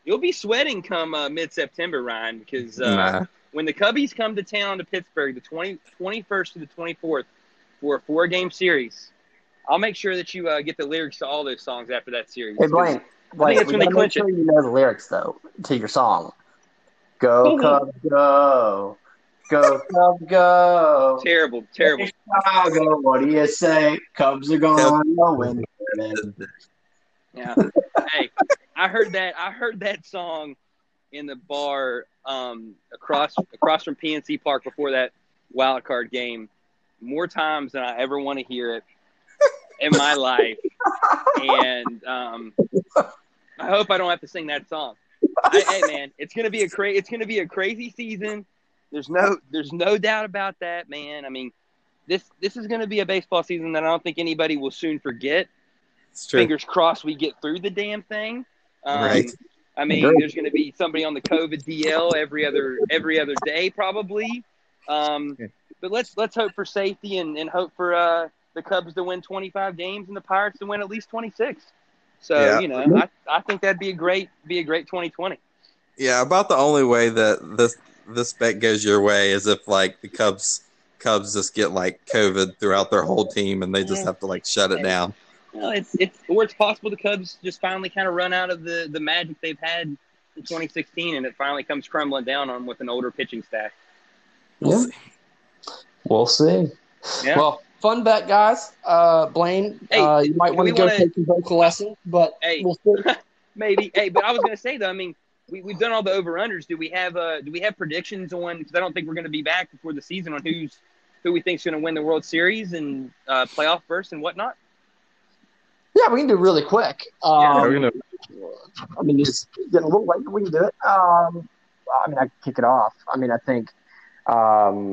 You'll be sweating come mid-September, Ryan, because when the Cubbies come to town to Pittsburgh, the 21st to the 24th for a 4-game series, I'll make sure that you get the lyrics to all those songs after that series. Hey, Blaine. I think it's when they clinch it. You know the lyrics, though, to your song. Go, Cubs, go. Go, Cubs, go. Terrible. Chicago, what do you say? Cubs are going to win. Yeah. Hey, I heard that song in the bar across from PNC Park before that wild card game more times than I ever want to hear it in my life, and I hope I don't have to sing that song. Hey man, it's gonna be a crazy season. There's no doubt about that, man. I mean, this is gonna be a baseball season that I don't think anybody will soon forget. It's true. Fingers crossed we get through the damn thing. Right. I mean, there's gonna be somebody on the COVID DL every other day probably. But let's hope for safety and hope for the Cubs to win 25 games and the Pirates to win at least 26. So, yeah. I think that'd be a great 2020. Yeah, about the only way that this bet goes your way is if like the Cubs just get like COVID throughout their whole team and they just have to like shut it down. No, it's possible the Cubs just finally kind of run out of the magic they've had in 2016 and it finally comes crumbling down on with an older pitching staff. Yeah. We'll see. Yeah. Well, fun bet, guys. Blaine, you might want to go take your vocal lesson, but we'll see. Maybe. Hey, but I was going to say, though, I mean, we've done all the over-unders. Do we have predictions on – because I don't think we're going to be back before the season on who we think is going to win the World Series and playoff berths and whatnot? Yeah, we can do it really quick. I mean, it's getting a little late, but we can do it. I mean, I can kick it off. I mean, I think I won't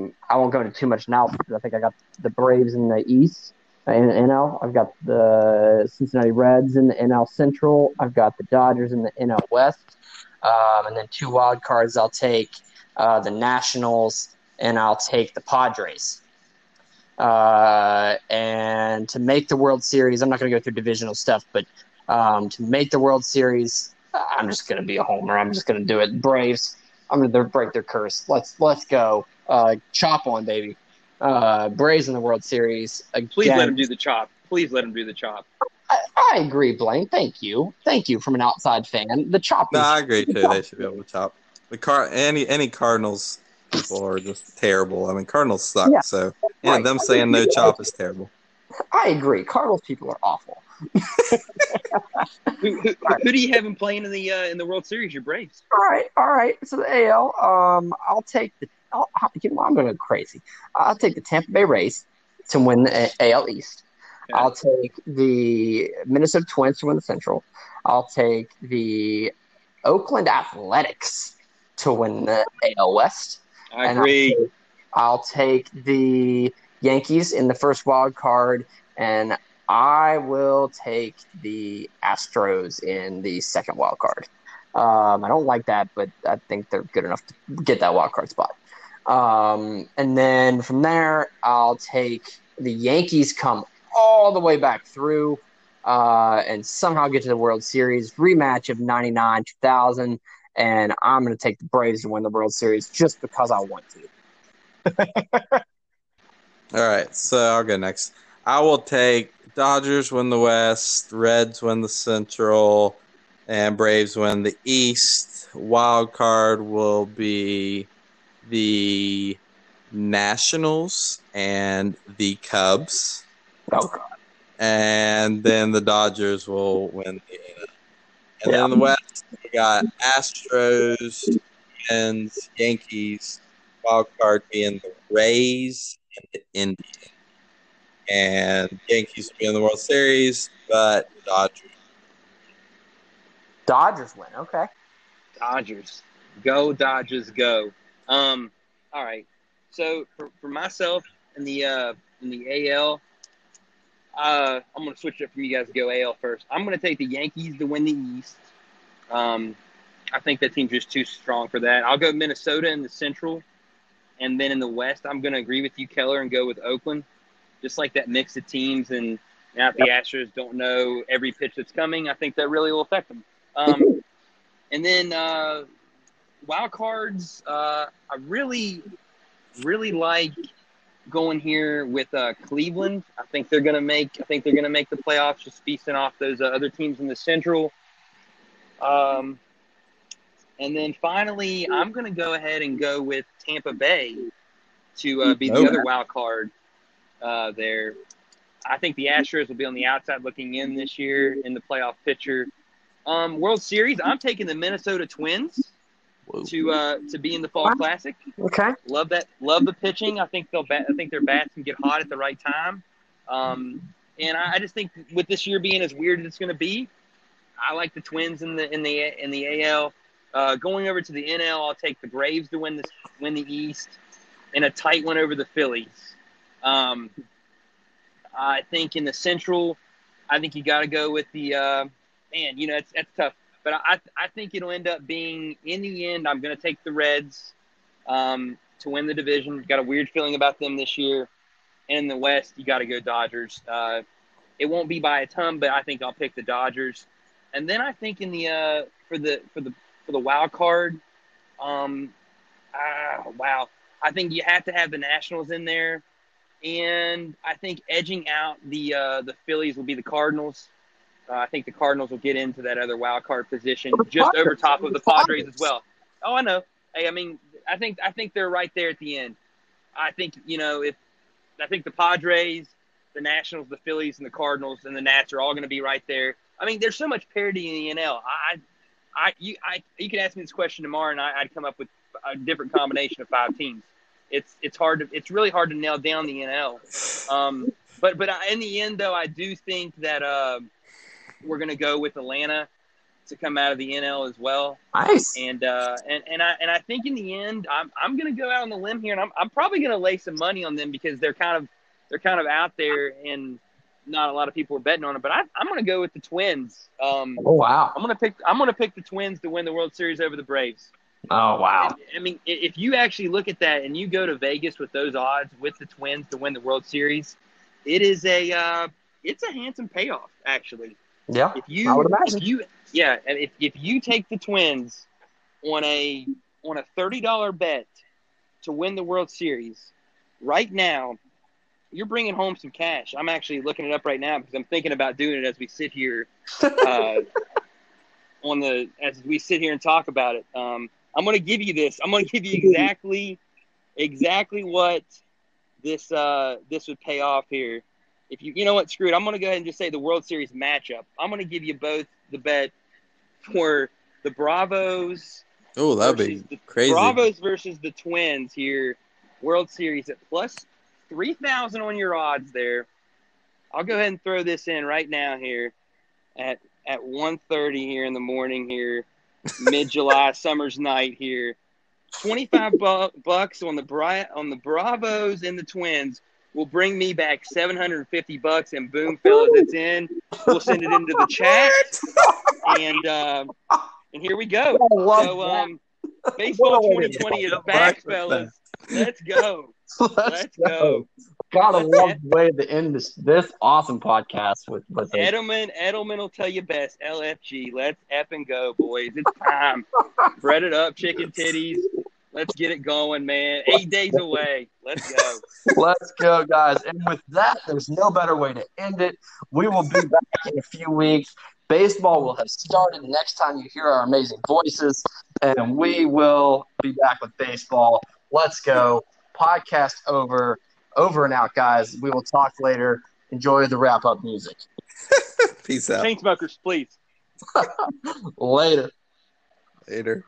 go into too much now because I think I got the Braves in the East, in the NL. I've got the Cincinnati Reds in the NL Central. I've got the Dodgers in the NL West. And then two wild cards. I'll take the Nationals and I'll take the Padres. And to make the World Series, I'm not going to go through divisional stuff, but to make the World Series, I'm just going to be a homer. I'm just going to do it. Braves, I'm going to break their curse. Let's go. Chop on, baby. Braves in the World Series. Again. Please let him do the chop. Please let him do the chop. I agree, Blaine. Thank you. Thank you from an outside fan. The chop is... No, I agree, too. They should be able to chop. Any Cardinals... people are just terrible. I mean, Cardinals suck. Yeah, so, yeah, right. Them saying no chop is terrible. I agree. Cardinals people are awful. Who do you have them playing in the World Series? Your Braves. All right. So the AL. I'll take the. I'm going to go crazy. I'll take the Tampa Bay Rays to win the AL East. Okay. I'll take the Minnesota Twins to win the Central. I'll take the Oakland Athletics to win the AL West. I agree. I'll take the Yankees in the first wild card, and I will take the Astros in the second wild card. I don't like that, but I think they're good enough to get that wild card spot. And then from there, I'll take the Yankees come all the way back through and somehow get to the World Series rematch of 99-2000. And I'm going to take the Braves to win the World Series just because I want to. All right, so I'll go next. I will take Dodgers win the West, Reds win the Central, and Braves win the East. Wild card will be the Nationals and the Cubs. Oh, God. And then the Dodgers will win the NL. And then in the West, we got Astros and Yankees, wild card being the Rays and the Indians. And Yankees will be in the World Series, but Dodgers. Dodgers win, okay. Dodgers. Go, Dodgers, go. All right. So for myself in the AL, I'm going to switch it from you guys to go AL first. I'm going to take the Yankees to win the East. I think that team's just too strong for that. I'll go Minnesota in the Central. And then in the West, I'm going to agree with you, Keller, and go with Oakland. Just like that mix of teams and now if the Astros don't know every pitch that's coming, I think that really will affect them. And then wild cards, I really like – going here with Cleveland. I think they're gonna make the playoffs. Just feasting off those other teams in the Central. And then finally, I'm gonna go ahead and go with Tampa Bay to be the other wild card there. I think the Astros will be on the outside looking in this year in the playoff picture. World Series. I'm taking the Minnesota Twins to be in the Fall Classic. Okay. Love that. Love the pitching. I think their bats can get hot at the right time. And I just think with this year being as weird as it's going to be, I like the Twins in the AL. Going over to the NL, I'll take the Braves to win the East and a tight one over the Phillies. I think in the Central, I think you got to go with the man. You know, that's tough. But I think it'll end up being, in the end, I'm going to take the Reds to win the division. Got a weird feeling about them this year. And in the West, you got to go Dodgers. It won't be by a ton, but I think I'll pick the Dodgers. And then I think in the for the wild card, I think you have to have the Nationals in there. And I think edging out the Phillies will be the Cardinals. I think the Cardinals will get into that other wild card position just over top of the Padres as well. Oh, I know. Hey, I mean, I think they're right there at the end. I think, you know, I think the Padres, the Nationals, the Phillies, and the Cardinals and the Nats are all going to be right there. I mean, there's so much parity in the NL. You could ask me this question tomorrow, and I'd come up with a different combination of five teams. It's really hard to nail down the NL. But in the end, though, I do think that we're going to go with Atlanta to come out of the NL as well. Nice. And I think in the end, I'm going to go out on the limb here, and I'm probably going to lay some money on them because they're kind of out there, and not a lot of people are betting on it. But I'm going to go with the Twins. Oh wow! I'm going to pick the Twins to win the World Series over the Braves. Oh wow! I mean, if you actually look at that and you go to Vegas with those odds with the Twins to win the World Series, it is a handsome payoff, actually. Yeah, I would imagine. If you take the Twins on a $30 bet to win the World Series right now, you're bringing home some cash. I'm actually looking it up right now because I'm thinking about doing it as we sit here, as we sit here and talk about it. I'm going to give you this. I'm going to give you exactly what this would pay off here. If you know what, screw it. I'm going to go ahead and just say the World Series matchup. I'm going to give you both the bet for the Bravos. Oh, that'd be crazy. Bravos versus the Twins here. World Series at plus 3,000 on your odds there. I'll go ahead and throw this in right now here at 1:30 here in the morning here, mid-July summer's night here. $25 on the Bravos and the Twins will bring me back $750, and boom, fellas, it's in. We'll send it into the chat, and here we go. So, baseball 2020 is back, fellas. Let's go. Let's go. Gotta love the way to end this awesome podcast with Edelman will tell you best. LFG. Let's effing go, boys. It's time. Bread it up, chicken titties. Let's get it going, man. 8 days away. Let's go. Let's go, guys. And with that, there's no better way to end it. We will be back in a few weeks. Baseball will have started the next time you hear our amazing voices, and we will be back with baseball. Let's go. Podcast over. Over and out, guys. We will talk later. Enjoy the wrap-up music. Peace out. Chainsmokers, please. Later.